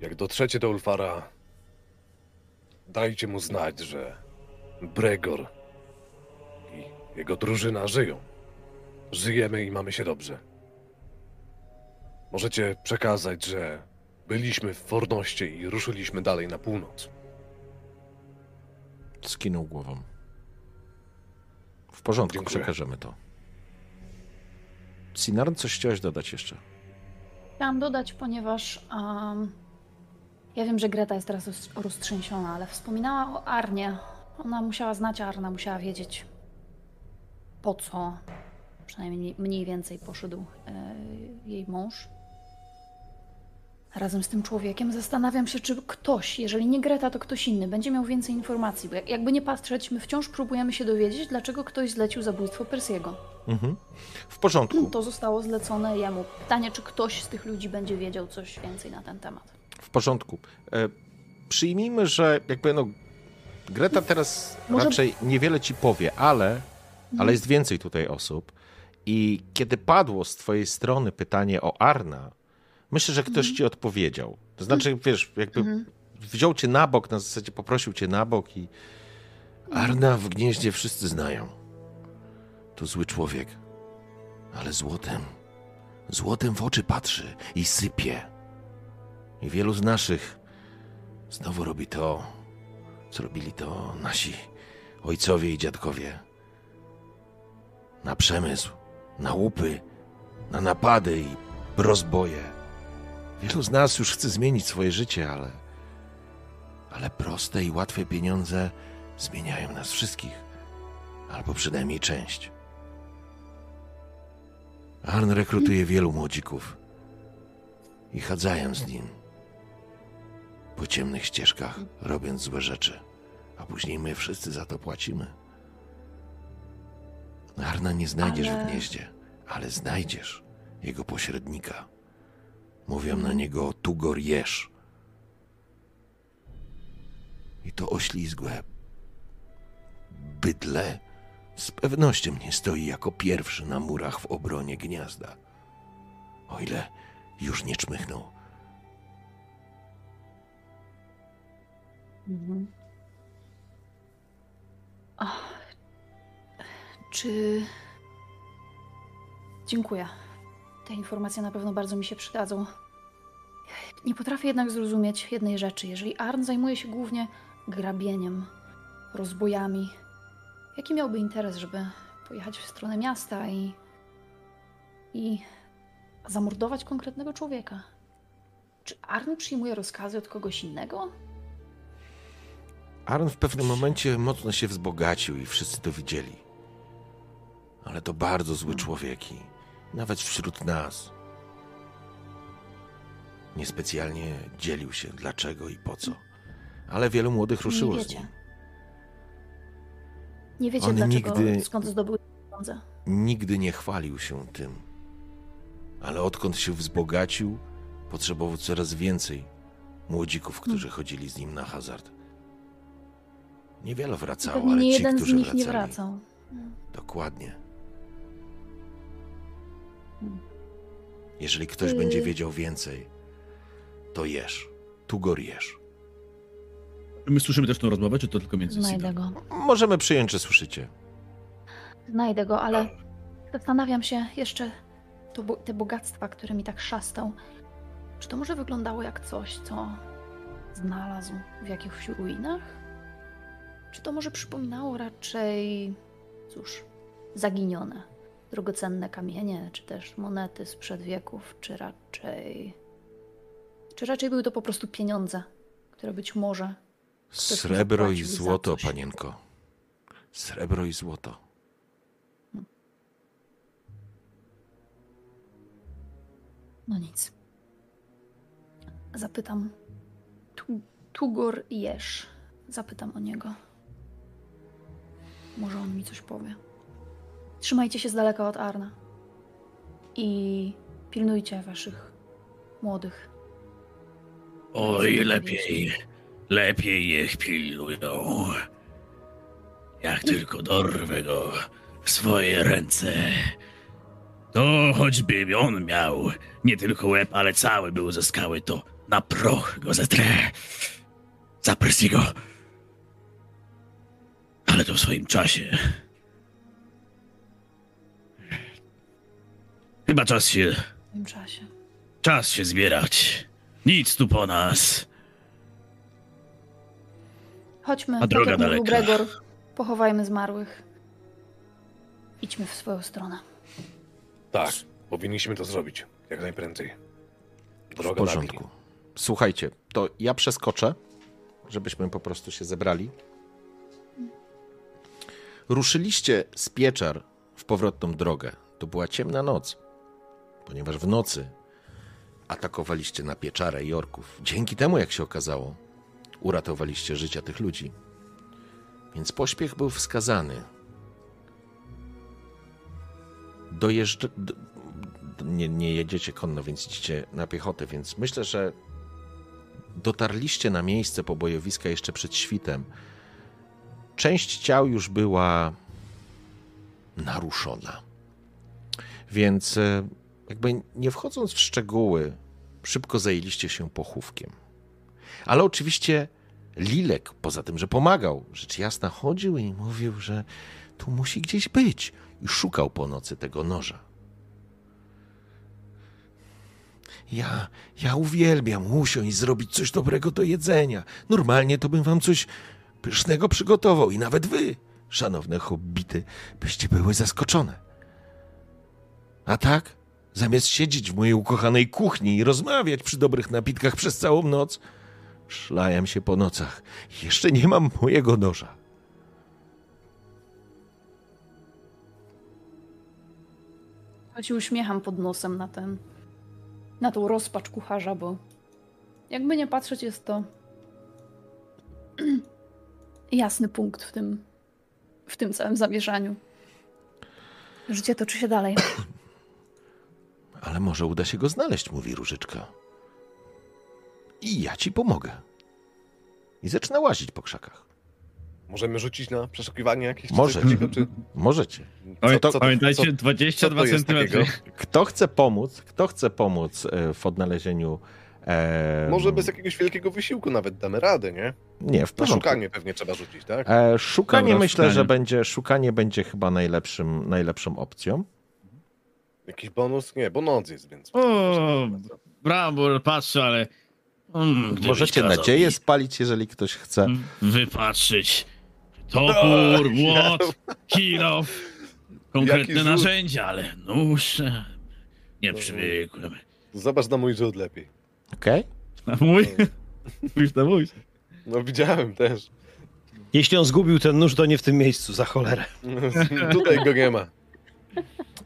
Jak dotrzecie do Ulfara, dajcie mu znać, że Bregor i jego drużyna żyją. Żyjemy i mamy się dobrze. Możecie przekazać, że byliśmy w Fornoście i ruszyliśmy dalej na północ. Skinął głową. W porządku, dziękuję. Przekażemy to. Sinarn, coś chciałeś dodać jeszcze? Chciałam dodać, ponieważ ja wiem, że Greta jest teraz roztrzęsiona, ale wspominała o Arnie. Ona musiała znać Arna, musiała wiedzieć. po co przynajmniej mniej więcej poszedł jej mąż. Razem z tym człowiekiem zastanawiam się, czy ktoś, jeżeli nie Greta, to ktoś inny, będzie miał więcej informacji. Bo jakby nie patrzeć, my wciąż próbujemy się dowiedzieć, dlaczego ktoś zlecił zabójstwo Percy'ego. Mhm. W porządku. To zostało zlecone jemu. Pytanie, czy ktoś z tych ludzi będzie wiedział coś więcej na ten temat. W porządku. Przyjmijmy, że jakby no Greta teraz może... raczej niewiele ci powie, ale jest więcej tutaj osób. I kiedy padło z twojej strony pytanie o Arna, myślę, że ktoś ci odpowiedział. To znaczy, wiesz, jakby wziął cię na bok, na zasadzie poprosił cię na bok i... Arna w gnieździe wszyscy znają. To zły człowiek, ale złotem w oczy patrzy i sypie. I wielu z naszych znowu robi to, co robili to nasi ojcowie i dziadkowie. Na przemysł, na łupy, na napady i rozboje. Wielu z nas już chce zmienić swoje życie, ale proste i łatwe pieniądze zmieniają nas wszystkich. Albo przynajmniej część. Arn rekrutuje wielu młodzików i chadzają z nim po ciemnych ścieżkach, robiąc złe rzeczy. A później my wszyscy za to płacimy. Arna nie znajdziesz w gnieździe, ale znajdziesz jego pośrednika. Mówią na niego Tugor Jesz. I to oślizgłe bydle z pewnością nie stoi jako pierwszy na murach w obronie gniazda. O ile już nie czmychnął. Mhm. Czy... Dziękuję. Te informacje na pewno bardzo mi się przydadzą. Nie potrafię jednak zrozumieć jednej rzeczy. Jeżeli Arn zajmuje się głównie grabieniem, rozbojami, jaki miałby interes, żeby pojechać w stronę miasta i zamordować konkretnego człowieka? Czy Arn przyjmuje rozkazy od kogoś innego? Arn w pewnym momencie mocno się wzbogacił i wszyscy to widzieli. Ale to bardzo zły człowiek i nawet wśród nas niespecjalnie dzielił się dlaczego i po co. Ale wielu młodych ruszyło z nim. Nie wiecie on dlaczego, skąd zdobył pieniądze. Nigdy nie chwalił się tym. Ale odkąd się wzbogacił, potrzebował coraz więcej młodzików, którzy chodzili z nim na hazard. Niewiele wracało, ale ci, którzy z nich wracali... Nie wracał. Dokładnie. Jeżeli ktoś będzie wiedział więcej, to Tugor Jesz. My słyszymy też tą rozmowę, czy to tylko między sobą? Znajdę go. Możemy przyjąć, że słyszycie. Znajdę go, ale zastanawiam się jeszcze, te bogactwa, które mi tak szastał, czy to może wyglądało jak coś, co znalazł w jakichś ruinach? Czy to może przypominało raczej, cóż, zaginione, drogocenne kamienie, czy też monety sprzed wieków, czy raczej były to po prostu pieniądze, które być może... Srebro i złoto, panienko. Srebro i złoto. No nic. Zapytam. Tugor Jesz. Zapytam o niego. Może on mi coś powie. Trzymajcie się z daleka od Arna. I pilnujcie waszych młodych. Oj, lepiej. Lepiej ich pilnują. Jak tylko dorwę go w swoje ręce, to choćby on miał nie tylko łeb, ale cały był ze skały, to na proch go zetrę. Za Percy'ego. Ale to w swoim czasie. Chyba czas się... W tym czasie. Czas się zbierać. Nic tu po nas. Chodźmy, a droga daleka. Gregor, pochowajmy zmarłych. Idźmy w swoją stronę. Tak, powinniśmy to zrobić jak najprędzej. Droga w porządku. Daleka. Słuchajcie, to ja przeskoczę, żebyśmy po prostu się zebrali. Ruszyliście z Pieczar w powrotną drogę. To była ciemna noc, ponieważ w nocy atakowaliście na pieczarę i orków. Dzięki temu, jak się okazało, uratowaliście życia tych ludzi. Więc pośpiech był wskazany. Nie jedziecie konno, więc idziecie na piechotę, więc myślę, że dotarliście na miejsce pobojowiska jeszcze przed świtem. Część ciał już była naruszona. Więc jakby nie wchodząc w szczegóły, szybko zajęliście się pochówkiem. Ale oczywiście Lilek, poza tym, że pomagał, rzecz jasna chodził i mówił, że tu musi gdzieś być. I szukał po nocy tego noża. Ja uwielbiam usiąść, zrobić coś dobrego do jedzenia. Normalnie to bym wam coś pysznego przygotował i nawet wy, szanowne hobbity, byście były zaskoczone. A tak, zamiast siedzieć w mojej ukochanej kuchni i rozmawiać przy dobrych napitkach przez całą noc, szlajam się po nocach i jeszcze nie mam mojego noża. Ja się uśmiecham pod nosem na tą rozpacz kucharza, bo jakby nie patrzeć, jest to jasny punkt w tym całym zamierzaniu. Życie toczy się dalej. Ale może uda się go znaleźć, mówi Różyczka. I ja ci pomogę. I zaczyna łazić po krzakach. Możemy rzucić na przeszukiwanie jakieś czy... Możecie. Pamiętajcie, 22 cm. Kto chce pomóc w odnalezieniu... Może bez jakiegoś wielkiego wysiłku nawet damy radę, nie? Nie, w porządku. Szukanie pewnie trzeba rzucić, tak? Szukanie będzie chyba najlepszą opcją. Jakiś bonus? Nie, bo noc jest, więc... O, Brambor, patrzę, ale... Możecie nadzieję spalić, jeżeli ktoś chce. Wypatrzyć. Topór, młot, kilof, konkretne narzędzia, ale nóż... Nie przywykłem. Zobacz na mój rzut lepiej. Okej. Okay. Na mój? Mówisz na mój? No widziałem też. Jeśli on zgubił ten nóż, to nie w tym miejscu, za cholerę. Tutaj go nie ma.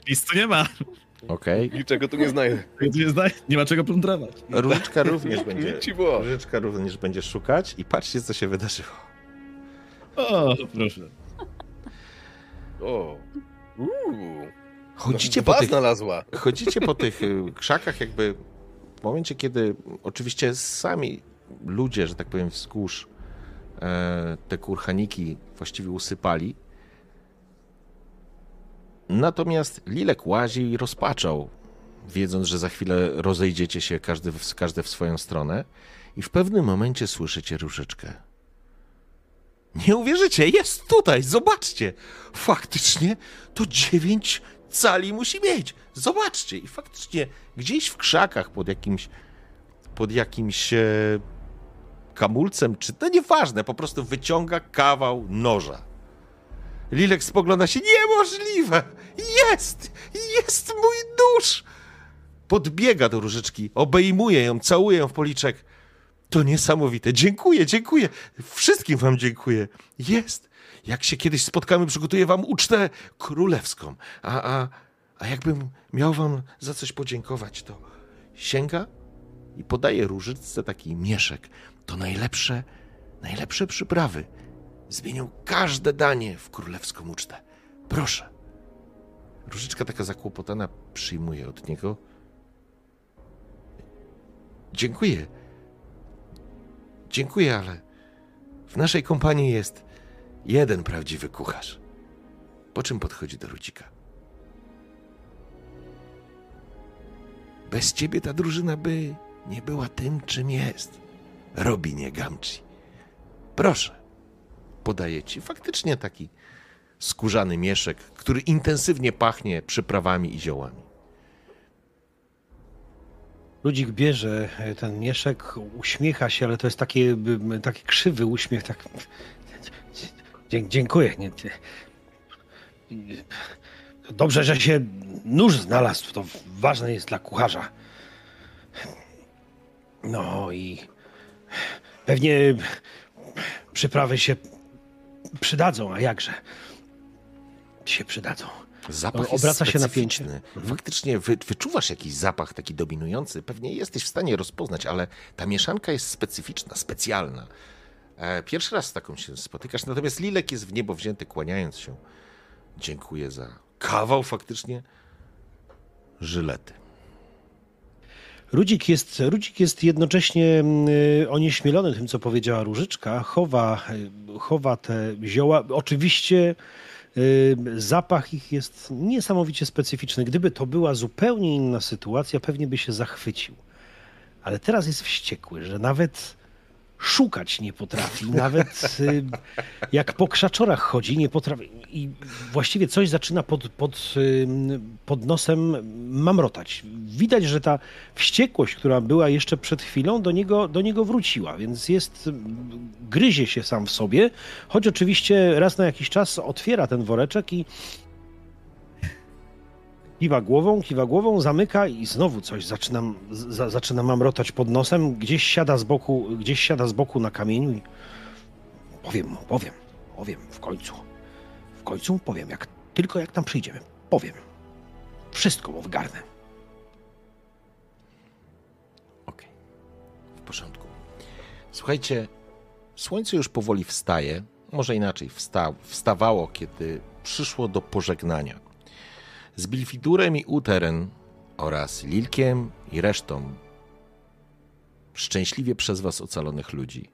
Listu nie ma. Okej. Okay. Niczego tu nie znajdę. Nie ma czego plądrować. Różyczka również będzie szukać i patrzcie, co się wydarzyło. O, proszę. O. Chodzicie po tych krzakach jakby w momencie, kiedy oczywiście sami ludzie, że tak powiem, wzgórz te kurhaniki właściwie usypali. Natomiast Lilek łaził i rozpaczał, wiedząc, że za chwilę rozejdziecie się każdy w swoją stronę i w pewnym momencie słyszycie Różyczkę. Nie uwierzycie, jest tutaj, zobaczcie! Faktycznie to 9 cali musi mieć, zobaczcie! I faktycznie gdzieś w krzakach pod jakimś kamulcem, czy to nieważne, po prostu wyciąga kawał noża. Lilek spogląda się, niemożliwe! Jest mój nóż! Podbiega do Różyczki, obejmuje ją, całuje ją w policzek. To niesamowite, dziękuję, wszystkim wam dziękuję. Jest, jak się kiedyś spotkamy, przygotuję wam ucztę królewską. A jakbym miał wam za coś podziękować, to sięga i podaje Różyczce taki mieszek. To najlepsze przyprawy. Zmienią każde danie w królewską ucztę. Proszę. Różyczka taka zakłopotana przyjmuje od niego. Dziękuję, ale w naszej kompanii jest jeden prawdziwy kucharz. Po czym podchodzi do Rudzika. Bez ciebie ta drużyna by nie była tym, czym jest. Robinie Gamci. Proszę. Podaję ci faktycznie taki skórzany mieszek, który intensywnie pachnie przyprawami i ziołami. Ludzik bierze ten mieszek, uśmiecha się, ale to jest taki krzywy uśmiech. Tak... Dziękuję. Dobrze, że się nóż znalazł. To ważne jest dla kucharza. No i pewnie przyprawy się przydadzą, a jakże. się przydadzą. Zapach jest obraca się napięcie. Faktycznie wyczuwasz jakiś zapach taki dominujący. Pewnie jesteś w stanie rozpoznać, ale ta mieszanka jest specyficzna, specjalna. Pierwszy raz z taką się spotykasz, natomiast Lilek jest w niebo wzięty, kłaniając się. Dziękuję za kawał faktycznie żylety. Rudzik jest jednocześnie onieśmielony tym, co powiedziała Różyczka. Chowa te zioła. Oczywiście zapach ich jest niesamowicie specyficzny. Gdyby to była zupełnie inna sytuacja, pewnie by się zachwycił. Ale teraz jest wściekły, że nawet szukać nie potrafi. Nawet jak po krzaczorach chodzi, nie potrafi. I właściwie coś zaczyna pod nosem mamrotać. Widać, że ta wściekłość, która była jeszcze przed chwilą, do niego wróciła, więc gryzie się sam w sobie, choć oczywiście raz na jakiś czas otwiera ten woreczek i kiwa głową, zamyka i znowu coś zaczyna mamrotać pod nosem, gdzieś siada z boku na kamieniu i powiem w końcu powiem, jak tam przyjdziemy, powiem. Wszystko mu wgarnę. Okej, w porządku. Słuchajcie, słońce już powoli wstaje, może inaczej, wstawało, kiedy przyszło do pożegnania. Z Bilfidurem i Uteren oraz Lilkiem i resztą szczęśliwie przez was ocalonych ludzi,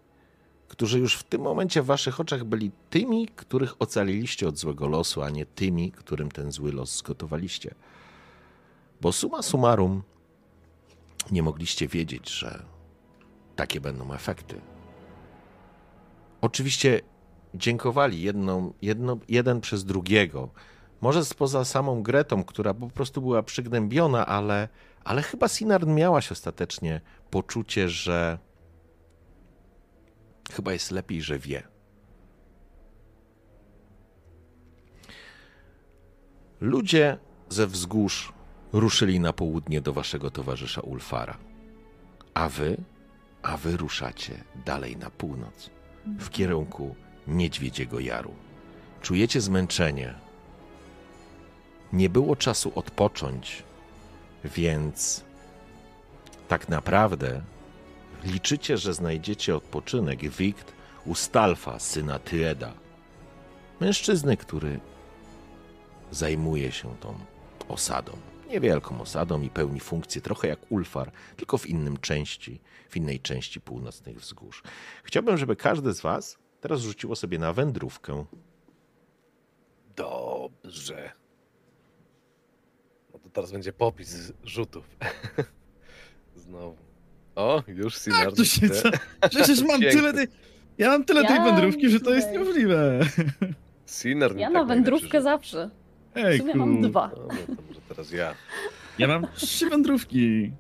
którzy już w tym momencie w waszych oczach byli tymi, których ocaliliście od złego losu, a nie tymi, którym ten zły los zgotowaliście. Bo summa summarum nie mogliście wiedzieć, że takie będą efekty. Oczywiście dziękowali jeden przez drugiego. Może spoza samą Gretą, która po prostu była przygnębiona, ale chyba Sinarn miałaś ostatecznie poczucie, że chyba jest lepiej, że wie. Ludzie ze wzgórz ruszyli na południe do waszego towarzysza Ulfara. A wy ruszacie dalej na północ, w kierunku Niedźwiedziego Jaru. Czujecie zmęczenie. Nie było czasu odpocząć, więc tak naprawdę liczycie, że znajdziecie odpoczynek wikt u Stalfa, syna Tyeda, mężczyzny, który zajmuje się tą osadą, niewielką osadą i pełni funkcję, trochę jak Ulfar, tylko w innej części północnych wzgórz. Chciałbym, żeby każdy z was teraz rzuciło sobie na wędrówkę. Dobrze. No to teraz będzie popis rzutów. Znowu. O, już Sinarn. Przecież mam tyle. Ja mam tyle tej wędrówki, że to jest niemożliwe. Sinarn. Ja tak na wędrówkę zawsze. Ej, w sumie mam 2. No, to może teraz ja. Ja mam 3 wędrówki.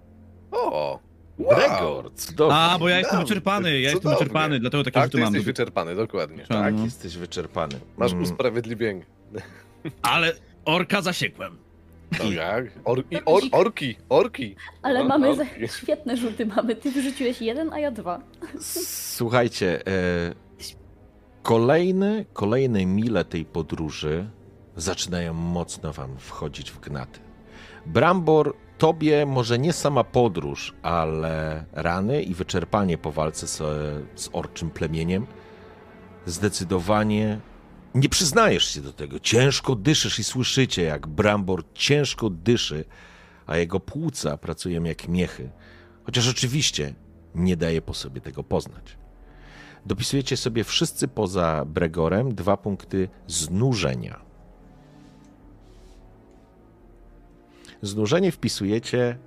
O! Rekord! Wow. Bo ja jestem wyczerpany. Dlatego takie rzuty mam. Jesteś wyczerpany, dokładnie. Tak, jesteś wyczerpany. Masz usprawiedliwienie. Ale orka zasiekłem. No jak? Orki. Ale mamy świetne rzuty mamy. Ty wyrzuciłeś 1, a ja 2. Słuchajcie, kolejne mile tej podróży zaczynają mocno wam wchodzić w gnaty. Brambor, tobie może nie sama podróż, ale rany i wyczerpanie po walce z orczym plemieniem zdecydowanie... Nie przyznajesz się do tego. Ciężko dyszysz i słyszycie, jak Brambor ciężko dyszy, a jego płuca pracują jak miechy. Chociaż oczywiście nie daje po sobie tego poznać. Dopisujecie sobie wszyscy poza Bregorem 2 punkty znużenia. Znużenie wpisujecie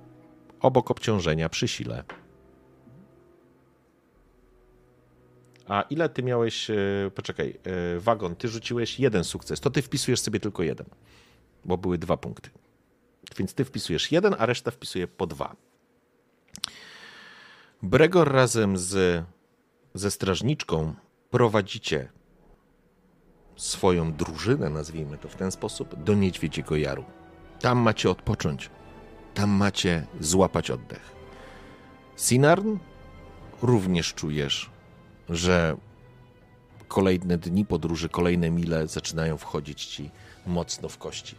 obok obciążenia przy sile. A ile ty miałeś, poczekaj, Wagon, ty rzuciłeś 1 sukces, to ty wpisujesz sobie tylko 1, bo były 2 punkty. Więc ty wpisujesz 1, a reszta wpisuje po 2. Bregor razem ze strażniczką prowadzicie swoją drużynę, nazwijmy to w ten sposób, do Niedźwiedziego Jaru. Tam macie odpocząć, tam macie złapać oddech. Sinarn, również czujesz, że kolejne dni podróży, kolejne mile zaczynają wchodzić ci mocno w kości.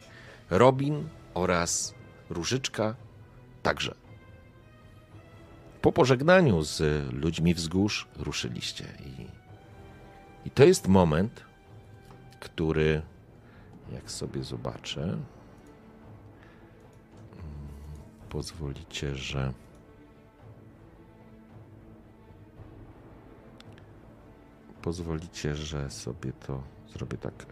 Robin oraz Różyczka także. Po pożegnaniu z ludźmi wzgórz ruszyliście. I to jest moment, który, jak sobie zobaczę, pozwolicie, że... Pozwolicie, że sobie to zrobię tak.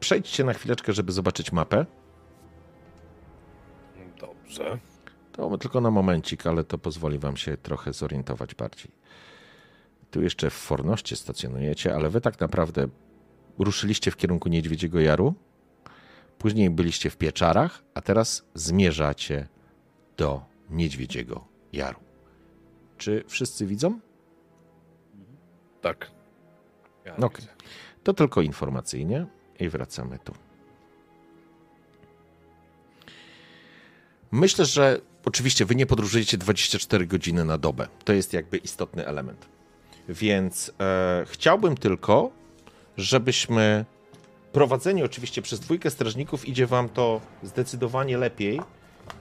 Przejdźcie na chwileczkę, żeby zobaczyć mapę. Dobrze. To tylko na momencik, ale to pozwoli wam się trochę zorientować bardziej. Tu jeszcze w Fornoście stacjonujecie, ale wy tak naprawdę ruszyliście w kierunku Niedźwiedziego Jaru, później byliście w Pieczarach, a teraz zmierzacie do Niedźwiedziego Jaru. Czy wszyscy widzą? Tak. Ja ok. Widzę. To tylko informacyjnie i wracamy tu. Myślę, że oczywiście wy nie podróżujecie 24 godziny na dobę. To jest jakby istotny element. Więc chciałbym tylko, żebyśmy prowadzeni oczywiście przez dwójkę strażników idzie wam to zdecydowanie lepiej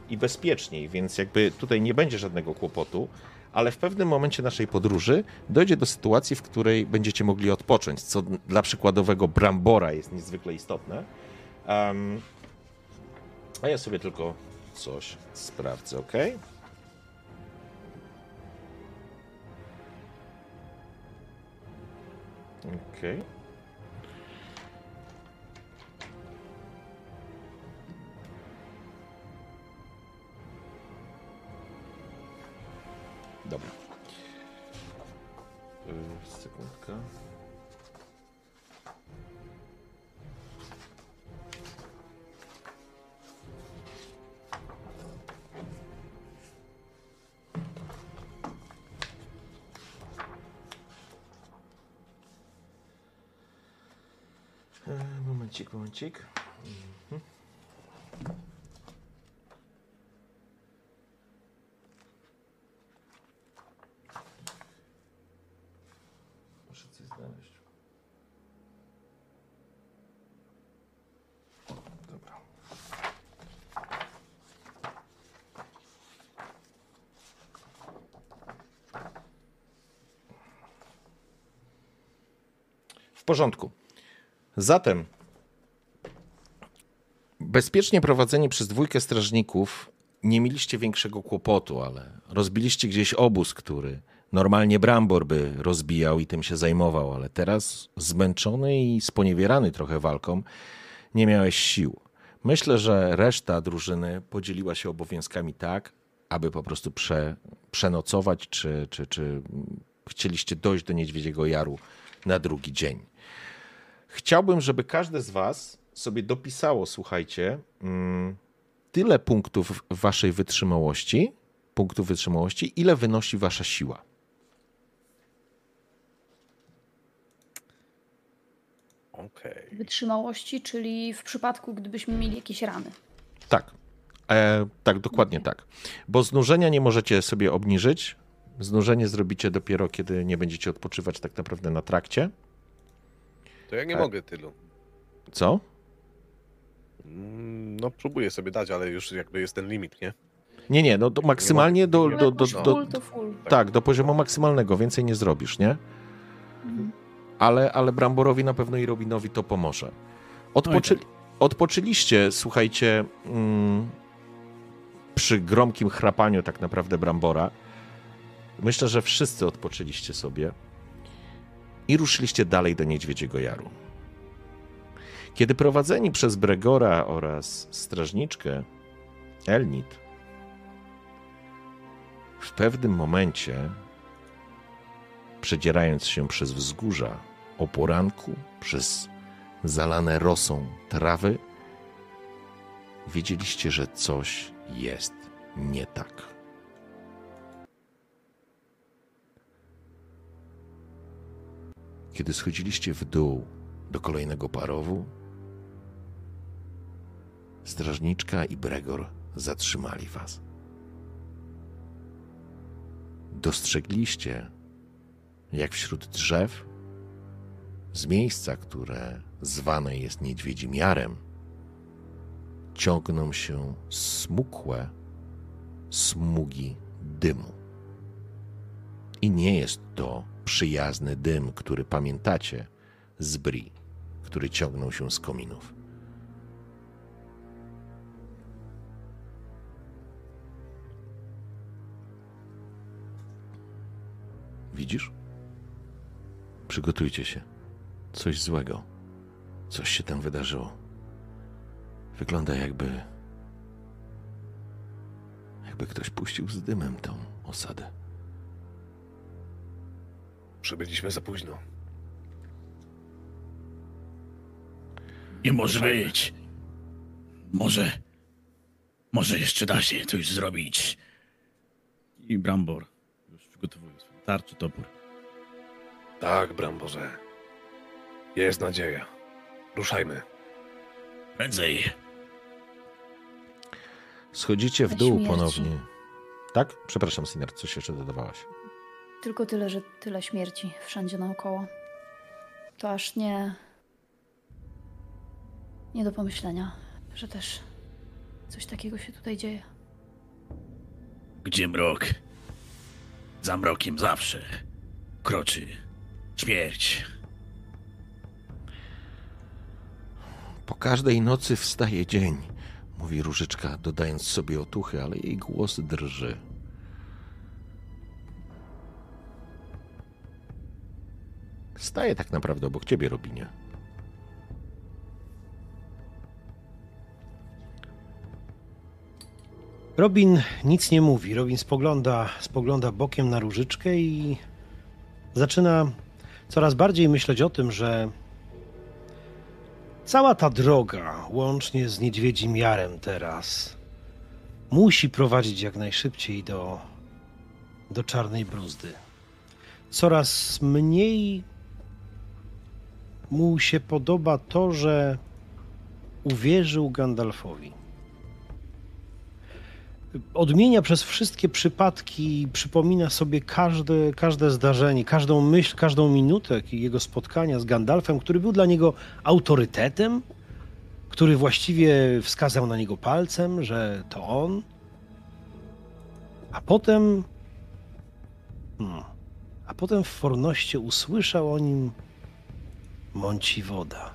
i bezpieczniej, więc jakby tutaj nie będzie żadnego kłopotu, ale w pewnym momencie naszej podróży dojdzie do sytuacji, w której będziecie mogli odpocząć, co dla przykładowego Brambora jest niezwykle istotne. A ja sobie tylko coś sprawdzę, ok? Okej. Okay. Dobra. Sekundka. Momencik. Muszę coś znaleźć. Dobra. W porządku. Zatem bezpiecznie prowadzeni przez dwójkę strażników nie mieliście większego kłopotu, ale rozbiliście gdzieś obóz, który normalnie Brambor by rozbijał i tym się zajmował, ale teraz zmęczony i sponiewierany trochę walką nie miałeś sił. Myślę, że reszta drużyny podzieliła się obowiązkami tak, aby po prostu przenocować, czy chcieliście dojść do Niedźwiedziego Jaru na drugi dzień. Chciałbym, żeby każdy z was sobie dopisało, słuchajcie, tyle punktów waszej wytrzymałości, ile wynosi wasza siła. Okay. Wytrzymałości, czyli w przypadku, gdybyśmy mieli jakieś rany. Tak, tak, dokładnie okay. Tak. Bo znużenia nie możecie sobie obniżyć. Znużenie zrobicie dopiero, kiedy nie będziecie odpoczywać tak naprawdę na trakcie. To ja nie mogę tylu. Co? No próbuję sobie dać, ale już jakby jest ten limit, nie? Nie, no to maksymalnie do full. Tak, do poziomu maksymalnego, więcej nie zrobisz, nie? Mhm. Ale Bramborowi na pewno i Robinowi to pomoże. Odpoczyliście, słuchajcie, przy gromkim chrapaniu tak naprawdę Brambora. Myślę, że wszyscy odpoczyliście sobie i ruszyliście dalej do Niedźwiedziego Jaru. Kiedy prowadzeni przez Bregora oraz strażniczkę Elnit, w pewnym momencie, przedzierając się przez wzgórza o poranku, przez zalane rosą trawy, wiedzieliście, że coś jest nie tak. Kiedy schodziliście w dół do kolejnego parowu, strażniczka i Bregor zatrzymali was. dostrzegliście, jak wśród drzew, z miejsca, które zwane jest Niedźwiedzim Jarem, ciągną się smukłe smugi dymu. I nie jest to przyjazny dym, który pamiętacie z Bri, który ciągnął się z kominów. Widzisz? Przygotujcie się. Coś złego. Coś się tam wydarzyło. Wygląda jakby ktoś puścił z dymem tą osadę. Przybyliśmy za późno. Nie może być. Może jeszcze da się coś zrobić. I Brambor już przygotowuje swój tarczy, topór. Tak, Bramborze. Jest nadzieja. Ruszajmy. Prędzej. Schodzicie w dół ponownie. Tak? Przepraszam, Sinard, coś jeszcze dodawałaś? Tylko tyle, że tyle śmierci wszędzie naokoło. To aż nie do pomyślenia, że też coś takiego się tutaj dzieje. Gdzie mrok? Za mrokiem zawsze kroczy śmierć. Po każdej nocy wstaje dzień, mówi Różyczka, dodając sobie otuchy, ale jej głos drży. Staje tak naprawdę obok ciebie, Robinie. Robin nic nie mówi. Robin spogląda bokiem na Różyczkę i zaczyna coraz bardziej myśleć o tym, że cała ta droga, łącznie z Niedźwiedzim Jarem teraz, musi prowadzić jak najszybciej do Czarnej Bruzdy. Coraz mniej mu się podoba to, że uwierzył Gandalfowi. Odmienia przez wszystkie przypadki i przypomina sobie każde zdarzenie, każdą myśl, każdą minutę jego spotkania z Gandalfem, który był dla niego autorytetem, który właściwie wskazał na niego palcem, że to on. A potem... A potem w Fornoście usłyszał o nim Mąci woda.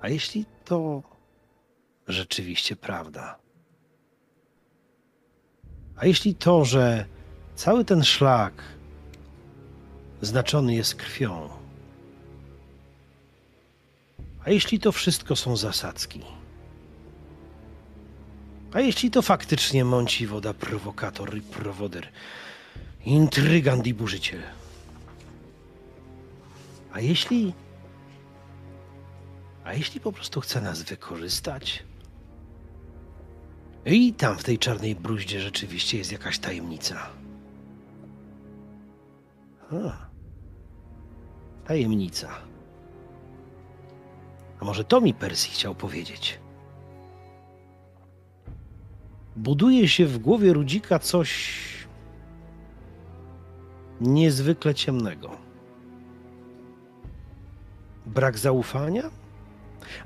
A jeśli to rzeczywiście prawda? A jeśli to, że cały ten szlak znaczony jest krwią? A jeśli to wszystko są zasadzki? A jeśli to faktycznie Mąci woda, prowokator i prowoder, intrygant i burzyciel? A jeśli po prostu chce nas wykorzystać? I tam w tej Czarnej Bruździe rzeczywiście jest jakaś tajemnica. Tajemnica. A może to mi Percy chciał powiedzieć? Buduje się w głowie Rudzika coś niezwykle ciemnego. Brak zaufania?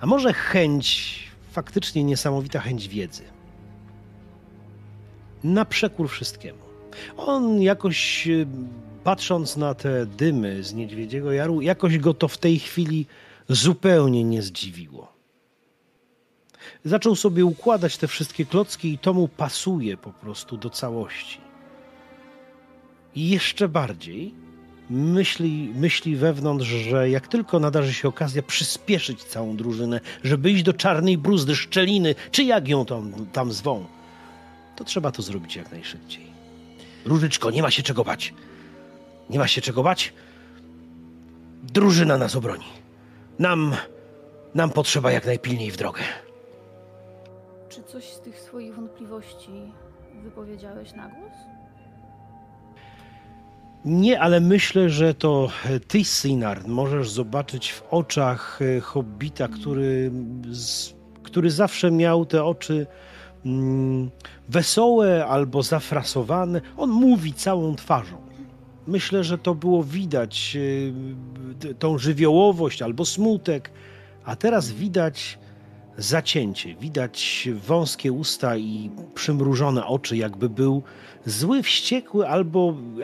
A może chęć, faktycznie niesamowita chęć wiedzy? Na przekór wszystkiemu. On jakoś, patrząc na te dymy z Niedźwiedziego Jaru, jakoś go to w tej chwili zupełnie nie zdziwiło. Zaczął sobie układać te wszystkie klocki i to mu pasuje po prostu do całości. I jeszcze bardziej myśli wewnątrz, że jak tylko nadarzy się okazja, przyspieszyć całą drużynę, żeby iść do Czarnej Bruzdy, Szczeliny, czy jak ją tam zwą. To trzeba to zrobić jak najszybciej. Różyczko, nie ma się czego bać. Nie ma się czego bać. Drużyna nas obroni. Nam potrzeba jak najpilniej w drogę. Czy coś z tych swoich wątpliwości wypowiedziałeś na głos? Nie, ale myślę, że to ty, Sinard, możesz zobaczyć w oczach hobbita, który zawsze miał te oczy wesołe albo zafrasowane. On mówi całą twarzą. Myślę, że to było widać, tą żywiołowość albo smutek, a teraz widać zacięcie, widać wąskie usta i przymrużone oczy, jakby był zły, wściekły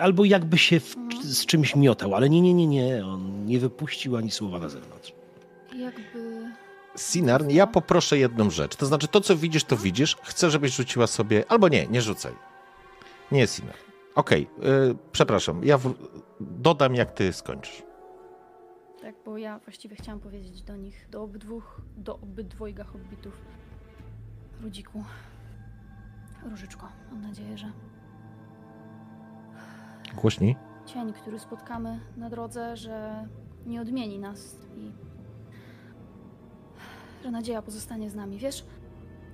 albo jakby się z czymś miotał, ale nie, on nie wypuścił ani słowa na zewnątrz. Jakby... Sinar, ja poproszę jedną rzecz, to znaczy to, co widzisz, to widzisz, chcę, żebyś rzuciła sobie, albo nie rzucaj. Nie, Sinar. Okej, przepraszam, ja dodam, jak ty skończysz. Tak, bo ja właściwie chciałam powiedzieć do nich, do obydwojga hobbitów. Rudziku, Różyczko, mam nadzieję, że... Głośniej. Cień, który spotkamy na drodze, że nie odmieni nas i że nadzieja pozostanie z nami. Wiesz,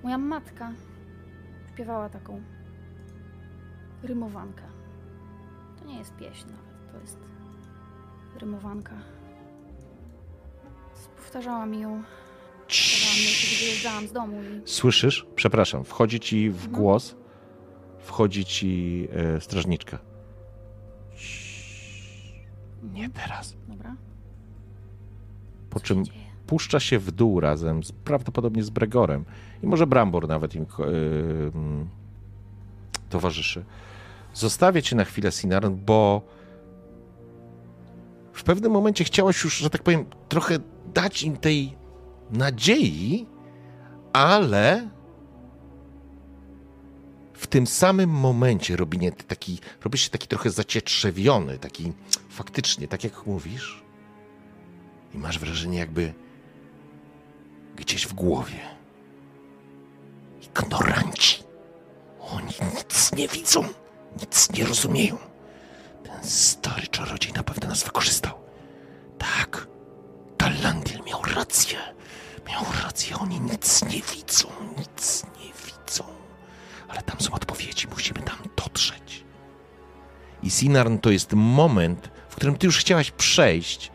moja matka śpiewała taką rymowankę. To nie jest pieśń nawet, to jest rymowanka. Powtarzałam ją, kiedy wyjeżdżałam z domu. I... Słyszysz? Przepraszam, wchodzi ci w głos, wchodzi ci strażniczka. Nie teraz. Dobra. Po czym puszcza się w dół razem, prawdopodobnie z Bregorem. I może Brambor nawet im towarzyszy. Zostawię cię na chwilę, Sinarn, bo w pewnym momencie chciałaś już, że tak powiem, trochę dać im tej nadziei, ale w tym samym momencie robisz się taki trochę zacietrzewiony, taki faktycznie, tak jak mówisz, i masz wrażenie, jakby gdzieś w głowie. Ignoranci. Oni nic nie widzą, nic nie rozumieją. Ten stary czarodziej na pewno nas wykorzystał. Tak, Talandiel miał rację, oni nic nie widzą. Ale tam są odpowiedzi, musimy tam dotrzeć. I Sinarn, to jest moment, w którym ty już chciałaś przejść.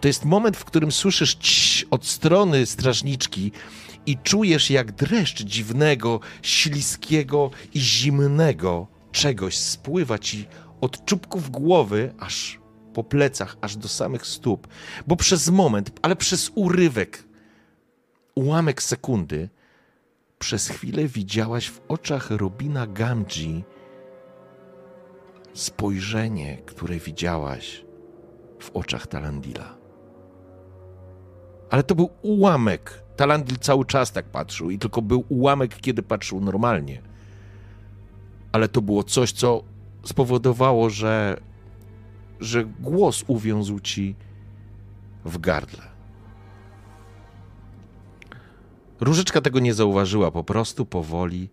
To jest moment, w którym słyszysz od strony strażniczki i czujesz, jak dreszcz dziwnego, śliskiego i zimnego czegoś spływa ci od czubków głowy, aż po plecach, aż do samych stóp. Bo przez moment, ale przez ułamek sekundy, przez chwilę widziałaś w oczach Robina Gamgee spojrzenie, które widziałaś w oczach Talandila. Ale to był ułamek. Talandil cały czas tak patrzył i tylko był ułamek, kiedy patrzył normalnie. Ale to było coś, co spowodowało, że głos uwiązł ci w gardle. Różyczka tego nie zauważyła, po prostu powoli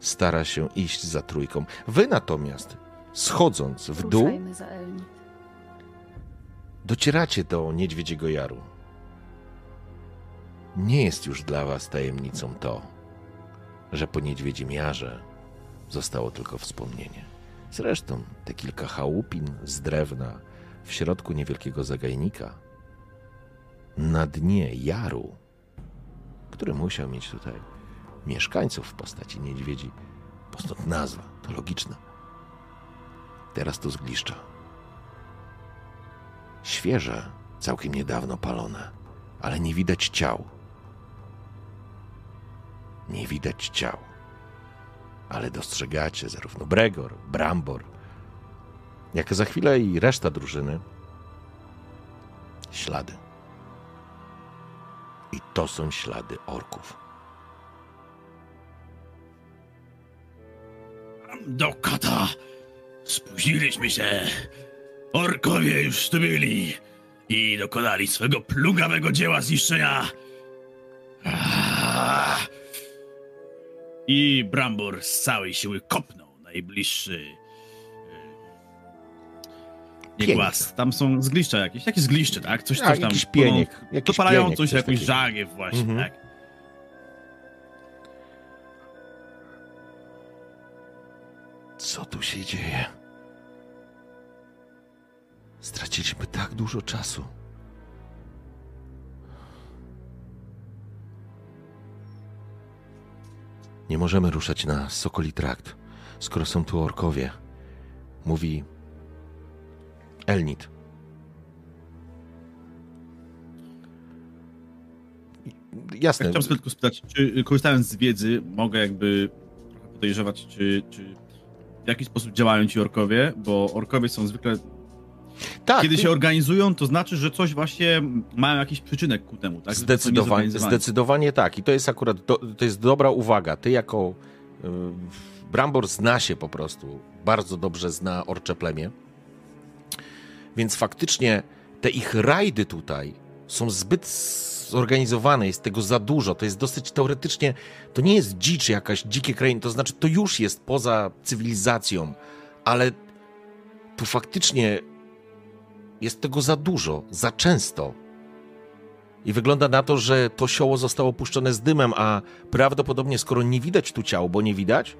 stara się iść za trójką. Wy natomiast, schodząc w dół, docieracie do Niedźwiedziego Jaru. Nie jest już dla was tajemnicą to, że po Niedźwiedzim Jarze zostało tylko wspomnienie. Zresztą te kilka chałupin z drewna w środku niewielkiego zagajnika na dnie jaru, który musiał mieć tutaj mieszkańców w postaci niedźwiedzi, bo stąd nazwa, to logiczna. Teraz to zgliszcza. Świeże, całkiem niedawno palone, ale nie widać ciał. Nie widać ciał. Ale dostrzegacie zarówno Bregor, Brambor, jak za chwilę i reszta drużyny, ślady. I to są ślady orków. Do kata! Spóźniliśmy się! Orkowie już tu byli i dokonali swego plugawego dzieła zniszczenia. I Brambor z całej siły kopnął najbliższy głaz. Tam są zgliszcza jakieś. Jakieś zgliszcze, tak? Coś tam. Jakiś pieniek. To palający się jakąś żagiew właśnie, tak? Co tu się dzieje? Straciliśmy tak dużo czasu. Nie możemy ruszać na Sokoli Trakt, skoro są tu orkowie. Mówi Elnit. Jasne. Chciałem tylko spytać, czy korzystając z wiedzy mogę jakby podejrzewać, czy w jaki sposób działają ci orkowie, bo orkowie są zwykle... Tak. Kiedy się organizują, to znaczy, że coś właśnie mają jakiś przyczynek ku temu, tak? Zdecydowanie tak. I to jest akurat to jest dobra uwaga. Ty jako Brambor zna się po prostu, bardzo dobrze zna orcze plemię. Więc faktycznie te ich rajdy tutaj są zbyt zorganizowane, jest tego za dużo. To jest dosyć teoretycznie, to nie jest dzicz jakaś, dzikie krainy, to znaczy to już jest poza cywilizacją, ale tu faktycznie jest tego za dużo, za często. I wygląda na to, że to sioło zostało puszczone z dymem, a prawdopodobnie, skoro nie widać tu ciał, bo nie widać,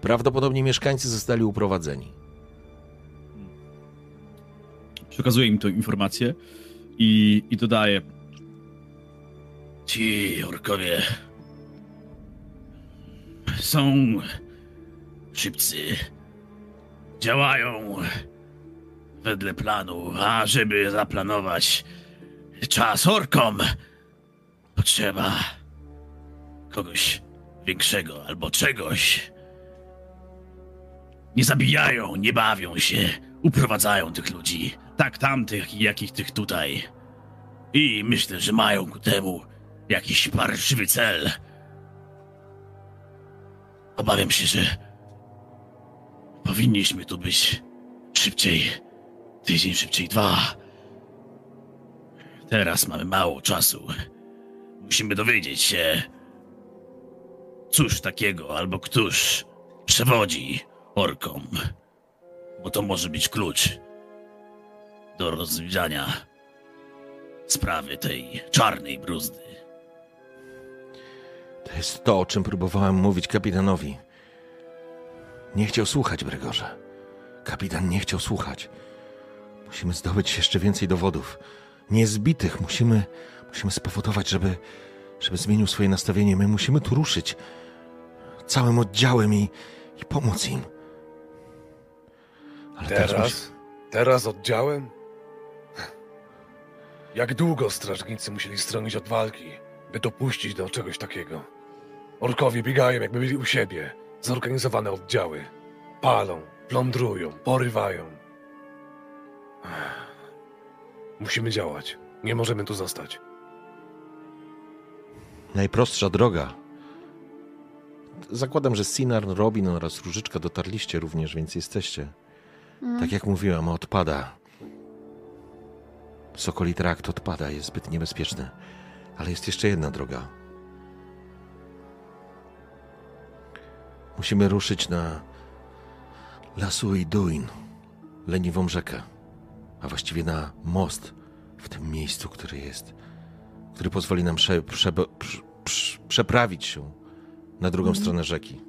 prawdopodobnie mieszkańcy zostali uprowadzeni. Przekazuję im tę informację i dodaję. Ci orkowie są szybcy, działają wedle planu, a żeby zaplanować czas orkom, potrzeba kogoś większego albo czegoś. Nie zabijają, nie bawią się, uprowadzają tych ludzi, tak tamtych i jakich tych tutaj. I myślę, że mają ku temu jakiś parszywy cel. Obawiam się, że powinniśmy tu być szybciej. Tydzień szybciej, 2. Teraz mamy mało czasu. Musimy dowiedzieć się, cóż takiego albo któż przewodzi orkom. Bo to może być klucz do rozwiązania sprawy tej czarnej bruzdy. To jest to, o czym próbowałem mówić kapitanowi. Nie chciał słuchać, Bregorze. Kapitan nie chciał słuchać. Musimy zdobyć jeszcze więcej dowodów. Niezbitych. Musimy spowodować, żeby zmienił swoje nastawienie. My musimy tu ruszyć całym oddziałem i pomóc im. Ale teraz oddziałem? Jak długo strażnicy musieli stronić od walki, by dopuścić do czegoś takiego? Orkowie biegają, jakby byli u siebie. Zorganizowane oddziały. Palą, plądrują, porywają. Musimy działać. Nie możemy tu zostać. Najprostsza droga. Zakładam, że Sinar, Robin oraz Różyczka dotarliście również, więc jesteście. Tak jak mówiłam, odpada. Sokoli Trakt odpada, jest zbyt niebezpieczny. Ale jest jeszcze jedna droga. Musimy ruszyć na Lasui Duin, Leniwą Rzekę. A właściwie na most w tym miejscu, który pozwoli nam przeprawić się na drugą stronę rzeki.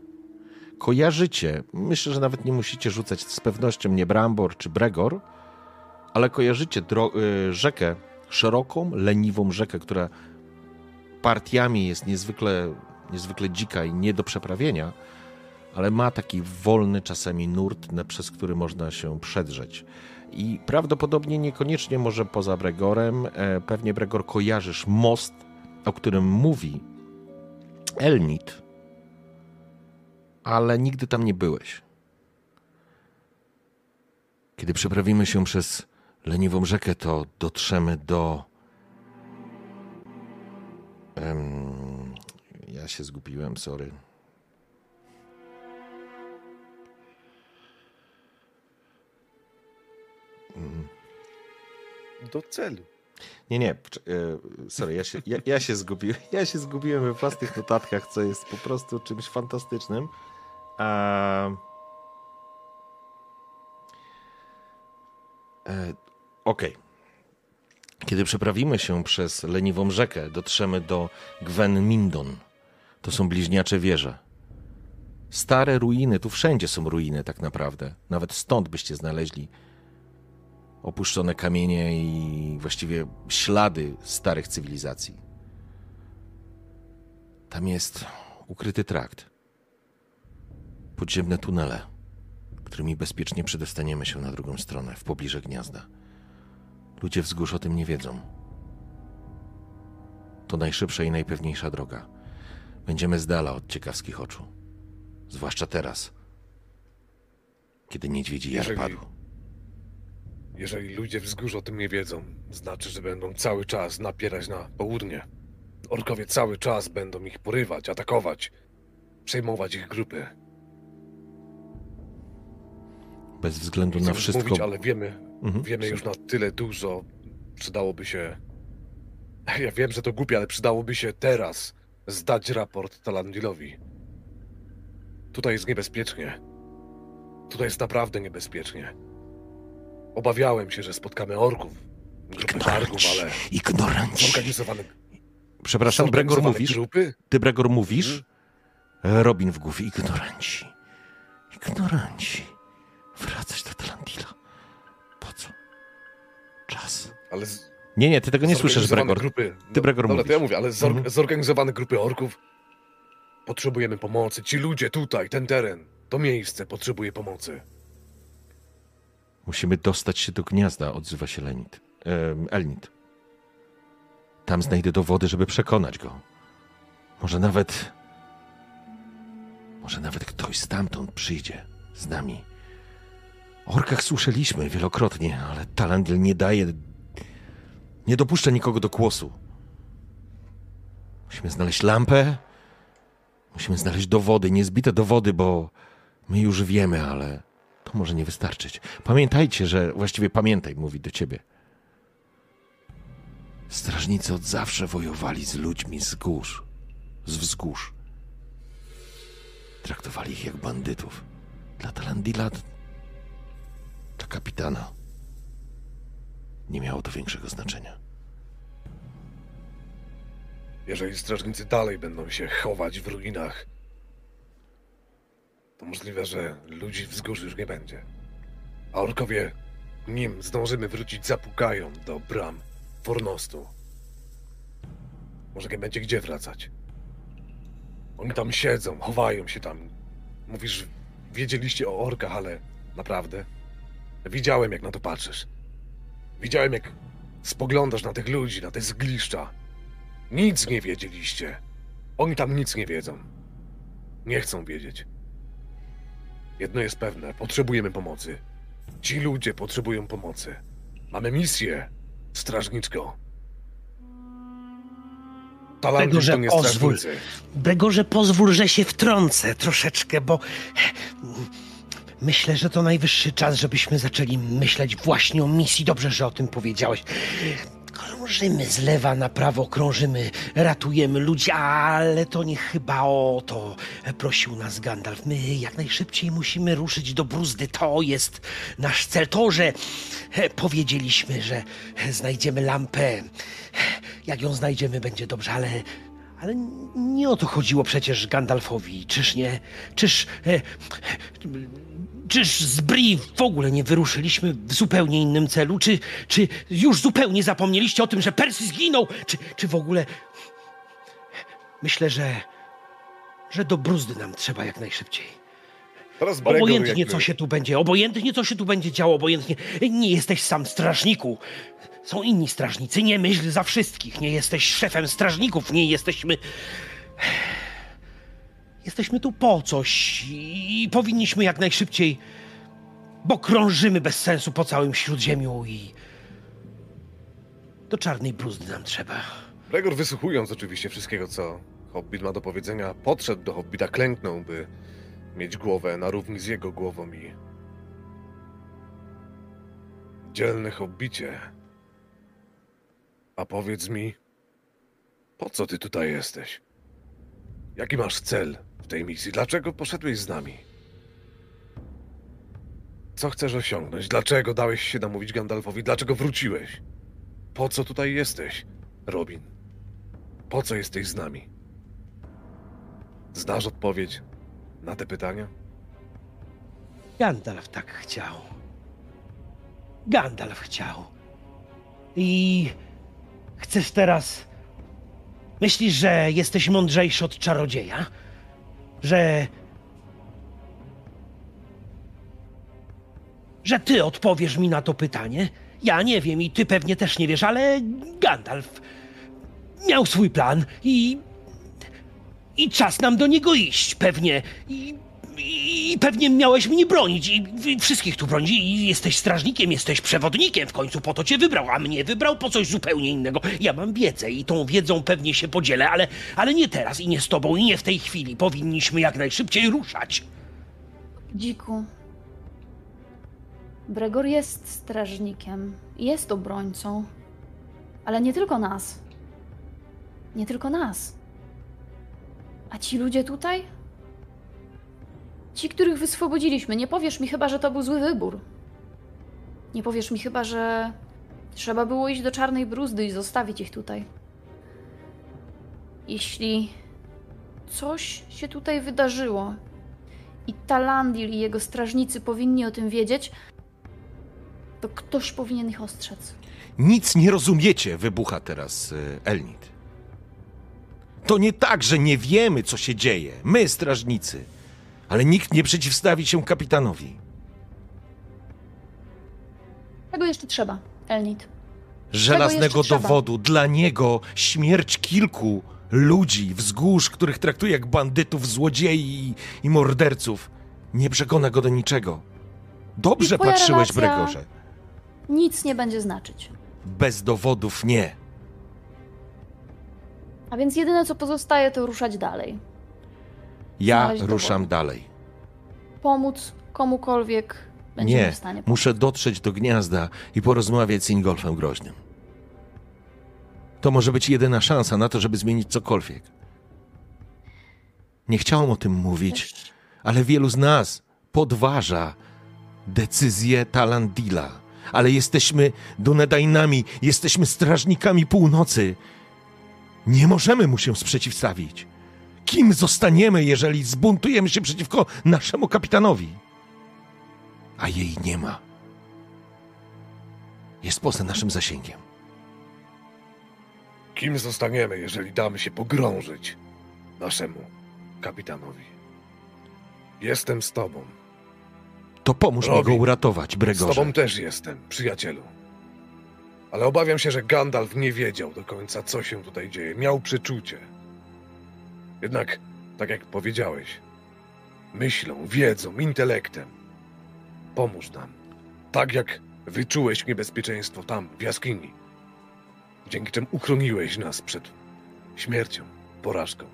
Kojarzycie, myślę, że nawet nie musicie rzucać z pewnością nie Brambor czy Bregor, ale kojarzycie rzekę, szeroką, leniwą rzekę, która partiami jest niezwykle dzika i nie do przeprawienia, ale ma taki wolny czasami nurt, przez który można się przedrzeć. I prawdopodobnie niekoniecznie może poza Bregorem, pewnie Bregor kojarzysz most, o którym mówi Elnit, ale nigdy tam nie byłeś. Kiedy przeprawimy się przez Leniwą Rzekę, to dotrzemy do... Ja się zgubiłem, sorry. Do celu. Nie, sorry, ja się zgubiłem we własnych notatkach, co jest po prostu czymś fantastycznym. Okej. Kiedy przeprawimy się przez Leniwą Rzekę, dotrzemy do Gwen Mindon. To są bliźniacze wieże. Stare ruiny, tu wszędzie są ruiny tak naprawdę. Nawet stąd byście znaleźli opuszczone kamienie i właściwie ślady starych cywilizacji. Tam jest ukryty trakt, podziemne tunele, którymi bezpiecznie przedostaniemy się na drugą stronę, w pobliże gniazda. Ludzie wzgórz o tym nie wiedzą. To najszybsza i najpewniejsza droga. Będziemy z dala od ciekawskich oczu. Zwłaszcza teraz, kiedy niedźwiedzi jar padł. Jeżeli ludzie wzgórz o tym nie wiedzą, znaczy, że będą cały czas napierać na południe. Orkowie cały czas będą ich porywać, atakować, przejmować ich grupy. Bez względu na wszystko... Mówić, ale wiemy już na tyle dużo. Przydałoby się... Ja wiem, że to głupie, ale przydałoby się teraz zdać raport Talandilowi. Tutaj jest niebezpiecznie. Tutaj jest naprawdę niebezpiecznie. Obawiałem się, że spotkamy orków. Ignoranci. Przepraszam, Bregor, mówisz? Grupy? Ty, Bregor, mówisz? Robin w głowie. Ignoranci. Ignoranci. Wracać do Talandila. Po co? Czas. Ale nie, ty tego nie słyszysz, Bregor. Grupy. Ty, Bregor, mówisz. To ja mówię, ale zorganizowane grupy orków. Potrzebujemy pomocy. Ci ludzie tutaj, ten teren, to miejsce potrzebuje pomocy. Musimy dostać się do gniazda, odzywa się Elnit. Tam znajdę dowody, żeby przekonać go. Może nawet ktoś stamtąd przyjdzie z nami. O orkach słyszeliśmy wielokrotnie, ale Talandil nie dopuszcza nikogo do głosu. Musimy znaleźć lampę. Musimy znaleźć dowody, niezbite dowody, bo my już wiemy, ale to może nie wystarczyć. Pamiętajcie, że... Właściwie pamiętaj, mówi do ciebie. Strażnicy od zawsze wojowali z ludźmi z wzgórz. Traktowali ich jak bandytów. Dla Talandila, dla kapitana, nie miało to większego znaczenia. Jeżeli strażnicy dalej będą się chować w ruinach, to możliwe, że ludzi wzgórz już nie będzie. A orkowie, nim zdążymy wrócić, zapukają do bram Fornostu. Może nie będzie gdzie wracać. Oni tam siedzą, chowają się tam. Mówisz, wiedzieliście o orkach, ale naprawdę? Widziałem, jak na to patrzysz. Widziałem, jak spoglądasz na tych ludzi, na te zgliszcza. Nic nie wiedzieliście. Oni tam nic nie wiedzą. Nie chcą wiedzieć. Jedno jest pewne. Potrzebujemy pomocy. Ci ludzie potrzebują pomocy. Mamy misję, strażniczko. Talandil to nie strażnicy. Bregorze, pozwól, że się wtrącę troszeczkę, bo... Myślę, że to najwyższy czas, żebyśmy zaczęli myśleć właśnie o misji. Dobrze, że o tym powiedziałeś. Krążymy z lewa na prawo, krążymy, ratujemy ludzi, ale to nie chyba o to prosił nas Gandalf. My jak najszybciej musimy ruszyć do Bruzdy, to jest nasz cel. To, że powiedzieliśmy, że znajdziemy lampę, jak ją znajdziemy, będzie dobrze, ale nie o to chodziło przecież Gandalfowi, czyż nie? Czyż z Bree w ogóle nie wyruszyliśmy w zupełnie innym celu? Czy już zupełnie zapomnieliście o tym, że Percy zginął? Czy w ogóle... Myślę, że do Bruzdy nam trzeba jak najszybciej. Obojętnie, co się tu będzie. Obojętnie, co się tu będzie działo. Obojętnie. Nie jesteś sam, strażniku. Są inni strażnicy. Nie myśl za wszystkich. Nie jesteś szefem strażników. Nie jesteśmy... Jesteśmy tu po coś i powinniśmy jak najszybciej, bo krążymy bez sensu po całym Śródziemiu i do Czarnej Bruzdy nam trzeba. Bregor, wysłuchując oczywiście wszystkiego, co Hobbit ma do powiedzenia, podszedł do Hobbita, klęknął, by mieć głowę na równi z jego głową i... Dzielny Hobbicie, a powiedz mi, po co ty tutaj jesteś? Jaki masz cel w tej misji? Dlaczego poszedłeś z nami? Co chcesz osiągnąć? Dlaczego dałeś się namówić Gandalfowi? Dlaczego wróciłeś? Po co tutaj jesteś, Robin? Po co jesteś z nami? Znasz odpowiedź na te pytania? Gandalf tak chciał. Gandalf chciał. I chcesz teraz... Myślisz, że jesteś mądrzejszy od czarodzieja? że ty odpowiesz mi na to pytanie. Ja nie wiem i ty pewnie też nie wiesz, ale Gandalf miał swój plan i czas nam do niego iść, pewnie. I pewnie miałeś mnie bronić i wszystkich tu bronić. I jesteś strażnikiem, jesteś przewodnikiem w końcu, po to cię wybrał, a mnie wybrał po coś zupełnie innego. Ja mam wiedzę i tą wiedzą pewnie się podzielę, ale nie teraz i nie z tobą i nie w tej chwili. Powinniśmy jak najszybciej ruszać. Dziku, Bregor jest strażnikiem, jest obrońcą, ale nie tylko nas. Nie tylko nas. A ci ludzie tutaj? Ci, których wyswobodziliśmy. Nie powiesz mi chyba, że to był zły wybór. Nie powiesz mi chyba, że trzeba było iść do Czarnej Bruzdy i zostawić ich tutaj. Jeśli coś się tutaj wydarzyło i Talandil i jego strażnicy powinni o tym wiedzieć, to ktoś powinien ich ostrzec. Nic nie rozumiecie, wybucha teraz Elnit. To nie tak, że nie wiemy, co się dzieje. My, strażnicy. Ale nikt nie przeciwstawi się kapitanowi. Czego jeszcze trzeba, Elnit? Żelaznego dowodu. Dla niego śmierć kilku ludzi wzgórz, których traktuje jak bandytów, złodziei i morderców, nie przekona go do niczego. Dobrze patrzyłeś, Bregorze. Nic nie będzie znaczyć. Bez dowodów nie. A więc jedyne, co pozostaje, to ruszać dalej. Ja ruszam dalej. Pomóc komukolwiek będziemy w stanie. Nie, muszę dotrzeć do gniazda i porozmawiać z Ingolfem Groźnym. To może być jedyna szansa na to, żeby zmienić cokolwiek. Nie chciałam o tym mówić, ale wielu z nas podważa decyzję Talandila. Ale jesteśmy Dunedainami, jesteśmy strażnikami północy. Nie możemy mu się sprzeciwstawić. Kim zostaniemy, jeżeli zbuntujemy się przeciwko naszemu kapitanowi? A jej nie ma. Jest poza naszym zasięgiem. Kim zostaniemy, jeżeli damy się pogrążyć naszemu kapitanowi? Jestem z tobą. To pomóż mi go uratować, Bregorze. Z tobą też jestem, przyjacielu. Ale obawiam się, że Gandalf nie wiedział do końca, co się tutaj dzieje. Miał przeczucie. Jednak, tak jak powiedziałeś, myślą, wiedzą, intelektem pomóż nam. Tak jak wyczułeś niebezpieczeństwo tam, w jaskini. Dzięki czemu uchroniłeś nas przed śmiercią, porażką.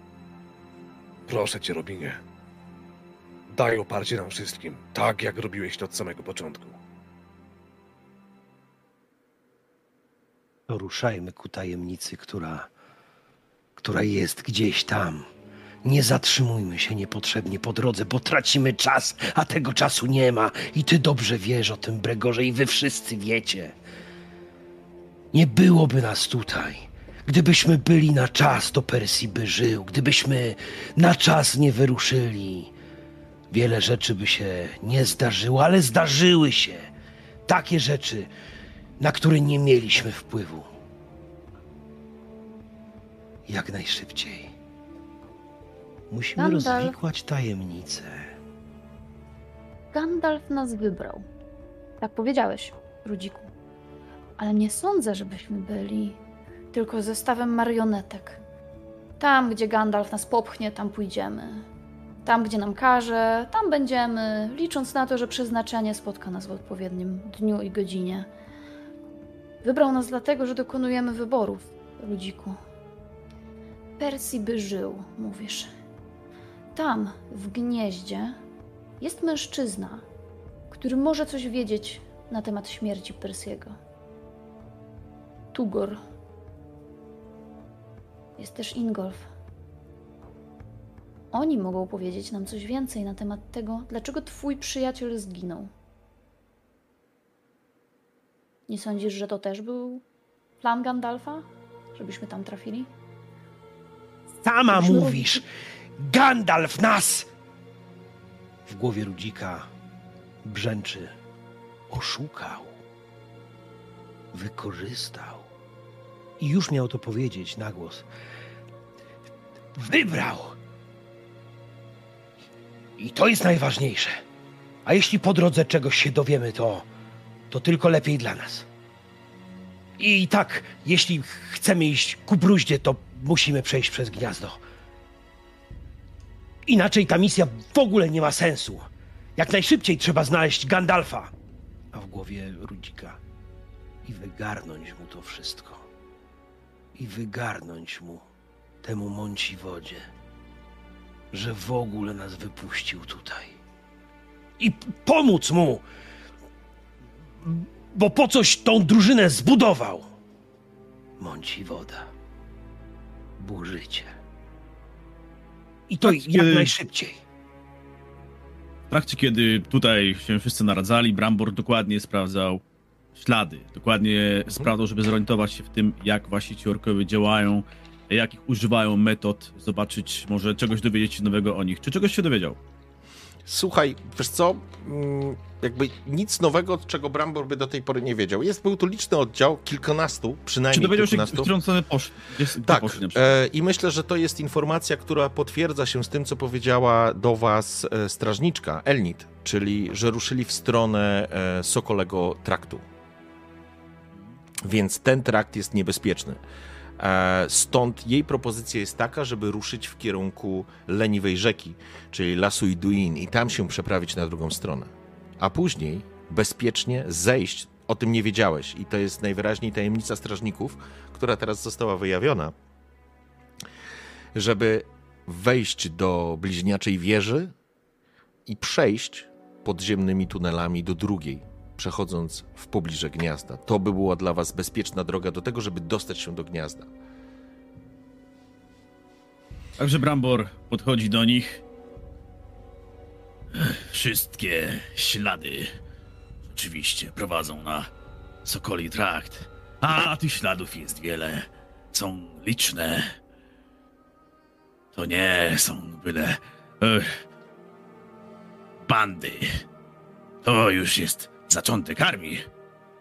Proszę cię, Robinie, daj oparcie nam wszystkim, tak jak robiłeś to od samego początku. Ruszajmy ku tajemnicy, która jest gdzieś tam. Nie zatrzymujmy się niepotrzebnie po drodze, bo tracimy czas, a tego czasu nie ma. I ty dobrze wiesz o tym, Bregorze, i wy wszyscy wiecie. Nie byłoby nas tutaj. Gdybyśmy byli na czas, to Persji by żył. Gdybyśmy na czas nie wyruszyli, wiele rzeczy by się nie zdarzyło, ale zdarzyły się takie rzeczy, na które nie mieliśmy wpływu. Jak najszybciej. Musimy rozwikłać tajemnicę. Gandalf nas wybrał. Tak powiedziałeś, Rudziku. Ale nie sądzę, żebyśmy byli tylko zestawem marionetek. Tam, gdzie Gandalf nas popchnie, tam pójdziemy. Tam, gdzie nam każe, tam będziemy, licząc na to, że przeznaczenie spotka nas w odpowiednim dniu i godzinie. Wybrał nas dlatego, że dokonujemy wyborów, Rudziku. Persji by żył, mówisz. Tam, w gnieździe, jest mężczyzna, który może coś wiedzieć na temat śmierci Persiego. Tugor. Jest też Ingolf. Oni mogą powiedzieć nam coś więcej na temat tego, dlaczego twój przyjaciel zginął. Nie sądzisz, że to też był plan Gandalfa? Żebyśmy tam trafili? Sama mówisz! Gandalf nas! W głowie Rudzika brzęczy. Oszukał. Wykorzystał. I już miał to powiedzieć na głos. Wybrał! I to jest najważniejsze. A jeśli po drodze czegoś się dowiemy, to tylko lepiej dla nas. I tak, jeśli chcemy iść ku bruździe, to musimy przejść przez gniazdo. Inaczej ta misja w ogóle nie ma sensu. Jak najszybciej trzeba znaleźć Gandalfa. A w głowie Rudzika. I wygarnąć mu to wszystko. I wygarnąć mu, temu Mąciwodzie, że w ogóle nas wypuścił tutaj. I pomóc mu, bo po coś tą drużynę zbudował. Mąciwoda. Burzycie. I to jak najszybciej. W trakcie, kiedy tutaj się wszyscy naradzali, Brambor dokładnie sprawdzał ślady. Dokładnie sprawdzał, żeby zorientować się w tym, jak właśnie ci orkowie działają, jakich używają metod, zobaczyć, może czegoś dowiedzieć się nowego o nich. Czy czegoś się dowiedział? Słuchaj, wiesz co, jakby nic nowego, czego Brambor by do tej pory nie wiedział. Był tu liczny oddział, kilkunastu, przynajmniej. Czy dowiedział się, w którą stronę poszli? Tak, poszli i myślę, że to jest informacja, która potwierdza się z tym, co powiedziała do was strażniczka Elnit, czyli, że ruszyli w stronę Sokolego Traktu. Więc ten trakt jest niebezpieczny. Stąd jej propozycja jest taka, żeby ruszyć w kierunku Leniwej Rzeki, czyli Lasu Iduin, i tam się przeprawić na drugą stronę. A później bezpiecznie zejść. O tym nie wiedziałeś i to jest najwyraźniej tajemnica strażników, która teraz została wyjawiona. Żeby wejść do bliźniaczej wieży i przejść podziemnymi tunelami do drugiej, przechodząc w pobliże gniazda. To by była dla was bezpieczna droga do tego, żeby dostać się do gniazda. Także Brambor podchodzi do nich. Wszystkie ślady rzeczywiście prowadzą na Sokoli Trakt, a tych śladów jest wiele. Są liczne. To nie są byle bandy. To już jest zaczątek armii.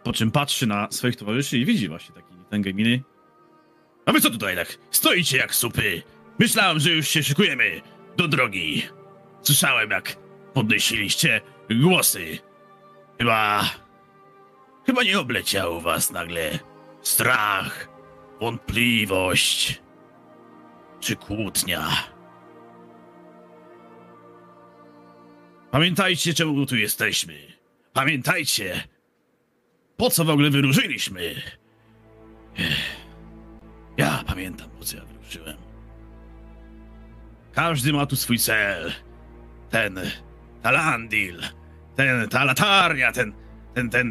Po czym patrzy na swoich towarzyszy i widzi właśnie taki tęgę miny. A wy co tutaj tak? Stoicie jak supy. Myślałem, że już się szykujemy do drogi. Słyszałem, jak podnosiliście głosy. Chyba nie obleciał was nagle strach, wątpliwość czy kłótnia. Pamiętajcie, czemu tu jesteśmy. Pamiętajcie, po co w ogóle wyruszyliśmy. Ja pamiętam, po co ja wyruszyłem. Każdy ma tu swój cel. Ten Talandil, ta latarnia,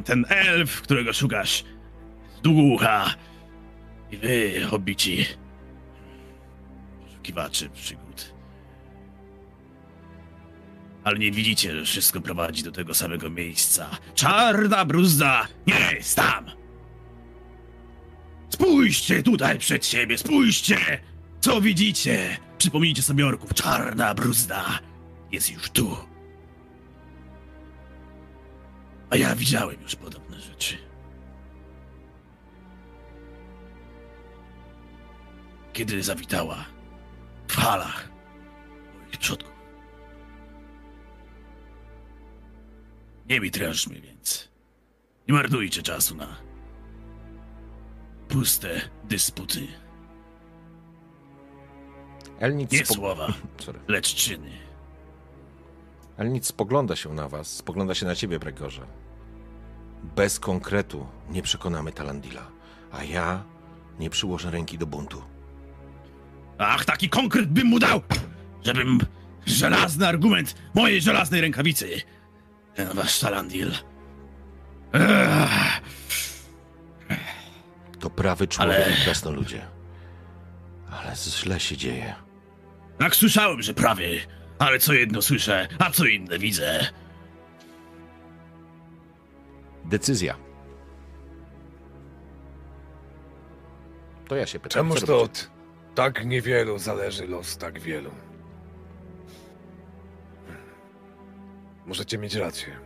ten elf, którego szukasz, Długucha. I wy, hobbici, poszukiwaczy przygód. Ale nie widzicie, że wszystko prowadzi do tego samego miejsca. Czarna bruzda nie jest tam! Spójrzcie tutaj przed siebie, spójrzcie! Co widzicie? Przypomnijcie sobie orków. Czarna bruzda jest już tu. A ja widziałem już podobne rzeczy. Kiedy zawitała w halach moich przodków. Nie mitrężmy więc. Nie marnujcie czasu na puste dysputy. Nie słowa, lecz czyny. Elnit spogląda się na was, spogląda się na ciebie, Bregorze. Bez konkretu nie przekonamy Talandila, a ja nie przyłożę ręki do buntu. Ach, taki konkret bym mu dał! Żebym żelazny argument mojej żelaznej rękawicy... Ten wasz Talandil. To prawy człowiek, krasnoludzie. Ale źle się dzieje. Tak słyszałem, że prawy. Ale co jedno słyszę, a co inne widzę. Decyzja. To ja się pytam. Czemuż to od tak niewielu zależy los tak wielu? Możecie mieć rację.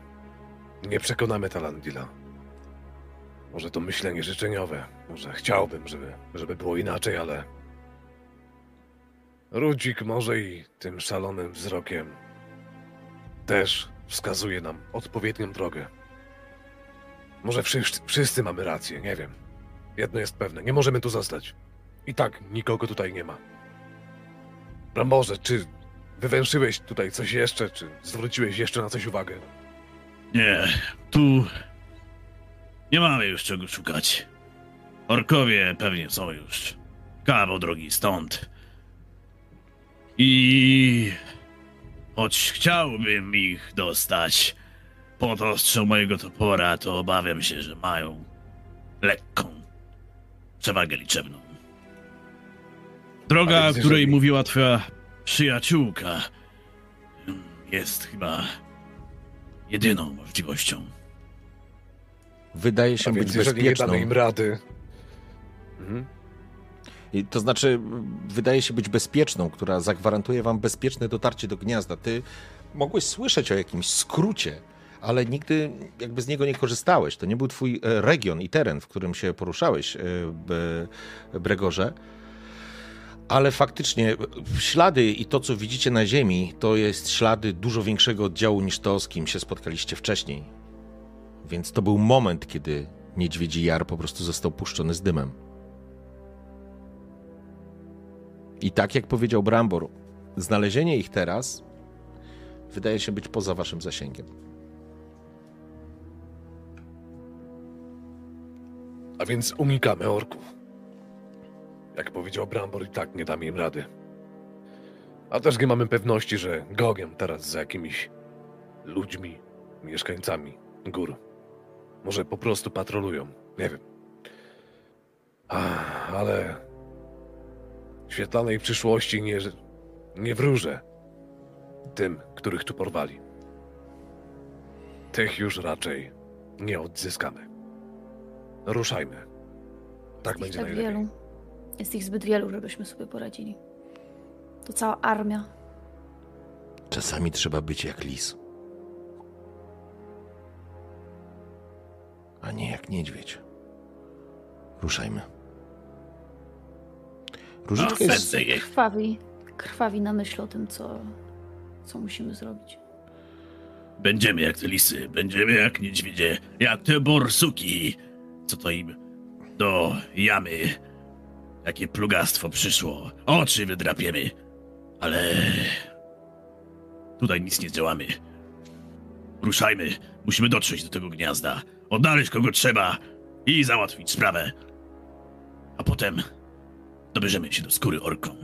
Nie przekonamy Talandila. Może to myślenie życzeniowe. Może chciałbym, żeby było inaczej, ale... Rudzik może i tym szalonym wzrokiem też wskazuje nam odpowiednią drogę. Może wszyscy mamy rację, nie wiem. Jedno jest pewne, nie możemy tu zostać. I tak nikogo tutaj nie ma. Ramborze, czy wywęszyłeś tutaj coś jeszcze, czy zwróciłeś jeszcze na coś uwagę? Nie, tu nie mamy już czego szukać. Orkowie pewnie są już kawał drogi stąd. I choć chciałbym ich dostać pod ostrzał mojego topora, to obawiam się, że mają lekką przewagę liczebną. Droga, o której mówiła twoja przyjaciółka, jest chyba jedyną możliwością. Wydaje się być bezpieczną. Nie damy im rady. Mhm. I to znaczy, wydaje się być bezpieczną, która zagwarantuje wam bezpieczne dotarcie do gniazda. Ty mogłeś słyszeć o jakimś skrócie, ale nigdy jakby z niego nie korzystałeś. To nie był twój region i teren, w którym się poruszałeś, Bregorze. Ale faktycznie ślady i to, co widzicie na ziemi, to jest ślady dużo większego oddziału niż to, z kim się spotkaliście wcześniej. Więc to był moment, kiedy Niedźwiedzi Jar po prostu został puszczony z dymem. I tak jak powiedział Brambor, znalezienie ich teraz wydaje się być poza waszym zasięgiem. A więc unikamy orków. Jak powiedział Brambor, i tak nie damy im rady. A też nie mamy pewności, że Gogiem teraz za jakimiś ludźmi, mieszkańcami gór. Może po prostu patrolują, nie wiem. Ale świetlanej przyszłości nie wróżę tym, których tu porwali. Tych już raczej nie odzyskamy. Ruszajmy. Tak będzie najlepiej. Jest ich zbyt wielu, żebyśmy sobie poradzili. To cała armia. Czasami trzeba być jak lis. A nie jak niedźwiedź. Ruszajmy. Różyczka jest krwawi na myśl o tym, co musimy zrobić. Będziemy jak te lisy, będziemy jak niedźwiedzie, jak te borsuki. Co to im do jamy? Jakie plugastwo przyszło. Oczy wydrapiemy. Ale tutaj nic nie zdziałamy. Ruszajmy. Musimy dotrzeć do tego gniazda. Odnaleźć kogo trzeba i załatwić sprawę. A potem dobierzemy się do skóry orką.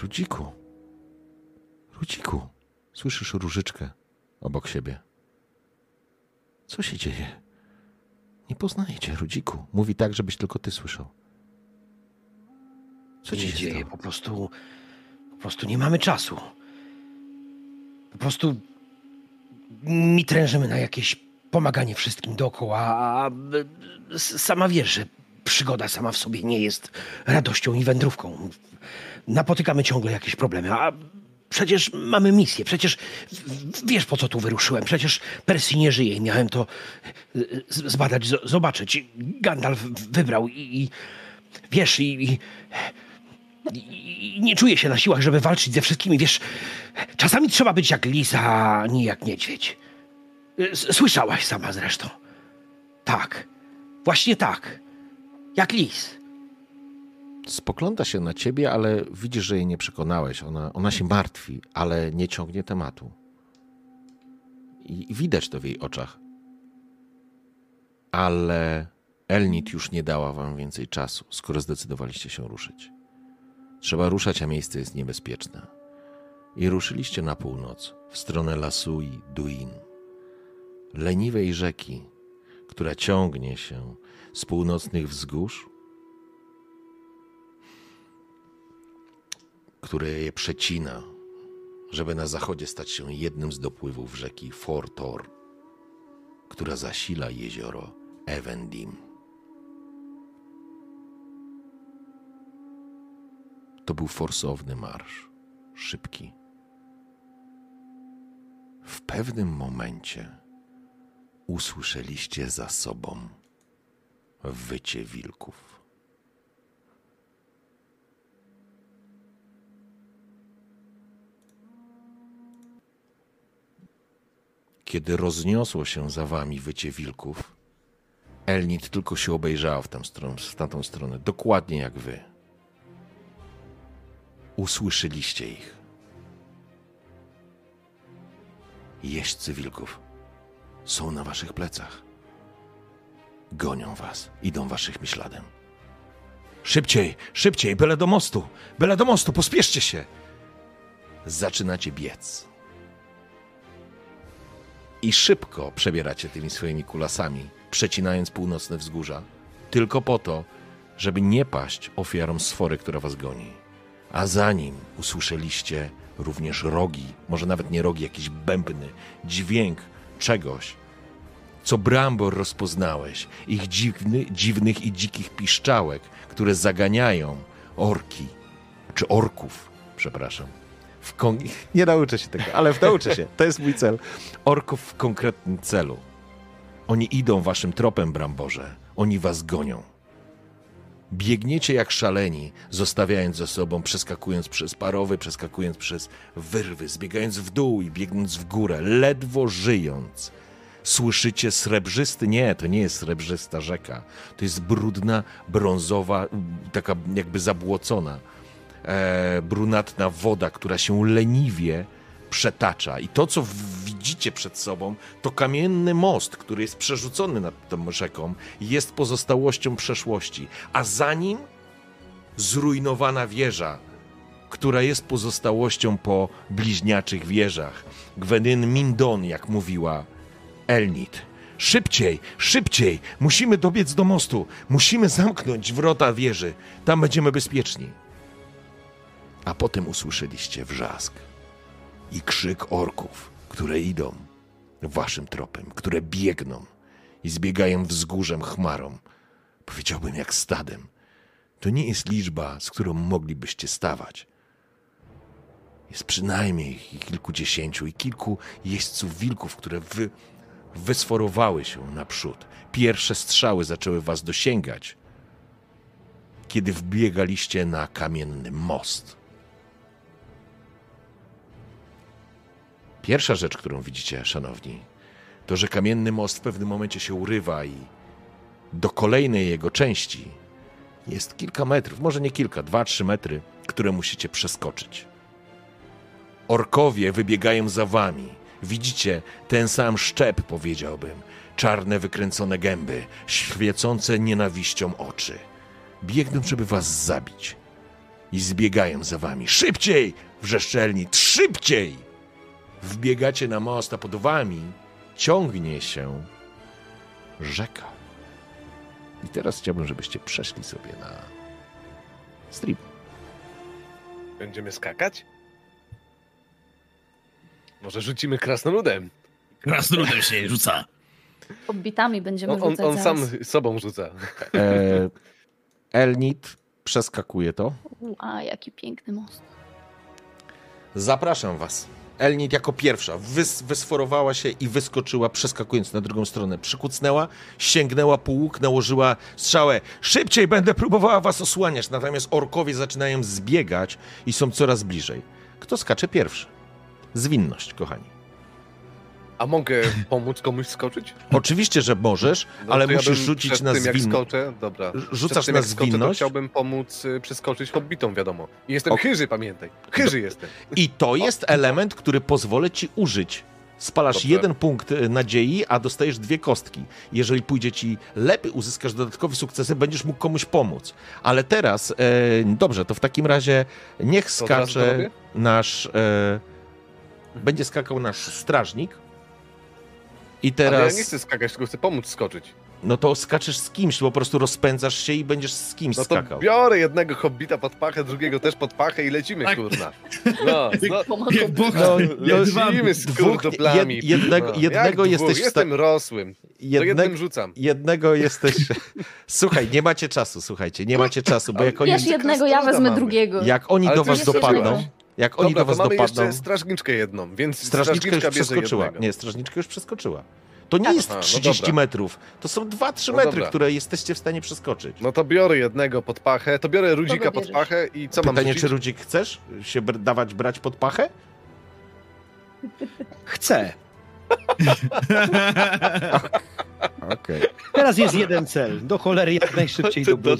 Rudziku. Rudziku. Słyszysz Różyczkę obok siebie. Co się dzieje? Nie poznaję cię, Rudziku. Mówi tak, żebyś tylko ty słyszał. Co ci się dzieje? Po prostu nie mamy czasu. Po prostu mi trężymy na jakieś pomaganie wszystkim dookoła, a sama wiesz, że przygoda sama w sobie nie jest radością i wędrówką. Napotykamy ciągle jakieś problemy, a przecież mamy misję, przecież wiesz, po co tu wyruszyłem, przecież Persji nie żyje i miałem to zbadać, zobaczyć. Gandalf wybrał i wiesz, i nie czuję się na siłach, żeby walczyć ze wszystkimi, wiesz, czasami trzeba być jak lis, a nie jak niedźwiedź. Słyszałaś sama zresztą. Tak, właśnie tak, jak lis. Spogląda się na ciebie, ale widzisz, że jej nie przekonałeś. Ona się martwi, ale nie ciągnie tematu. I widać to w jej oczach. Ale Elnit już nie dała wam więcej czasu, skoro zdecydowaliście się ruszyć. Trzeba ruszać, a miejsce jest niebezpieczne. I ruszyliście na północ, w stronę Lasui Duin, leniwej rzeki, która ciągnie się z północnych wzgórz, które je przecina, żeby na zachodzie stać się jednym z dopływów rzeki Fortor, która zasila jezioro Evendim. To był forsowny marsz, szybki. W pewnym momencie usłyszeliście za sobą wycie wilków. Kiedy rozniosło się za wami wycie wilków, Elnit tylko się obejrzała w tamtą stronę, dokładnie jak wy. Usłyszeliście ich. Jeźdźcy wilków są na waszych plecach. Gonią was, idą waszym śladem. Szybciej, szybciej, byle do mostu, pospieszcie się. Zaczynacie biec. I szybko przebieracie tymi swoimi kulasami, przecinając północne wzgórza, tylko po to, żeby nie paść ofiarą sfory, która was goni. A zanim usłyszeliście również rogi, może nawet nie rogi, jakiś bębny dźwięk czegoś, co Brambor rozpoznałeś, ich dziwnych i dzikich piszczałek, które zaganiają orki, czy orków, przepraszam. Nie nauczę się tego, ale nauczę się. To jest mój cel. Orków w konkretnym celu. Oni idą waszym tropem, Bramborze. Oni was gonią. Biegniecie jak szaleni, zostawiając za sobą, przeskakując przez parowy, przeskakując przez wyrwy, zbiegając w dół i biegnąc w górę, ledwo żyjąc. Słyszycie srebrzysty... Nie, to nie jest srebrzysta rzeka. To jest brudna, brązowa, taka jakby zabłocona, brunatna woda, która się leniwie przetacza. I to, co widzicie przed sobą, to kamienny most, który jest przerzucony nad tą rzeką, jest pozostałością przeszłości. A za nim zrujnowana wieża, która jest pozostałością po bliźniaczych wieżach. Gwenyn Mindon, jak mówiła Elnit. Szybciej, szybciej! Musimy dobiec do mostu. Musimy zamknąć wrota wieży. Tam będziemy bezpieczni. A potem usłyszeliście wrzask i krzyk orków, które idą waszym tropem, które biegną i zbiegają wzgórzem chmarą. Powiedziałbym jak stadem. To nie jest liczba, z którą moglibyście stawać. Jest przynajmniej kilkudziesięciu i kilku jeźdźców wilków, które wysforowały się naprzód. Pierwsze strzały zaczęły was dosięgać, kiedy wbiegaliście na kamienny most. Pierwsza rzecz, którą widzicie, szanowni, to, że kamienny most w pewnym momencie się urywa i do kolejnej jego części jest kilka metrów, może nie kilka, 2-3 metry, które musicie przeskoczyć. Orkowie wybiegają za wami. Widzicie ten sam szczep, powiedziałbym. Czarne, wykręcone gęby, świecące nienawiścią oczy. Biegną, żeby was zabić. I zbiegają za wami. Szybciej! Wrzeszczelni! Szybciej! Wbiegacie na most, a pod wami ciągnie się rzeka. I teraz chciałbym, żebyście przeszli sobie na stream. Będziemy skakać? Może rzucimy krasnoludem? Krasnoludem się rzuca. Podbitami będziemy rzucać. On sam sobą rzuca. Elnit przeskakuje to. A jaki piękny most. Zapraszam was. Elnit jako pierwsza wysforowała się i wyskoczyła, przeskakując na drugą stronę. Przykucnęła, sięgnęła po łuk, nałożyła strzałę. Szybciej będę próbowała was osłaniać, natomiast orkowie zaczynają zbiegać i są coraz bliżej. Kto skacze pierwszy? Zwinność, kochani. A mogę pomóc komuś skoczyć? Oczywiście, że możesz, no, ale musisz rzucić na zwinność. Rzucasz na zwinność. Chciałbym pomóc przeskoczyć hobbitom, wiadomo. Jestem chyży, pamiętaj. Chyży jestem. I to jest element, który pozwolę ci użyć. Spalasz jeden punkt nadziei, a dostajesz 2 kostki. Jeżeli pójdzie ci lepiej, uzyskasz dodatkowe sukcesy, będziesz mógł komuś pomóc. Ale teraz, dobrze, to w takim razie niech skacze nasz... będzie skakał nasz strażnik. I teraz... Ale ja nie chcę skakać, tylko chcę pomóc skoczyć. No to skaczesz z kimś, po prostu rozpędzasz się i będziesz z kimś skakał. No to biorę jednego hobbita pod pachę, drugiego też pod pachę i lecimy, tak. Kurna. Lecimy z kurdoplami. Jednego jesteś... Jestem rosłym, jednym rzucam. Jednego jesteś... Słuchaj, nie macie czasu, słuchajcie, nie macie czasu, bo jak oni... Wiesz, jednego, ja wezmę drugiego. Jak oni do was dopadną... Jak oni do was dopadną... Mamy jeszcze strażniczkę jedną, więc strażniczka już przeskoczyła. Jednego. Nie, strażniczka już przeskoczyła. To nie jest 30 metrów, to są 2-3 metry, które jesteście w stanie przeskoczyć. No to biorę jednego pod pachę, to biorę Rudzika pod pachę i co mam rzucić? Pytanie, czy Rudzik chcesz się dawać brać pod pachę? Chcę. Okay. Teraz jest jeden cel. Do cholery jak najszybciej do bólu.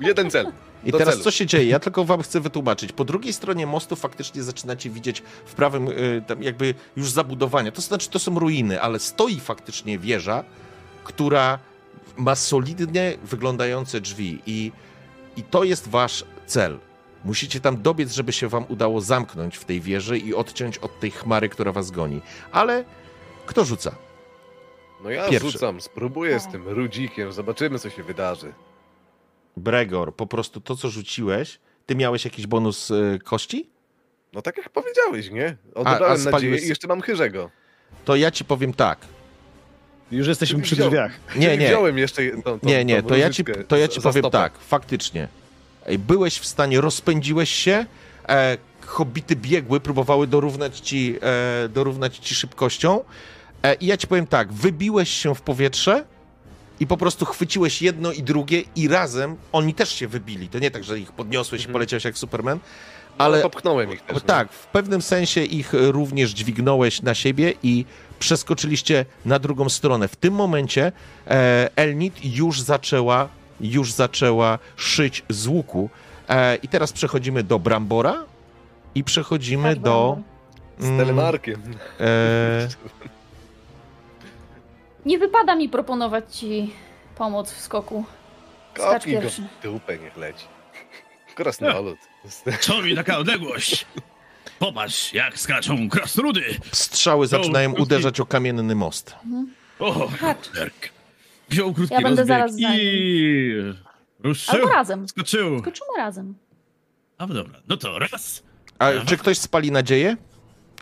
Jeden cel. I teraz celu. Co się dzieje? Ja tylko wam chcę wytłumaczyć. Po drugiej stronie mostu faktycznie zaczynacie widzieć w prawym tam jakby już zabudowania. To znaczy, to są ruiny, ale stoi faktycznie wieża, która ma solidnie wyglądające drzwi i to jest wasz cel. Musicie tam dobiec, żeby się wam udało zamknąć w tej wieży i odciąć od tej chmary, która was goni. Ale kto rzuca? No ja rzucam, spróbuję z tym rudzikiem, zobaczymy co się wydarzy. Bregor, po prostu to co rzuciłeś, ty miałeś jakiś bonus kości? No tak jak powiedziałeś, nie? Odebrałem nadzieję i jeszcze mam chyżego. To ja ci powiem tak. Już jesteśmy przy drzwiach. Nie. Wziąłem jeszcze tą to ja ci powiem stopę. Tak, faktycznie. Byłeś w stanie, rozpędziłeś się, hobbity biegły, próbowały dorównać ci szybkością. I ja ci powiem tak, wybiłeś się w powietrze i po prostu chwyciłeś jedno i drugie i razem oni też się wybili. To nie tak, że ich podniosłeś i poleciałeś jak Superman, ale no, popchnąłem ich też. Tak, w pewnym sensie ich również dźwignąłeś na siebie i przeskoczyliście na drugą stronę. W tym momencie Elnit już zaczęła szyć z łuku. I teraz przechodzimy do Brambora i przechodzimy do... Z telemarkiem. Nie wypada mi proponować ci pomoc w skoku. Skacz pierwszy. Dupę niech leci. Krasnolud. Co mi taka odległość? Popatrz, jak skaczą krasnoludy. Strzały zaczynają uderzać o kamienny most. O, wziął krótki rozbieg zaraz i ruszył. Albo razem. Skoczymy razem. A dobra, no to raz. A czy ktoś spali nadzieję?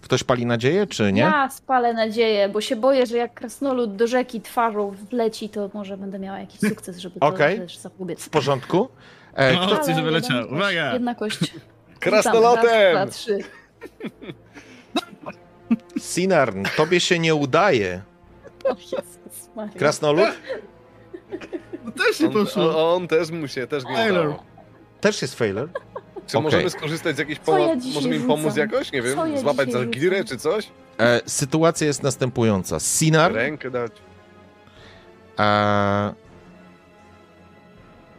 Ktoś pali nadzieję, czy nie? Ja spalę nadzieję, bo się boję, że jak krasnolud do rzeki twarzą wleci, to może będę miała jakiś sukces, żeby to też zapobiec. W porządku. Coś wyleciało. Uwaga! Jedna kość. Krasnolotem! Raz, dwa, trzy. Sinarn, tobie się nie udaje. Krasnolud? No też się poszło. On też mu się nie udało. Też jest failure? Czy możemy skorzystać z jakiejś pomocy? Możemy im pomóc jakoś? Nie wiem, złapać za girę czy coś? Sytuacja jest następująca. Sinar... Rękę dać.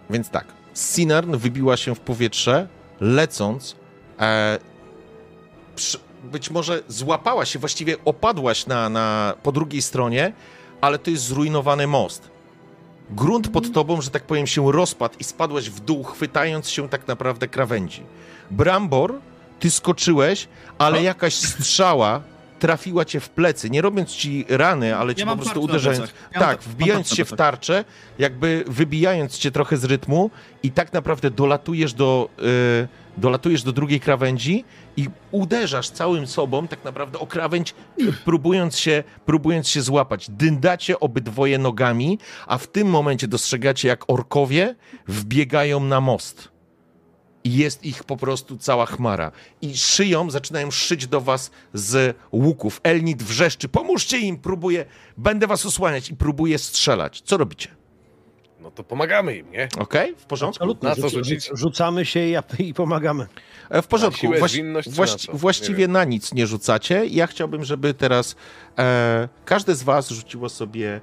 Więc tak. Sinarn wybiła się w powietrze, lecąc. Być może złapała się, właściwie opadłaś po drugiej stronie, ale to jest zrujnowany most. Grunt pod tobą, że tak powiem, się rozpadł i spadłeś w dół, chwytając się tak naprawdę krawędzi. Brambor, ty skoczyłeś, ale jakaś strzała trafiła cię w plecy, nie robiąc ci rany, ale cię po prostu uderzając. Tak, wbijając się w tarczę, jakby wybijając cię trochę z rytmu i tak naprawdę dolatujesz do drugiej krawędzi i uderzasz całym sobą tak naprawdę o krawędź, próbując się złapać. Dyndacie obydwoje nogami, a w tym momencie dostrzegacie, jak orkowie wbiegają na most. I jest ich po prostu cała chmara. I zaczynają szyć do was z łuków. Elnit wrzeszczy, pomóżcie im, będę was osłaniać i próbuję strzelać. Co robicie? No to pomagamy im, nie? Okej, w porządku. Na co rzucamy się i pomagamy. W porządku. Właściwie na nic nie rzucacie. Ja chciałbym, żeby teraz każde z was rzuciło sobie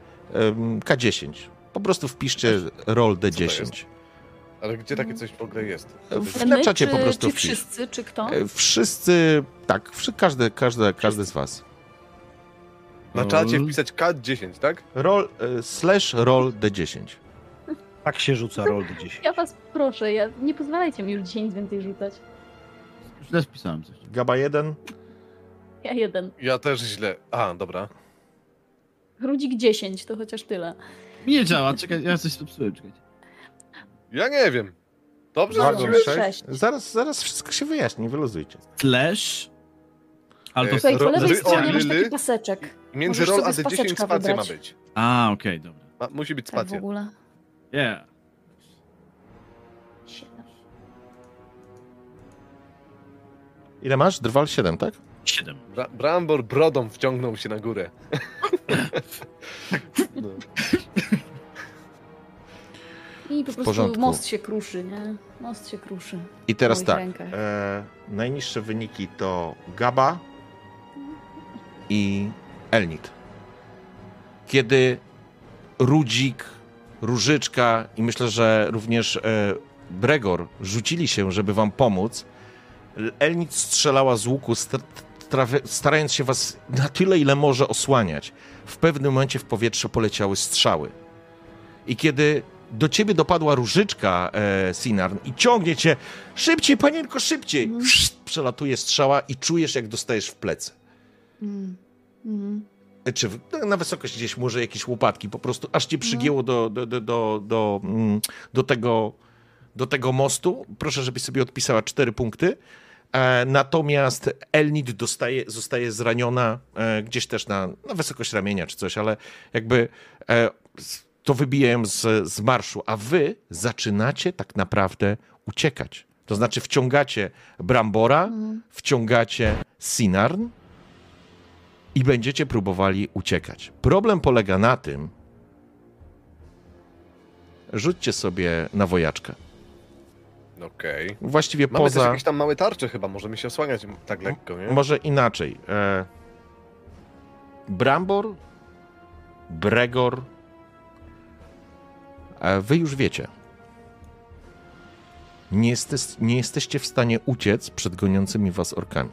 K10. Po prostu wpiszcie roll D10. Ale gdzie takie coś w ogóle jest? Na czacie po prostu wpisz. Wszyscy, czy kto? Wszyscy, tak. Każdy z was. Na czacie wpisać K10, tak? Roll D10. Tak się rzuca roll D10. Ja was proszę, nie pozwalajcie mi już 10 więcej rzucać. Już też pisałem coś. Gaba 1. Ja 1. Ja też źle. A, dobra. Rudzik 10, to chociaż tyle. Nie działa, czekaj, ja coś popsułem, czekajcie. Ja nie wiem. Dobrze, zaraz wszystko się wyjaśni, wyluzujcie. Slash. Ale to po lewej stronie masz taki paseczek. Między roll a D10 spacja ma być. A, okej, dobra. Musi być spacja. Tak w ogóle. Yeah. 7. Ile masz? Drwal 7, tak? 7. Brambor brodą wciągnął się na górę. No. I po prostu most się kruszy, nie? Most się kruszy. I teraz tak. Najniższe wyniki to Gaba i Elnit. Kiedy Rudzik, Różyczka i myślę, że również Bregor rzucili się, żeby wam pomóc, Elnit strzelała z łuku, starając się was na tyle, ile może osłaniać. W pewnym momencie w powietrze poleciały strzały. I kiedy do ciebie dopadła Różyczka, Sinarn, i ciągnie cię, szybciej, panienko, szybciej! Przelatuje strzała i czujesz, jak dostajesz w plecy. Czy na wysokość gdzieś może jakieś łopatki, po prostu aż cię przygięło do tego mostu. Proszę, żebyś sobie odpisała 4 punkty. Natomiast Elnit zostaje zraniona gdzieś też na wysokość ramienia czy coś, ale jakby to wybija ją z marszu, a wy zaczynacie tak naprawdę uciekać. To znaczy wciągacie Brambora, wciągacie Sinarn i będziecie próbowali uciekać. Problem polega na tym, rzućcie sobie na wojaczkę. Okej. Właściwie mamy poza... Mamy jakieś tam małe tarcze chyba, możemy się osłaniać tak lekko, nie? Może inaczej. Brambor, Bregor, wy już wiecie. Nie jesteście w stanie uciec przed goniącymi was orkami.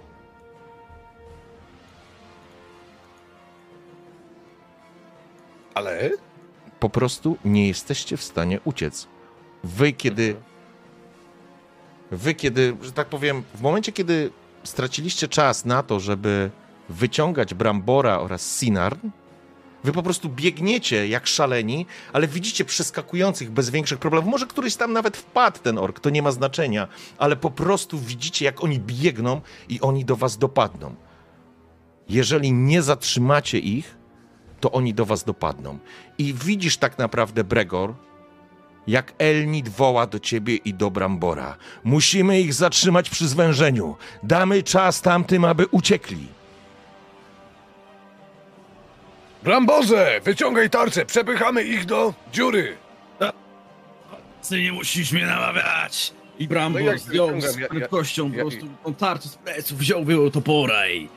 Ale? Po prostu nie jesteście w stanie uciec. Wy, że tak powiem, w momencie, kiedy straciliście czas na to, żeby wyciągać Brambora oraz Sinarn, wy po prostu biegniecie jak szaleni, ale widzicie przeskakujących bez większych problemów. Może któryś tam nawet wpadł ten ork, to nie ma znaczenia, ale po prostu widzicie, jak oni biegną i oni do was dopadną. Jeżeli nie zatrzymacie ich, to oni do was dopadną. I widzisz tak naprawdę, Bregor, jak Elnit woła do ciebie i do Brambora. Musimy ich zatrzymać przy zwężeniu. Damy czas tamtym, aby uciekli. Bramborze, wyciągaj tarczę, przepychamy ich do dziury. Ty nie musisz mnie namawiać. I Brambor zdjął z prędkością po prostu tą tarczę z pleców, wziął, wyjął topora i...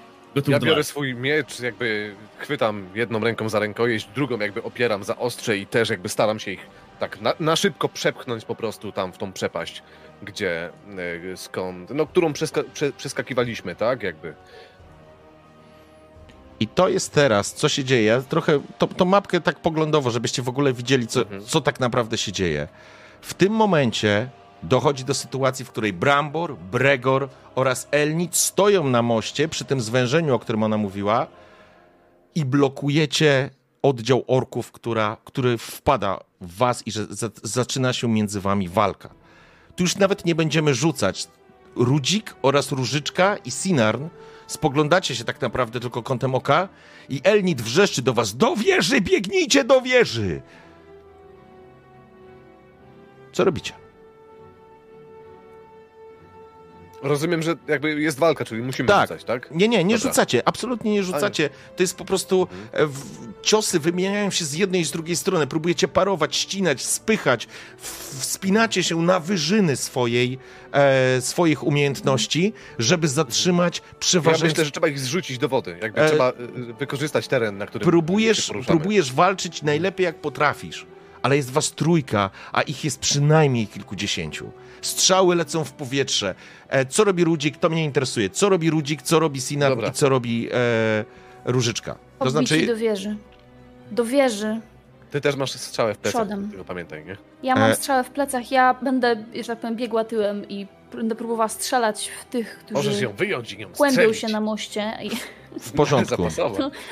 Ja biorę swój miecz, jakby chwytam jedną ręką za rękojeść, drugą jakby opieram za ostrze i też jakby staram się ich tak na szybko przepchnąć po prostu tam w tą przepaść, gdzie, skąd, no którą przeskakiwaliśmy, tak jakby. I to jest teraz, co się dzieje, trochę tą mapkę tak poglądowo, żebyście w ogóle widzieli, co tak naprawdę się dzieje. W tym momencie dochodzi do sytuacji, w której Brambor, Bregor oraz Elnit stoją na moście przy tym zwężeniu, o którym ona mówiła, i blokujecie oddział orków, który wpada w was i że zaczyna się między wami walka. Tu już nawet nie będziemy rzucać. Rudzik oraz Różyczka i Sinarn spoglądacie się tak naprawdę tylko kątem oka i Elnit wrzeszczy do was: do wieży, biegnijcie do wieży! Co robicie? Rozumiem, że jakby jest walka, czyli musimy rzucać, tak? Nie Dobra. Rzucacie, absolutnie nie rzucacie. To jest po prostu... Ciosy wymieniają się z jednej i z drugiej strony. Próbujecie parować, ścinać, spychać. Wspinacie się na wyżyny swoich umiejętności, żeby zatrzymać przeważającą... Ja myślę, że trzeba ich zrzucić do wody. Jakby trzeba wykorzystać teren, na którym próbujesz walczyć najlepiej, jak potrafisz. Ale jest was 3, a ich jest przynajmniej kilkudziesięciu. Strzały lecą w powietrze. Co robi Rudzik? To mnie interesuje. Co robi Rudzik, co robi Sinarn i co robi Różyczka? To znaczy... do wieży. Do wieży. Ty też masz strzałę w plecach, tego pamiętaj, nie? Ja mam strzałę w plecach, ja będę, że tak powiem, biegła tyłem i będę próbowała strzelać w tych, którzy... Możesz ją wyjąć i ją kłębią się na moście. I... W porządku.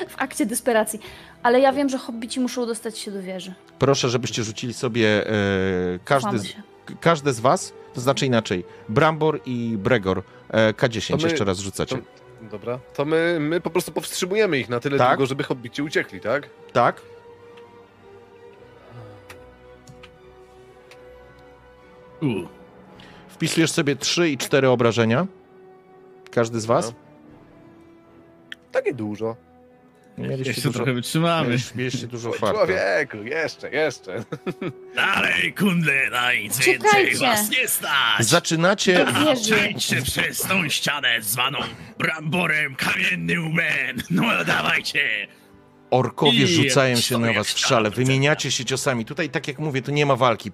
W akcie desperacji. Ale ja wiem, że hobbici muszą dostać się do wieży. Proszę, żebyście rzucili sobie każdy z was, to znaczy inaczej, Brambor i Bregor, K10 jeszcze raz rzucacie. Dobra, to my po prostu powstrzymujemy ich na tyle długo, żeby hobbici uciekli, tak? Tak. Wpisujesz sobie 3 i 4 obrażenia. Każdy z was? Takie dużo. Mieliście jeszcze dużo, trochę wytrzymamy. Mieliście dużo farta. Człowieku, jeszcze. Dalej, kundle, nic więcej was nie stać. Zaczynacie... Przejdźcie przez tą ścianę zwaną Bramborem Kamienny Umen. No dawajcie. Orkowie rzucają się na was w szale, wymieniacie się ciosami. Tutaj, tak jak mówię, tu nie ma walki.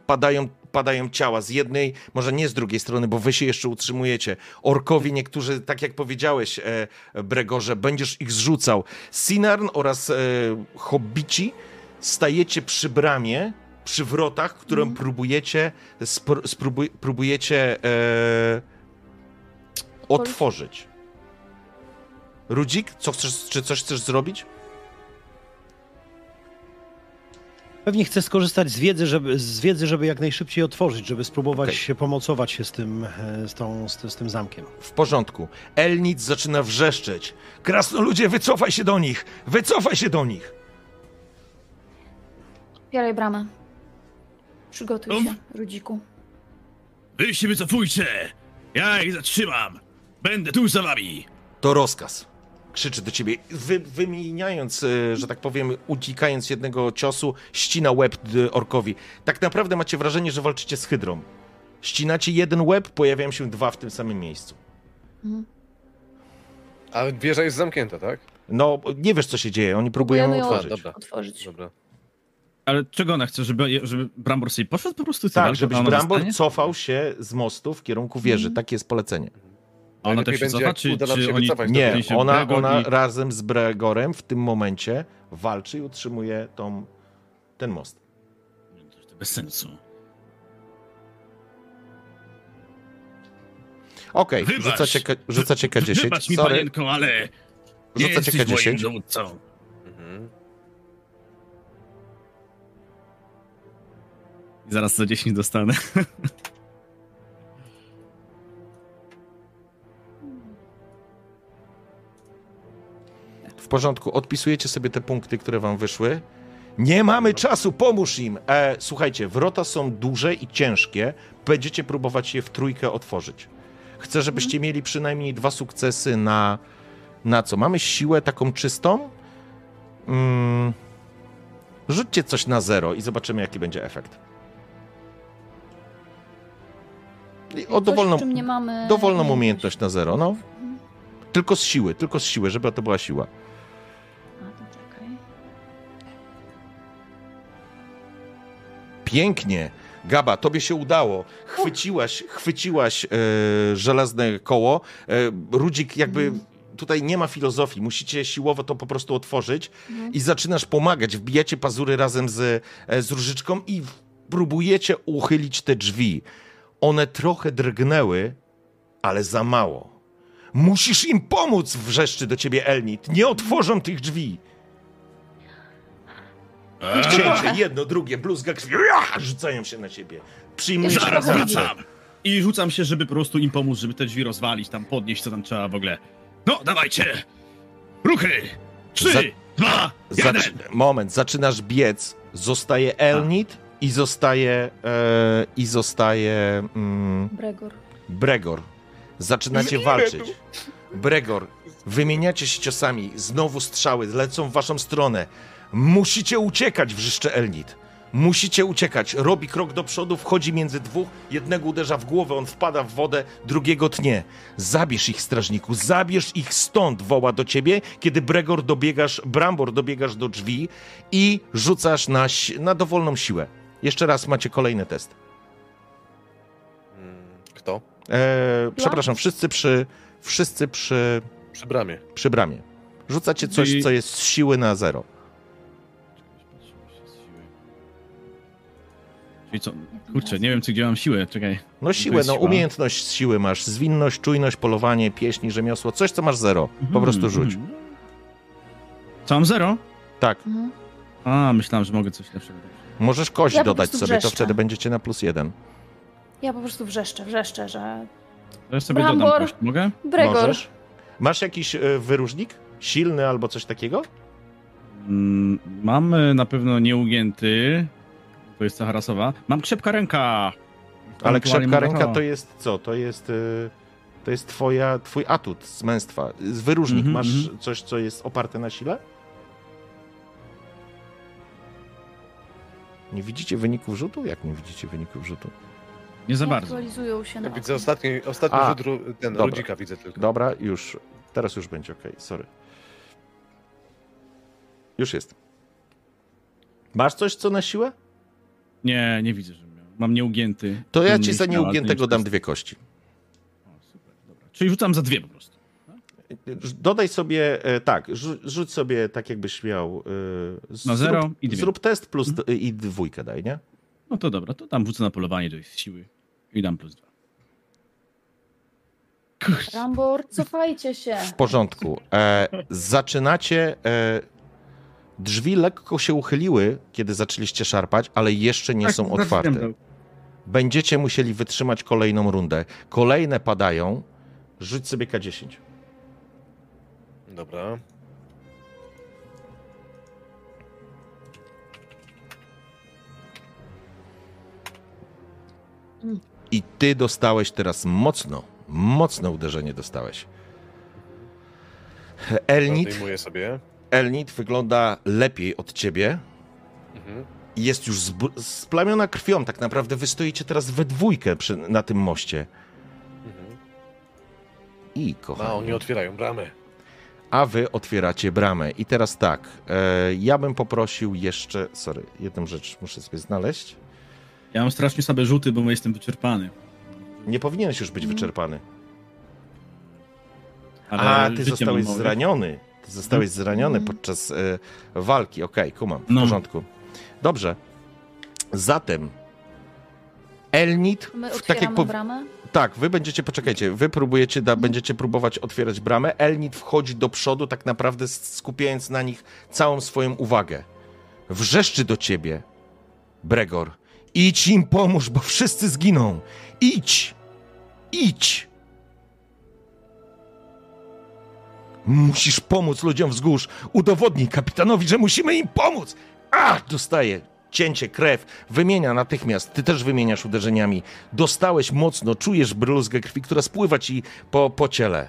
Padają ciała z jednej, może nie z drugiej strony, bo wy się jeszcze utrzymujecie. Orkowie niektórzy, tak jak powiedziałeś, Bregorze, będziesz ich zrzucał. Sinarn oraz hobbici stajecie przy bramie, przy wrotach, którą próbujecie otworzyć. Rudzik, co chcesz, czy coś chcesz zrobić? Pewnie chcę skorzystać z wiedzy, żeby jak najszybciej otworzyć, żeby spróbować się pomocować się z tym zamkiem. W porządku. Elnic zaczyna wrzeszczeć. Krasnoludzie, wycofaj się do nich! Wycofaj się do nich! Otwieraj bramę. Przygotuj się, Rudziku. Wy się wycofujcie! Ja ich zatrzymam! Będę tu za wami! To rozkaz. Krzyczy do ciebie, wymieniając, że tak powiem, uciekając jednego ciosu, ścina łeb orkowi. Tak naprawdę macie wrażenie, że walczycie z hydrą. Ścinacie jeden łeb, pojawiają się dwa w tym samym miejscu. A wieża jest zamknięta, tak? No, nie wiesz, co się dzieje, oni próbują ją otworzyć. Dobra. Ale czego ona chce? Żeby Brambor sobie poszedł po prostu? Tak, żebyś Brambor cofał się z mostu w kierunku wieży. Takie jest polecenie. A ona też się cofa, czy oni... Nie, ona razem z Bregorem w tym momencie walczy i utrzymuje ten most. To bez sensu. Okej, rzucacie K10. Wybacz mi, panienko, ale nie rzucacie K10. Zaraz za 10 dostanę. W porządku, odpisujecie sobie te punkty, które wam wyszły. Nie mamy czasu, pomóż im! Słuchajcie, wrota są duże i ciężkie. Będziecie próbować je w trójkę otworzyć. Chcę, żebyście mieli przynajmniej 2 sukcesy na co? Mamy siłę taką czystą? Rzućcie coś na 0 i zobaczymy, jaki będzie efekt. O dowolną umiejętność na 0, no. Tylko z siły, żeby to była siła. Pięknie. Gaba, tobie się udało. Chwyciłaś żelazne koło. Rudzik jakby... Tutaj nie ma filozofii, musicie siłowo to po prostu otworzyć i zaczynasz pomagać. Wbijacie pazury razem z różyczką i próbujecie uchylić te drzwi. One trochę drgnęły, ale za mało. Musisz im pomóc, wrzeszczy do ciebie Elnit. Nie otworzą tych drzwi. Cięcie, jedno, drugie, bluzga krwi. Rzucają się na ciebie. Przyjmujesz zaraz. I rzucam się, żeby po prostu im pomóc, żeby te drzwi rozwalić, tam podnieść, co tam trzeba w ogóle. No, dawajcie. Ruchy. 3, 2, 1. Moment, zaczynasz biec. Zostaje Elnit i zostaje Bregor. Zaczynacie walczyć. Bregor, wymieniacie się ciosami. Znowu strzały lecą w waszą stronę. Musicie uciekać, wrzeszczy Elnit. Musicie uciekać. Robi krok do przodu, wchodzi między dwóch. Jednego uderza w głowę, on wpada w wodę, drugiego tnie. Zabierz ich, strażniku, zabierz ich stąd, woła do ciebie, kiedy Brambor dobiegasz do drzwi i rzucasz na dowolną siłę. Jeszcze raz macie kolejny test. Kto? Przepraszam, wszyscy przy... Przy bramie. Rzucacie coś, co jest z siły na 0. Czyli co? Kurczę, nie wiem, gdzie mam siłę, czekaj. No siłę, no umiejętność z siły masz. Zwinność, czujność, polowanie, pieśni, rzemiosło. Coś, co masz 0. Po prostu rzuć. Co mam 0? Tak. A, myślałem, że mogę coś lepszego. Możesz kość dodać sobie, wrzeszczę. To wtedy będziecie na +1. Ja po prostu wrzeszczę, że... Ja sobie Brambor, dodam kość, mogę? Bregor. Możesz? Masz jakiś wyróżnik? Silny albo coś takiego? Mam na pewno nieugięty. To jest cecha rasowa. Mam krzepka ręka. Ale krzepka ręka to jest co? To jest twój atut z męstwa. Wyróżnik. Masz coś, co jest oparte na sile? Nie widzicie wyników rzutu? Jak nie widzicie wyników rzutu? Nie za bardzo. Aktualizują się na ja widzę ostatni rzut ten dobra. Rudzika widzę tylko. Dobra, już. Teraz już będzie okej, sorry. Już jest. Masz coś, co na siłę? Nie, nie widzę, że miał. Mam nieugięty. To ja ci za nieugiętego dam 2 kości. O, super, dobra. Czyli rzucam za 2 po prostu. Tak? Dodaj sobie, tak, rzuć sobie tak jakbyś miał. Na 0 i 2. Zrób test plus i 2 daj, nie? No to dobra, to tam wrzucę na polowanie do ich siły i dam plus 2. Rambor, cofajcie się. W porządku. Zaczynacie... Drzwi lekko się uchyliły, kiedy zaczęliście szarpać, ale jeszcze nie są otwarte. Będziecie musieli wytrzymać kolejną rundę. Kolejne padają. Rzuć sobie K10. Dobra. I ty dostałeś teraz mocno. Mocne uderzenie dostałeś. Elnit. Zdejmuję sobie. Elnit wygląda lepiej od ciebie. Mhm. Jest już splamiona krwią. Tak naprawdę wy stoicie teraz we 2 na tym moście. Mhm. I kochani... A oni otwierają bramę. A wy otwieracie bramę. I teraz tak. Ja bym poprosił jeszcze... Sorry, jedną rzecz muszę sobie znaleźć. Ja mam strasznie słabe rzuty, bo jestem wyczerpany. Nie powinieneś już być wyczerpany. Ale ty zostałeś zraniony. Ty zostałeś zraniony podczas walki. Okej, kumam, w porządku. Dobrze. Zatem Elnit... My otwieramy bramę? Tak, wy będziecie, poczekajcie, wy próbujecie, będziecie próbować otwierać bramę. Elnit wchodzi do przodu, tak naprawdę skupiając na nich całą swoją uwagę. Wrzeszczy do ciebie, Bregor. Idź im pomóż, bo wszyscy zginą. Idź! Idź! Musisz pomóc ludziom wzgórz. Udowodnij kapitanowi, że musimy im pomóc. Dostaję cięcie, krew. Wymienia natychmiast. Ty też wymieniasz uderzeniami. Dostałeś mocno. Czujesz bryluzgę krwi, która spływa ci po ciele.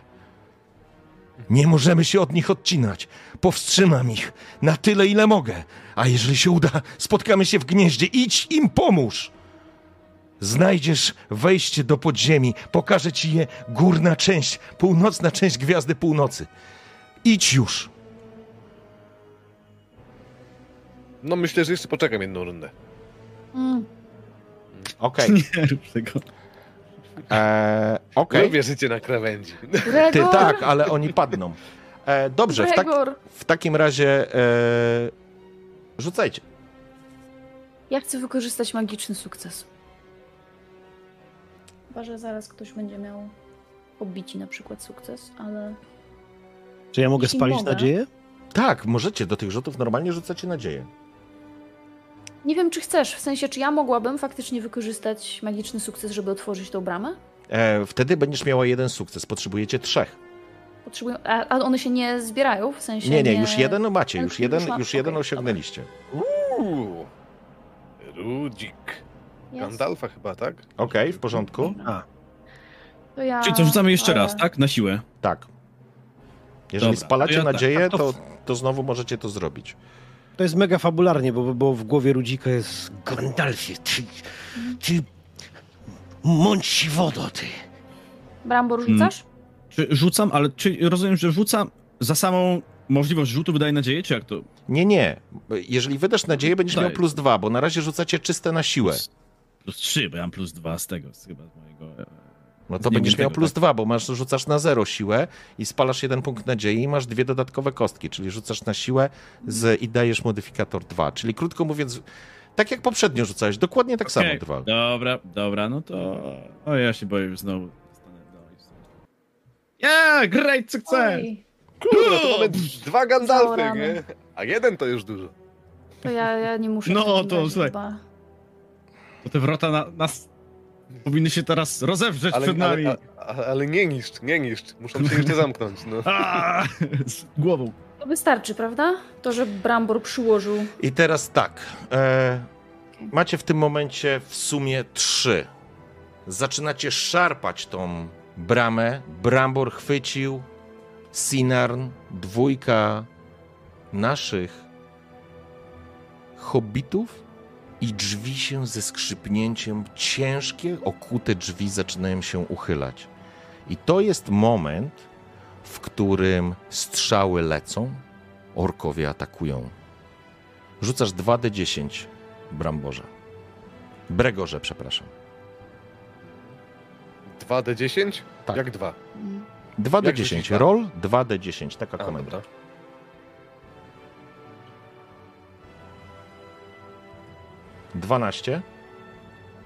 Nie możemy się od nich odcinać. Powstrzymam ich na tyle, ile mogę. A jeżeli się uda, spotkamy się w gnieździe. Idź im pomóż. Znajdziesz wejście do podziemi. Pokażę ci je górna część, północna część Gwiazdy Północy. Idź już. No myślę, że jeszcze poczekam jedną rundę. Okej. Nie rób tego. Okej. Lubię życie na krawędzi. Gregor? Ty tak, ale oni padną. Dobrze, w takim razie rzucajcie. Ja chcę wykorzystać magiczny sukces. Chyba, że zaraz ktoś będzie miał pobici na przykład sukces, ale... Czy ja mogę spalić nadzieję? Tak, możecie. Do tych rzutów normalnie rzucacie nadzieję. Nie wiem, czy chcesz. W sensie, czy ja mogłabym faktycznie wykorzystać magiczny sukces, żeby otworzyć tą bramę? Wtedy będziesz miała 1 sukces. Potrzebujecie 3. Potrzebują... A one się nie zbierają? W sensie nie, już 1 macie. Już jeden osiągnęliście. Uuu! Rudzik. Gandalfa chyba, tak? Okej, w porządku. To ja... Czyli co, rzucamy jeszcze raz, tak? Na siłę. Tak. Jeżeli dobra, spalacie nadzieję, to znowu możecie to zrobić. To jest mega fabularnie, bo w głowie Rudzika jest... Gandalfie, ty... Mądź się wodo, ty. Brambor, rzucasz? Rzucam, ale czy rozumiem, że rzucam za samą... Możliwość rzutu wydaje nadzieję, czy jak to? Nie. Jeżeli wydasz nadzieję, będziesz miał plus 2, bo na razie rzucacie czyste na siłę. Plus 3, bo ja mam plus 2 z tego, chyba z mojego... No to będziesz miał plus 2, bo rzucasz na 0 siłę i spalasz 1 punkt nadziei i masz 2 dodatkowe kostki, czyli rzucasz na siłę i dajesz modyfikator 2. Czyli krótko mówiąc, tak jak poprzednio rzucałeś, dokładnie tak samo 2. Dobra, no to... O, ja się boję, już znowu... Great success! Kurde, to mamy 2 Gandalfy, nie? A 1 to już dużo. To ja nie muszę... No to słuchaj... To te wrota nas powinny się teraz rozewrzeć przed nami. Ale nie niszcz. Muszą się jeszcze zamknąć. No. Z głową. To wystarczy, prawda? To, że Brambor przyłożył. I teraz tak. Macie w tym momencie w sumie 3. Zaczynacie szarpać tą bramę. Brambor chwycił. Sinarn, 2 naszych hobbitów. i drzwi się ze skrzypnięciem, ciężkie, okute drzwi zaczynają się uchylać. I to jest moment, w którym strzały lecą, orkowie atakują. Rzucasz 2d10, Bregorze, przepraszam. 2d10? Tak. Jak 2? 2d10, roll 2d10, taka komenda. Dobra.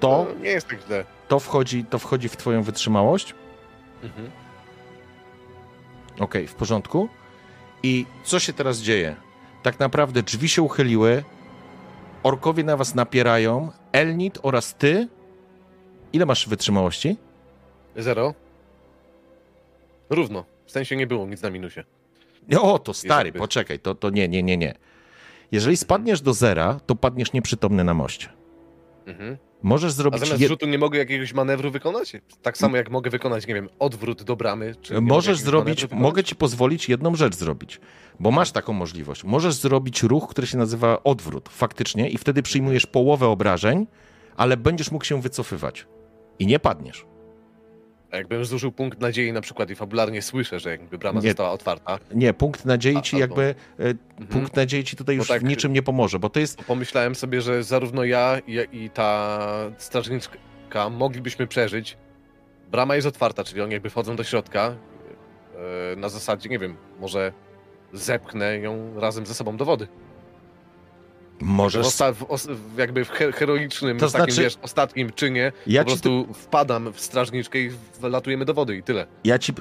To nie jest tak źle. To wchodzi w twoją wytrzymałość. Mhm. Okej, w porządku. I co się teraz dzieje? Tak naprawdę drzwi się uchyliły, orkowie na was napierają, Elnit oraz ty. Ile masz wytrzymałości? 0. Równo. W sensie nie było nic na minusie. O, to stary, poczekaj, to nie. Jeżeli spadniesz do 0, to padniesz nieprzytomny na moście. Mhm. Możesz zrobić... A zamiast rzutu nie mogę jakiegoś manewru wykonać? Tak samo jak mogę wykonać, nie wiem, odwrót do bramy? Czy możesz zrobić... Mogę ci pozwolić jedną rzecz zrobić, bo masz taką możliwość. Możesz zrobić ruch, który się nazywa odwrót, faktycznie, i wtedy przyjmujesz połowę obrażeń, ale będziesz mógł się wycofywać i nie padniesz. A jakbym zużył punkt nadziei na przykład i fabularnie słyszę, że jakby brama została otwarta. Nie, punkt nadziei ci punkt nadziei ci tutaj już tak, w niczym nie pomoże, bo to jest... Pomyślałem sobie, że zarówno ja i ta strażniczka moglibyśmy przeżyć. Brama jest otwarta, czyli oni jakby wchodzą do środka na zasadzie, nie wiem, może zepchnę ją razem ze sobą do wody. Możesz... Jakby w heroicznym, to znaczy, takim, wiesz, ostatnim czynie po prostu wpadam w strażniczkę i wlatujemy do wody i tyle. Ja ci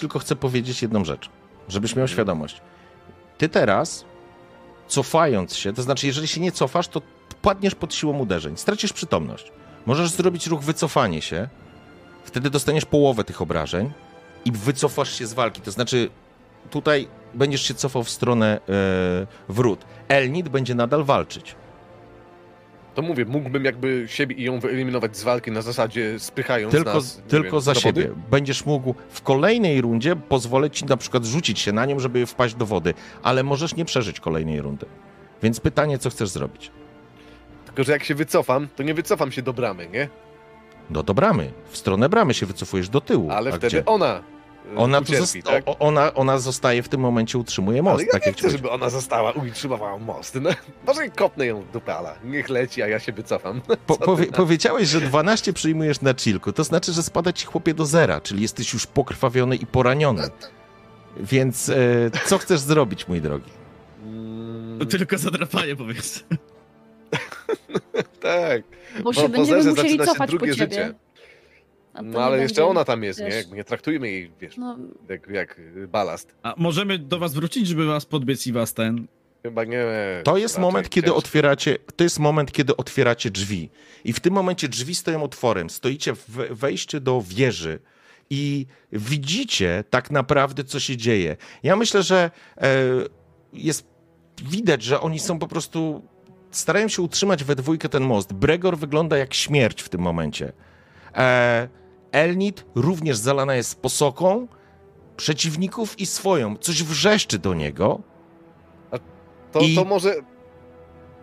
tylko chcę powiedzieć jedną rzecz, żebyś miał świadomość. Ty teraz, cofając się, to znaczy jeżeli się nie cofasz, to padniesz pod siłą uderzeń, stracisz przytomność. Możesz zrobić ruch wycofanie się, wtedy dostaniesz połowę tych obrażeń i wycofasz się z walki, to znaczy tutaj... Będziesz się cofał w stronę wrót. Elnit będzie nadal walczyć. To mówię, mógłbym jakby siebie i ją wyeliminować z walki na zasadzie spychając nas. Tylko za siebie. Będziesz mógł w kolejnej rundzie pozwolić ci na przykład rzucić się na nią, żeby wpaść do wody, ale możesz nie przeżyć kolejnej rundy. Więc pytanie, co chcesz zrobić? Tylko że jak się wycofam, to nie wycofam się do bramy, nie? No do bramy. W stronę bramy się wycofujesz do tyłu. Ale wtedy gdzie? Ona zostaje w tym momencie, utrzymuje most. Ale ja tak nie chcę, żeby ona została, utrzymywała most. No, może kopnę ją w dupę, ale niech leci, a ja się wycofam. Powiedziałeś, że 12 przyjmujesz na chillku, to znaczy, że spada ci chłopie do 0, czyli jesteś już pokrwawiony i poraniony. Więc co chcesz zrobić, mój drogi? To tylko zadrapanie, powiedz. Tak. Bo się będziemy musieli cofać po ciebie. Życie. No ale jeszcze ona tam jest, wiesz. Nie? Jakby nie traktujmy jej, wiesz, no. jak balast. A możemy do was wrócić, żeby was podbiec i was ten... Chyba nie... To jest moment, kiedy otwieracie, drzwi. I w tym momencie drzwi stoją otworem. Stoicie w wejściu do wieży i widzicie tak naprawdę, co się dzieje. Ja myślę, że widać, że oni są po prostu... Starają się utrzymać we dwójkę ten most. Bregor wygląda jak śmierć w tym momencie. Elnit również zalana jest posoką przeciwników i swoją. Coś wrzeszczy do niego.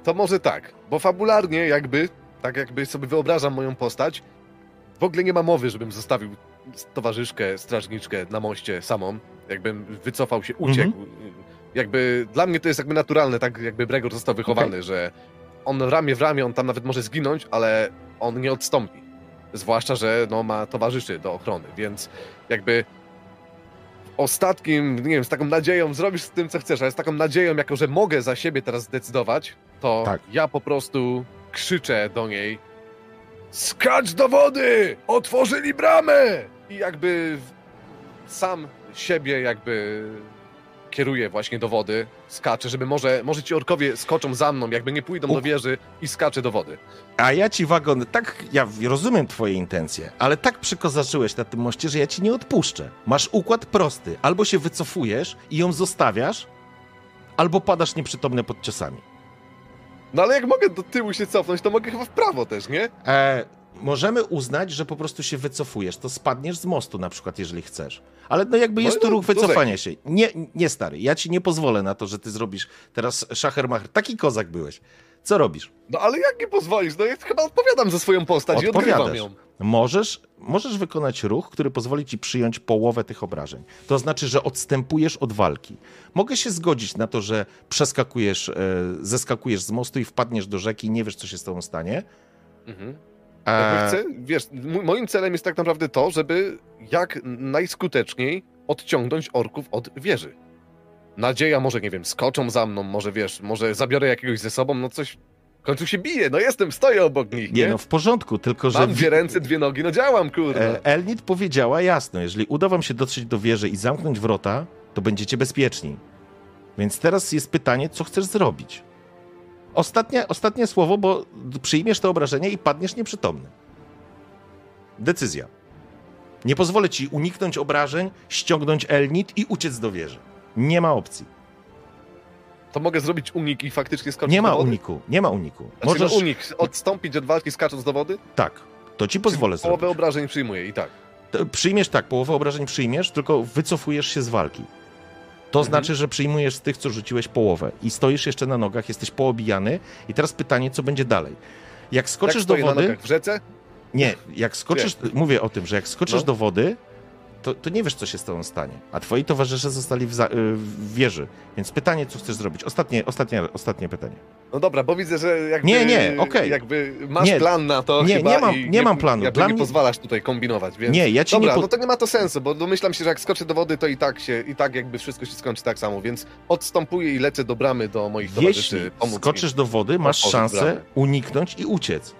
To może tak, bo fabularnie jakby sobie wyobrażam moją postać, w ogóle nie ma mowy, żebym zostawił towarzyszkę, strażniczkę na moście samą, jakbym wycofał się, uciekł. Mhm. Jakby dla mnie to jest jakby naturalne, tak jakby Bregor został wychowany, że on ramię w ramię, on tam nawet może zginąć, ale on nie odstąpi. Zwłaszcza, że no, ma towarzyszy do ochrony, więc jakby ostatnim, nie wiem, z taką nadzieją zrobisz z tym, co chcesz, ale z taką nadzieją, jako że mogę za siebie teraz zdecydować, to ja po prostu krzyczę do niej: skacz do wody! Otworzyli bramę! I jakby sam siebie jakby kieruję właśnie do wody, skaczę, żeby może ci orkowie skoczą za mną, jakby nie pójdą do wieży i skaczę do wody. A ja ci wagon, tak, ja rozumiem twoje intencje, ale tak przykozaczyłeś na tym moście, że ja ci nie odpuszczę. Masz układ prosty, albo się wycofujesz i ją zostawiasz, albo padasz nieprzytomny pod ciosami. No ale jak mogę do tyłu się cofnąć, to mogę chyba w prawo też, nie? Możemy uznać, że po prostu się wycofujesz, to spadniesz z mostu na przykład, jeżeli chcesz. Ale no jakby jest to ruch wycofania się. Nie, stary, ja ci nie pozwolę na to, że ty zrobisz teraz szachermacher. Taki kozak byłeś. Co robisz? No ale jak nie pozwolisz? No ja chyba odpowiadam za swoją postać i odgrywam ją. Możesz wykonać ruch, który pozwoli ci przyjąć połowę tych obrażeń. To znaczy, że odstępujesz od walki. Mogę się zgodzić na to, że przeskakujesz, zeskakujesz z mostu i wpadniesz do rzeki i nie wiesz, co się z tobą stanie. Mhm. Wiesz, moim celem jest tak naprawdę to, żeby jak najskuteczniej odciągnąć orków od wieży. Nadzieja, może, nie wiem, skoczą za mną, może wiesz, może zabiorę jakiegoś ze sobą, no coś... W końcu się bije, no jestem, stoję obok nich, nie? Nie, no w porządku, tylko że... Mam dwie ręce, dwie nogi, no działam, kurde. Elnit powiedziała jasno, jeżeli uda wam się dotrzeć do wieży i zamknąć wrota, to będziecie bezpieczni. Więc teraz jest pytanie, co chcesz zrobić? Ostatnie słowo, bo przyjmiesz to obrażenie i padniesz nieprzytomny. Decyzja. Nie pozwolę ci uniknąć obrażeń, ściągnąć Elnit i uciec do wieży. Nie ma opcji. To mogę zrobić unik i faktycznie skoczyć do wody? Nie ma uniku. Znaczy, możesz... unik, odstąpić od walki skacząc do wody? Tak, to ci pozwolę zrobić. Połowę obrażeń przyjmuję i tak. To przyjmiesz tak, połowę obrażeń przyjmiesz, tylko wycofujesz się z walki. To znaczy, że przyjmujesz z tych, co rzuciłeś połowę i stoisz jeszcze na nogach, jesteś poobijany i teraz pytanie, co będzie dalej. Jak skoczysz do wody... Na nogach w rzece? Nie, jak skoczysz... Nie. Mówię o tym, że jak skoczysz do wody... To nie wiesz, co się z tobą stanie. A twoi towarzysze zostali w wieży. Więc pytanie, co chcesz zrobić? Ostatnie pytanie. No dobra, bo widzę, że jakby... Nie, okej. Jakby masz plan na to chyba. Nie mam planu. Jakby nie pozwalasz tutaj kombinować, więc... Nie, ja ci dobra, no to nie ma to sensu, bo domyślam się, że jak skoczę do wody, to i tak jakby wszystko się skończy tak samo, więc odstępuję i lecę do bramy do moich towarzyszy. Jeśli skoczysz do wody, masz szansę uniknąć i uciec.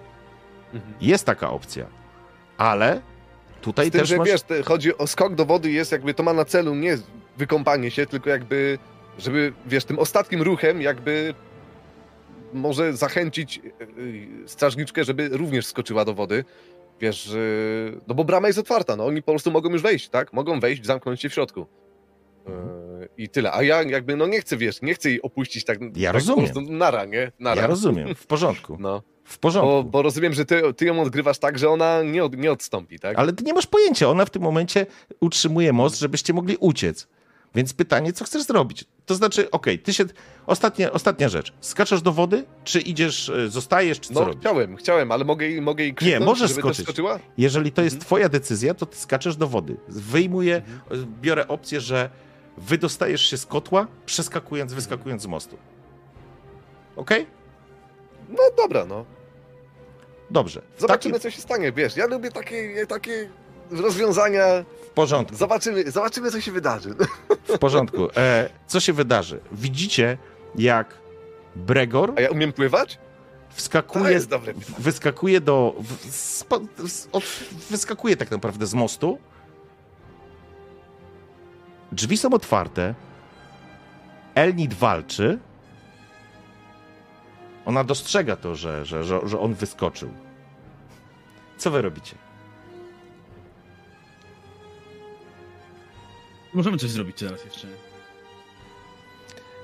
Mhm. Jest taka opcja. Ale... Tutaj z tym, też że masz... wiesz, chodzi o skok do wody, jest jakby to ma na celu nie wykąpanie się, tylko jakby, żeby wiesz, tym ostatnim ruchem jakby może zachęcić strażniczkę, żeby również skoczyła do wody, wiesz, no bo brama jest otwarta, no oni po prostu mogą już wejść, tak? Mogą wejść, zamknąć się w środku. I tyle. A ja jakby, no nie chcę, wiesz, nie chcę jej opuścić tak... Ja rozumiem. Po prostu nara, nie? Nara. Ja rozumiem, w porządku. No. W porządku. Bo rozumiem, że ty ją odgrywasz tak, że ona nie odstąpi, tak? Ale ty nie masz pojęcia. Ona w tym momencie utrzymuje most, żebyście mogli uciec. Więc pytanie, co chcesz zrobić? To znaczy, okej, ty się... Ostatnia rzecz. Skaczesz do wody? Czy idziesz, zostajesz, czy co robisz? Chciałem, ale mogę jej krzyknąć, nie, możesz skoczyć. Jeżeli to jest twoja decyzja, to ty skaczesz do wody. Biorę opcję, że wydostajesz się z kotła, przeskakując, wyskakując z mostu. Okej? No dobra, no. Dobrze. Zobaczymy, co się stanie, wiesz. Ja lubię takie rozwiązania. W porządku. Zobaczymy, co się wydarzy. W porządku. Co się wydarzy? Widzicie, jak Bregor... A ja umiem pływać? Wyskakuje tak naprawdę z mostu. Drzwi są otwarte. Elnit walczy. Ona dostrzega to, że on wyskoczył. Co wy robicie? Możemy coś zrobić teraz jeszcze.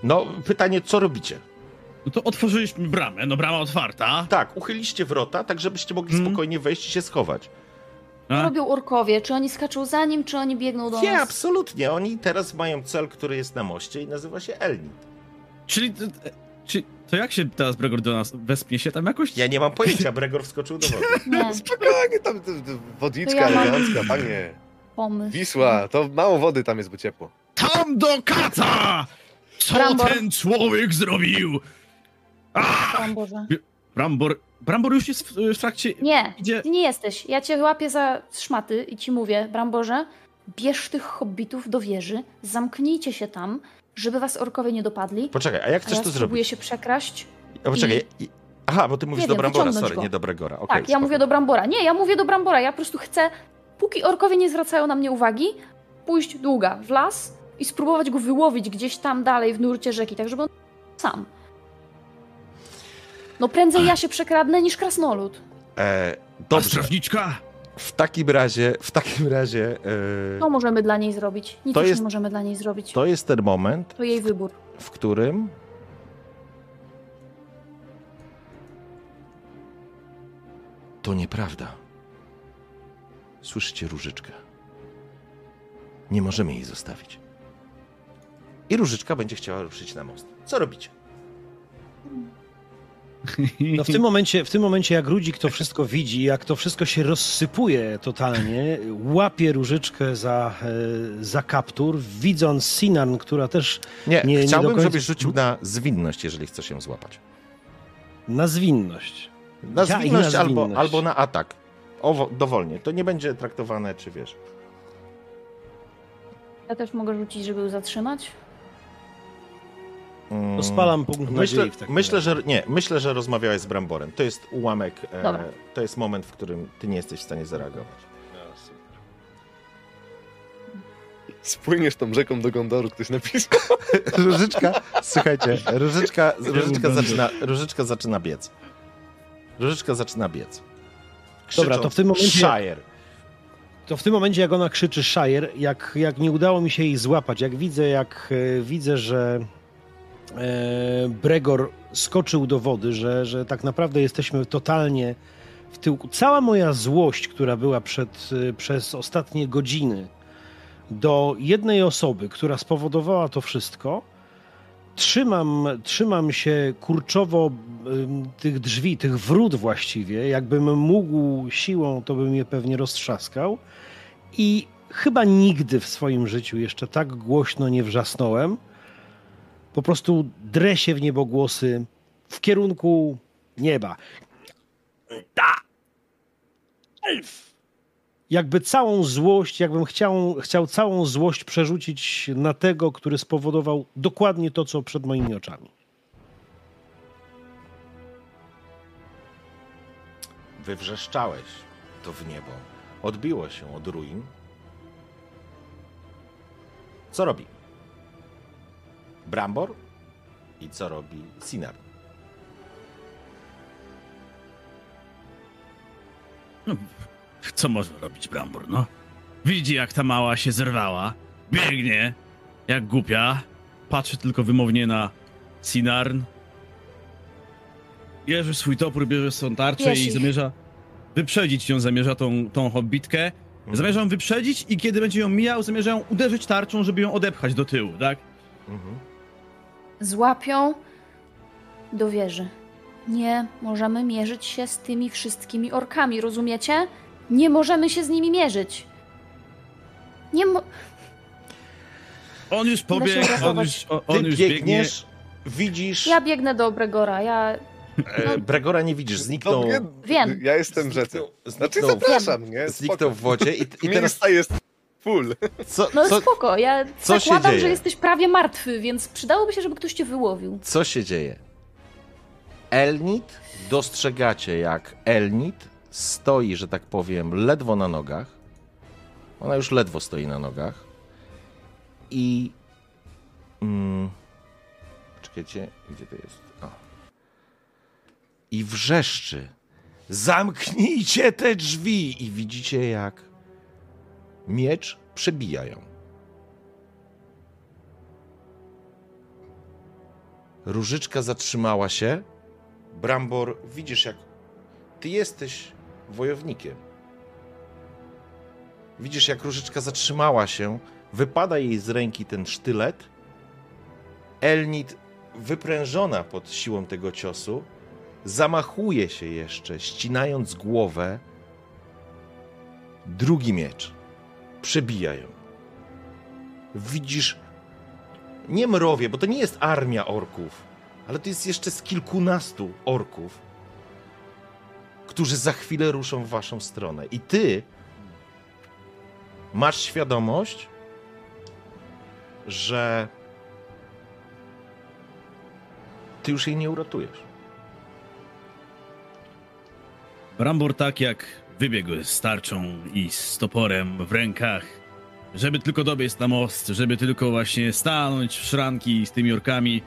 No, pytanie, co robicie? No to otworzyliśmy bramę, no brama otwarta. Tak, uchyliście wrota, tak żebyście mogli spokojnie wejść i się schować. Co robią orkowie? Czy oni skaczą za nim, czy oni biegną do nas? Nie, absolutnie. Oni teraz mają cel, który jest na moście i nazywa się Elnit. Czyli to jak się teraz Bregor do nas wespnie się tam jakoś? Ja nie mam pojęcia, Bregor wskoczył do wody. No. Spokojnie, tam wodniczka elegancka, panie. Pomysł. Wisła, to mało wody tam jest, bo ciepło. Tam do kaca! Co ten człowiek zrobił? Brambor już jest w trakcie... Nie, ty nie jesteś. Ja cię łapię za szmaty i ci mówię, Bramborze, bierz tych hobbitów do wieży, zamknijcie się tam, żeby was orkowie nie dopadli. Poczekaj, a jak chcesz to zrobić? Próbuję się przekraść. Poczekaj. Aha, bo ty mówisz do Brambora, sorry, nie do Bregora. Okay, tak, ja mówię do Brambora. Nie, ja mówię do Brambora. Ja po prostu chcę, póki orkowie nie zwracają na mnie uwagi, pójść długa w las i spróbować go wyłowić gdzieś tam dalej w nurcie rzeki, tak żeby on sam. No prędzej ja się przekradnę niż krasnolud. Dobrze. Strażniczka? W takim razie... To możemy dla niej zrobić. Nic już nie możemy dla niej zrobić. To jest ten moment... To jej wybór. W którym... To nieprawda. Słyszycie Różyczkę. Nie możemy jej zostawić. I Różyczka będzie chciała ruszyć na most. Co robicie? No w tym momencie jak Rudzik to wszystko widzi, jak to wszystko się rozsypuje totalnie, łapie Różyczkę za kaptur, widząc Sinan, która też nie chciałbym, żebyś rzucił na zwinność, jeżeli chcesz ją złapać. Na zwinność. Na zwinność. Albo na atak. Dowolnie. To nie będzie traktowane, czy wiesz. Ja też mogę rzucić, żeby ją zatrzymać? To spalam punkt nadziei w takim razie. Myślę, że rozmawiałeś z Bramborem. To jest ułamek, to jest moment, w którym ty nie jesteś w stanie zareagować. No, super. Spłyniesz tą rzeką do Gondoru, ktoś napisał. Różyczka zaczyna biec. Różyczka zaczyna biec. Krzycząc, dobra, to w tym momencie... Shire. To w tym momencie, jak ona krzyczy Shire, jak nie udało mi się jej złapać, jak widzę, że Bregor skoczył do wody, że tak naprawdę jesteśmy totalnie w tyłku. Cała moja złość, która była przez ostatnie godziny do jednej osoby, która spowodowała to wszystko, trzymam się kurczowo tych drzwi, tych wrót właściwie. Jakbym mógł siłą, to bym je pewnie roztrzaskał. I chyba nigdy w swoim życiu jeszcze tak głośno nie wrzasnąłem. Po prostu drę się w niebogłosy w kierunku nieba. Jakby całą złość, jakbym chciał całą złość przerzucić na tego, który spowodował dokładnie to, co przed moimi oczami. Wywrzeszczałeś to w niebo. Odbiło się od ruin. Co robi Brambor i co robi Sinar? No, co może robić Brambor, no? Widzi, jak ta mała się zerwała, biegnie, jak głupia, patrzy tylko wymownie na Sinarn, bierze swój topór, bierze swą tarczę i zamierza wyprzedzić ją, zamierza tą hobbitkę. Zamierza ją wyprzedzić i kiedy będzie ją mijał, zamierza ją uderzyć tarczą, żeby ją odepchać do tyłu, tak? Mhm. Złapią do wieży. Nie możemy mierzyć się z tymi wszystkimi orkami, rozumiecie? Nie możemy się z nimi mierzyć. Nie mo... On już pobiegł, Ty biegniesz, widzisz... Ja biegnę do Bregora, Bregora nie widzisz, zniknął... Wiem. Ja jestem rzecem. Zniknął w wodzie i teraz... Spoko, ja zakładam, że jesteś prawie martwy, więc przydałoby się, żeby ktoś cię wyłowił. Co się dzieje? Elnit, dostrzegacie jak Elnit stoi, że tak powiem, ledwo na nogach. Ona już ledwo stoi na nogach. I... Czekajcie, gdzie to jest? O. I wrzeszczy. Zamknijcie te drzwi! I widzicie jak miecz przebija ją. Różyczka zatrzymała się. Brambor, widzisz jak... Ty jesteś wojownikiem. Widzisz jak Różyczka zatrzymała się. Wypada jej z ręki ten sztylet. Elnit, wyprężona pod siłą tego ciosu, zamachuje się jeszcze, ścinając głowę. Drugi miecz przebija ją. Widzisz, nie mrowie, bo to nie jest armia orków, ale to jest jeszcze z kilkunastu orków, którzy za chwilę ruszą w waszą stronę. I ty masz świadomość, że ty już jej nie uratujesz. Brambor, tak jak wybiegł z tarczą i z toporem w rękach, żeby tylko dobiec na most, żeby tylko właśnie stanąć w szranki z tymi orkami.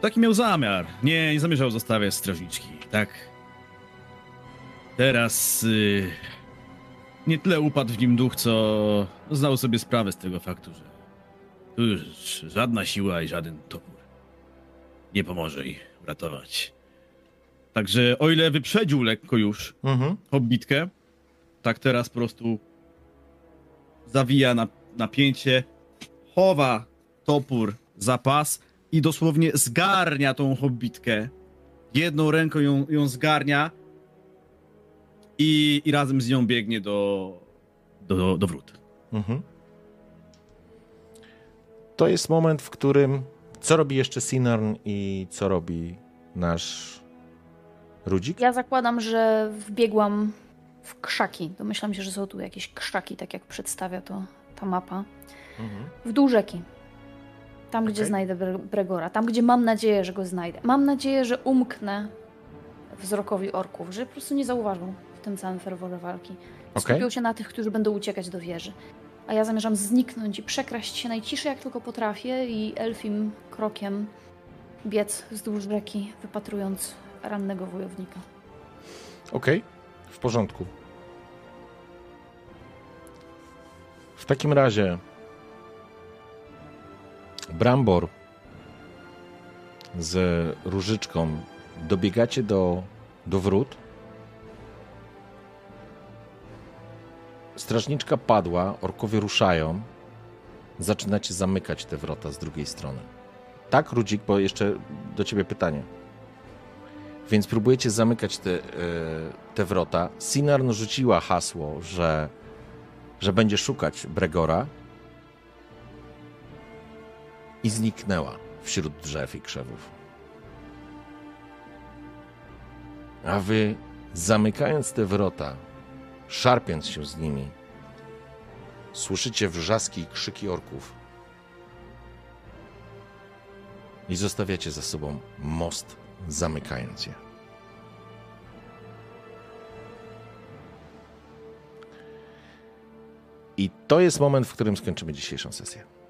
Taki miał zamiar. Nie zamierzał zostawiać strażniczki, tak? Teraz nie tyle upadł w nim duch, co zdał sobie sprawę z tego faktu, że tu już żadna siła i żaden topór nie pomoże ich uratować. Także o ile wyprzedził lekko już hobbitkę, tak teraz po prostu zawija napięcie, chowa topór za pas i dosłownie zgarnia tą hobbitkę jedną ręką ją zgarnia i razem z nią biegnie do wrót. Mhm. To jest moment, w którym co robi jeszcze Sinarn i co robi nasz Rudzik? Ja zakładam, że wbiegłam w krzaki. Domyślam się, że są tu jakieś krzaki, tak jak przedstawia to ta mapa. Mhm. W dół rzeki. Tam, gdzie znajdę Bregora. Tam, gdzie mam nadzieję, że go znajdę. Mam nadzieję, że umknę wzrokowi orków, że po prostu nie zauważą w tym całym ferworze walki. Skupią się na tych, którzy będą uciekać do wieży. A ja zamierzam zniknąć i przekraść się najciszej, jak tylko potrafię i elfim krokiem biec wzdłuż rzeki, wypatrując rannego wojownika. Okej, w porządku. W takim razie Brambor z Różyczką dobiegacie do wrót. Strażniczka padła, orkowie ruszają. Zaczynacie zamykać te wrota z drugiej strony. Tak, Rudzik, bo jeszcze do ciebie pytanie. Więc próbujecie zamykać te wrota. Sinarn rzuciła hasło, że będzie szukać Bregora i zniknęła wśród drzew i krzewów. A wy, zamykając te wrota, szarpiąc się z nimi, słyszycie wrzaski i krzyki orków i zostawiacie za sobą most, zamykając je. I to jest moment, w którym skończymy dzisiejszą sesję.